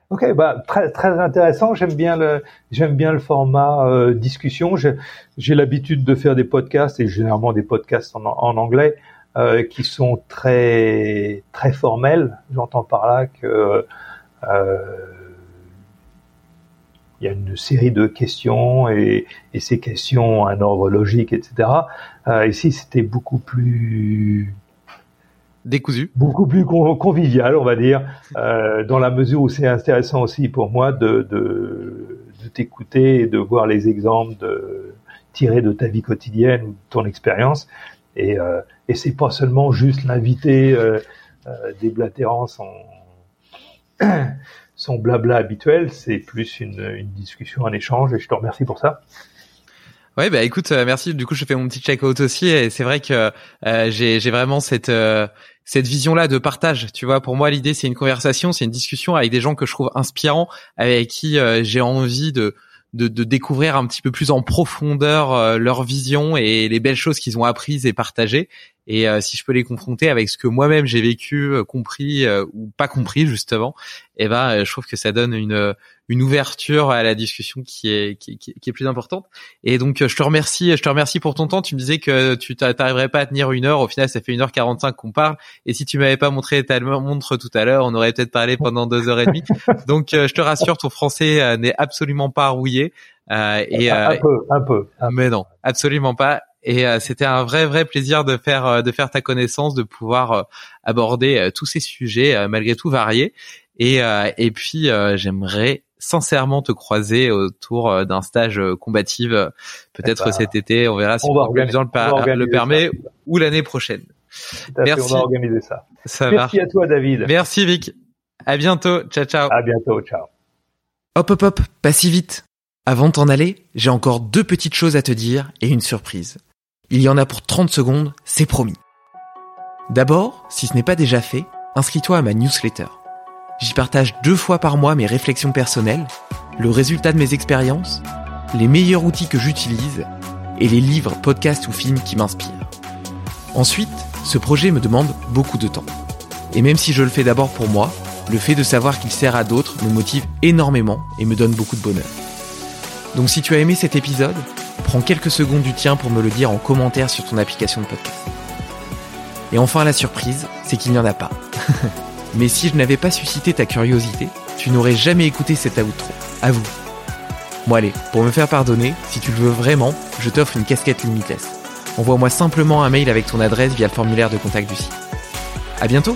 Ok, bah très très intéressant. J'aime bien le j'aime bien le format euh, discussion. J'ai, j'ai l'habitude de faire des podcasts et généralement des podcasts en, en anglais euh, qui sont très très formels. J'entends par là que euh, il y a une série de questions et, et ces questions ont un ordre logique, et cetera. Euh, ici, c'était beaucoup plus décousu. Beaucoup plus convivial, on va dire, euh, dans la mesure où c'est intéressant aussi pour moi de, de, de t'écouter et de voir les exemples de, tirés de ta vie quotidienne ou de ton expérience. Et, euh, et c'est pas seulement juste l'invité euh, euh, déblatérant son, son blabla habituel, c'est plus une, une discussion, un échange, et je te remercie pour ça. Ouais, bah écoute, euh, merci. Du coup, je fais mon petit check-out aussi, et c'est vrai que euh, j'ai, j'ai vraiment cette euh, cette vision-là de partage. Tu vois, pour moi, l'idée, c'est une conversation, c'est une discussion avec des gens que je trouve inspirants, avec qui euh, j'ai envie de, de de découvrir un petit peu plus en profondeur euh, leur vision et les belles choses qu'ils ont apprises et partagées. Et euh, si je peux les confronter avec ce que moi-même j'ai vécu, euh, compris euh, ou pas compris justement, eh ben euh, je trouve que ça donne une une ouverture à la discussion qui est qui, qui, qui est plus importante. Et donc euh, je te remercie, je te remercie pour ton temps. Tu me disais que tu t'arriverais pas à tenir une heure. Au final, ça fait une heure quarante-cinq qu'on parle. Et si tu m'avais pas montré ta montre tout à l'heure, on aurait peut-être parlé pendant deux heures et demie. Donc euh, je te rassure, ton français euh, n'est absolument pas rouillé. Euh, et, un, euh, un peu, un peu. Un mais non, absolument pas. Et euh, c'était un vrai, vrai plaisir de faire, euh, de faire ta connaissance, de pouvoir euh, aborder euh, tous ces sujets euh, malgré tout variés. Et, euh, et puis, euh, j'aimerais sincèrement te croiser autour euh, d'un stage euh, combative, euh, peut-être bah, cet été. On verra si on va organiser, le, par- le permet ça. Ou l'année prochaine. Tout à Merci. Fait, on va organiser ça. ça Merci va. À toi, David. Merci, Vic. À bientôt. Ciao, ciao. À bientôt. Ciao. Hop, hop, hop. Pas si vite. Avant de t'en aller, j'ai encore deux petites choses à te dire et une surprise. Il y en a pour trente secondes, c'est promis. D'abord, si ce n'est pas déjà fait, inscris-toi à ma newsletter. J'y partage deux fois par mois mes réflexions personnelles, le résultat de mes expériences, les meilleurs outils que j'utilise et les livres, podcasts ou films qui m'inspirent. Ensuite, ce projet me demande beaucoup de temps. Et même si je le fais d'abord pour moi, le fait de savoir qu'il sert à d'autres me motive énormément et me donne beaucoup de bonheur. Donc si tu as aimé cet épisode, prends quelques secondes du tien pour me le dire en commentaire sur ton application de podcast. Et enfin, la surprise, c'est qu'il n'y en a pas. Mais si je n'avais pas suscité ta curiosité, tu n'aurais jamais écouté cet outro. À vous. Bon allez, pour me faire pardonner, si tu le veux vraiment, je t'offre une casquette Limitless. Envoie-moi simplement un mail avec ton adresse via le formulaire de contact du site. À bientôt.